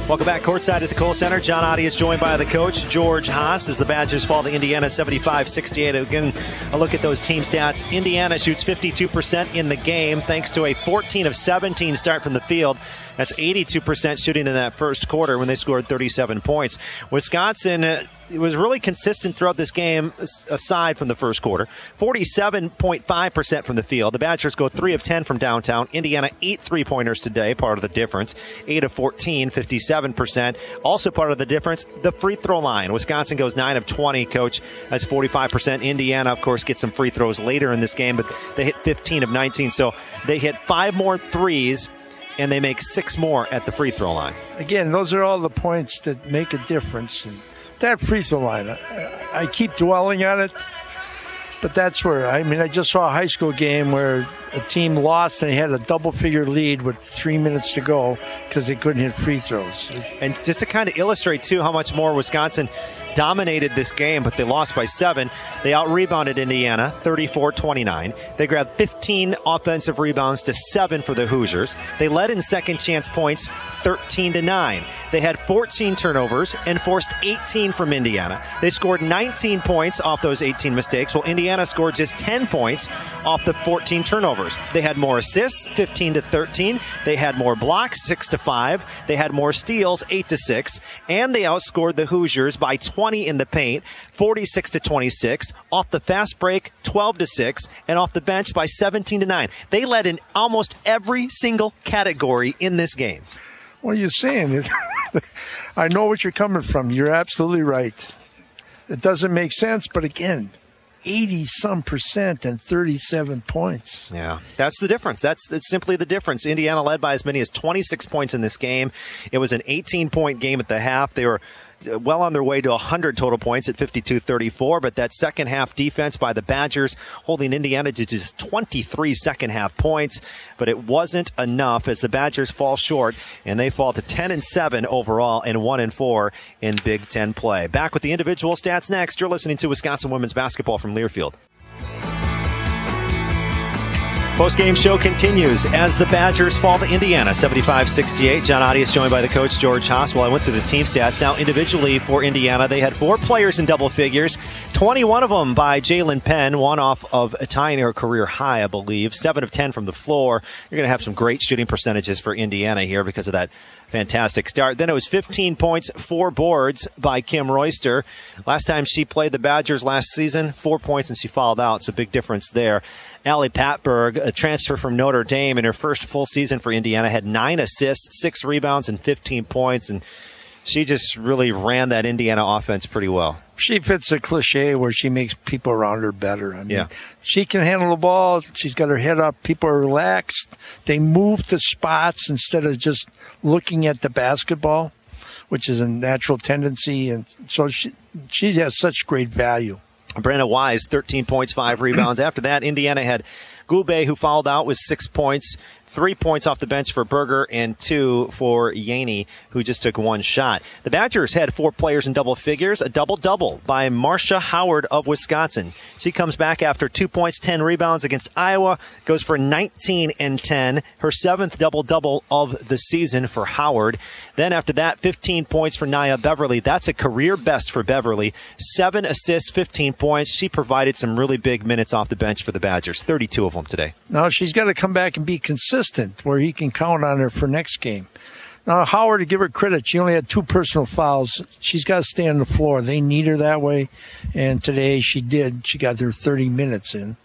Welcome back courtside at the Kohl Center. John Audi is joined by the coach, George Haas, as the Badgers fall to Indiana seventy-five sixty-eight. Again, a look at those team stats. Indiana shoots fifty-two percent in the game thanks to a fourteen of seventeen start from the field. That's eighty-two percent shooting in that first quarter when they scored thirty-seven points. Wisconsin uh, was really consistent throughout this game aside from the first quarter. forty-seven point five percent from the field. The Badgers go three of ten from downtown. Indiana, eight three-pointers today, part of the difference. eight of fourteen, fifty-seven percent. Also part of the difference, the free throw line. Wisconsin goes nine of twenty, Coach. That's forty-five percent. Indiana, of course, gets some free throws later in this game, but they hit fifteen of nineteen. So they hit five more threes, and they make six more at the free throw line. Again, those are all the points that make a difference. And that free throw line, I, I keep dwelling on it, but that's where, I mean, I just saw a high school game where a team lost and they had a double-figure lead with three minutes to go because they couldn't hit free throws. And just to kind of illustrate, too, how much more Wisconsin dominated this game, but they lost by seven. They out-rebounded Indiana, thirty-four twenty-nine. They grabbed fifteen offensive rebounds to seven for the Hoosiers. They led in second-chance points, thirteen to nine. They had fourteen turnovers and forced eighteen from Indiana. They scored nineteen points off those eighteen mistakes, while Indiana scored just ten points off the fourteen turnovers. They had more assists, fifteen to thirteen. They had more blocks, six to five. They had more steals, eight to six. And they outscored the Hoosiers by twenty in the paint, forty-six to twenty-six. Off the fast break, twelve to six. And off the bench by seventeen to nine. They led in almost every single category in this game. What are you saying? I know what you're coming from. You're absolutely right. It doesn't make sense, but again, eighty-some percent and thirty-seven points. Yeah, that's the difference. That's, that's simply the difference. Indiana led by as many as twenty-six points in this game. It was an eighteen-point game at the half. They were well on their way to one hundred total points at fifty-two thirty-four, but that second half defense by the Badgers holding Indiana to just twenty-three second half points, but it wasn't enough as the Badgers fall short and they fall to ten and seven overall and one and four in Big Ten play. Back with the individual stats next. You're listening to Wisconsin Women's Basketball from Learfield. Postgame show continues as the Badgers fall to Indiana, seventy-five sixty-eight. John Audi is joined by the coach, George Haas. Well, I went through the team stats. Now, individually for Indiana, they had four players in double figures, twenty-one of them by Jaelynn Penn, one off of a tying her career high, I believe, seven of ten from the floor. You're going to have some great shooting percentages for Indiana here because of that fantastic start. Then it was fifteen points, four boards by Kim Royster. Last time she played the Badgers last season, four points, and she fouled out, so big difference there. Allie Patberg, a transfer from Notre Dame in her first full season for Indiana, had nine assists, six rebounds, and fifteen points, and she just really ran that Indiana offense pretty well. She fits the cliche where she makes people around her better. I mean, yeah. She can handle the ball. She's got her head up. People are relaxed. They move to spots instead of just looking at the basketball, which is a natural tendency. And so she, she has such great value. Brenna Wise, thirteen points, five rebounds. After that, Indiana had Gube, who fouled out with six points, three points off the bench for Berger, and two for Yanni, who just took one shot. The Badgers had four players in double figures, a double-double by Marsha Howard of Wisconsin. She comes back after two points, ten rebounds against Iowa, goes for nineteen and ten, her seventh double-double of the season for Howard. Then after that, fifteen points for Nia Beverly. That's a career best for Beverly. Seven assists, fifteen points. She provided some really big minutes off the bench for the Badgers, thirty-two of them today. Now she's got to come back and be consistent where he can count on her for next game. Now, Howard, to give her credit, she only had two personal fouls. She's got to stay on the floor. They need her that way, and today she did. She got their thirty minutes in.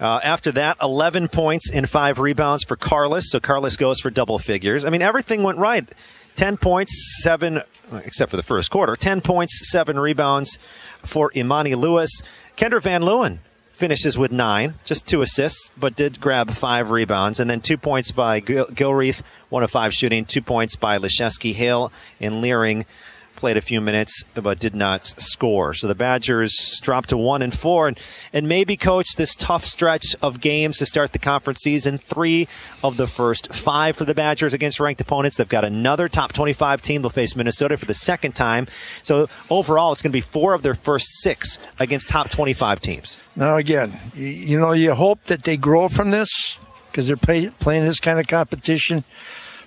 Uh, after that, eleven points and five rebounds for Carlos. So Carlos goes for double figures. I mean, everything went right. ten points, seven, except for the first quarter, ten points, seven rebounds for Imani Lewis. Kendra Van Leeuwen finishes with nine, just two assists, but did grab five rebounds. And then two points by Gil- Gilreath, one of five shooting, two points by Laszewski. Hale and Luehring played a few minutes, but did not score. So the Badgers dropped to one and four, and, and maybe, Coach, this tough stretch of games to start the conference season. Three of the first five for the Badgers against ranked opponents. They've got another top twenty-five team. They'll face Minnesota for the second time. So overall, it's going to be four of their first six against top twenty-five teams. Now, again, you know, you hope that they grow from this because they're play, playing this kind of competition.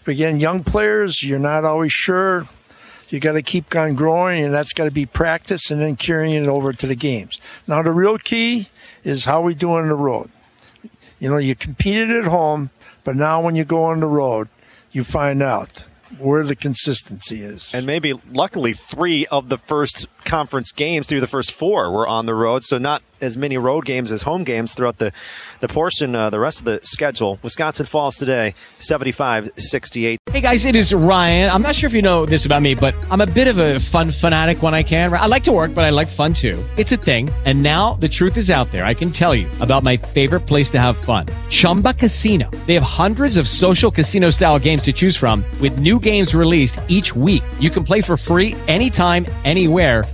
But again, young players, you're not always sure. You got to keep on growing, and that's got to be practice and then carrying it over to the games. Now, the real key is how we do on the road. You know, you competed at home, but now when you go on the road, you find out where the consistency is. And maybe, luckily, three of the first conference games through the first four were on the road, so not as many road games as home games throughout the, the portion, uh, the rest of the schedule. Wisconsin falls today, seventy-five sixty-eight. Hey, guys, it is Ryan. I'm not sure if you know this about me, but I'm a bit of a fun fanatic when I can. I like to work, but I like fun, too. It's a thing, and now the truth is out there. I can tell you about my favorite place to have fun, Chumba Casino. They have hundreds of social casino-style games to choose from with new games released each week. You can play for free anytime, anywhere,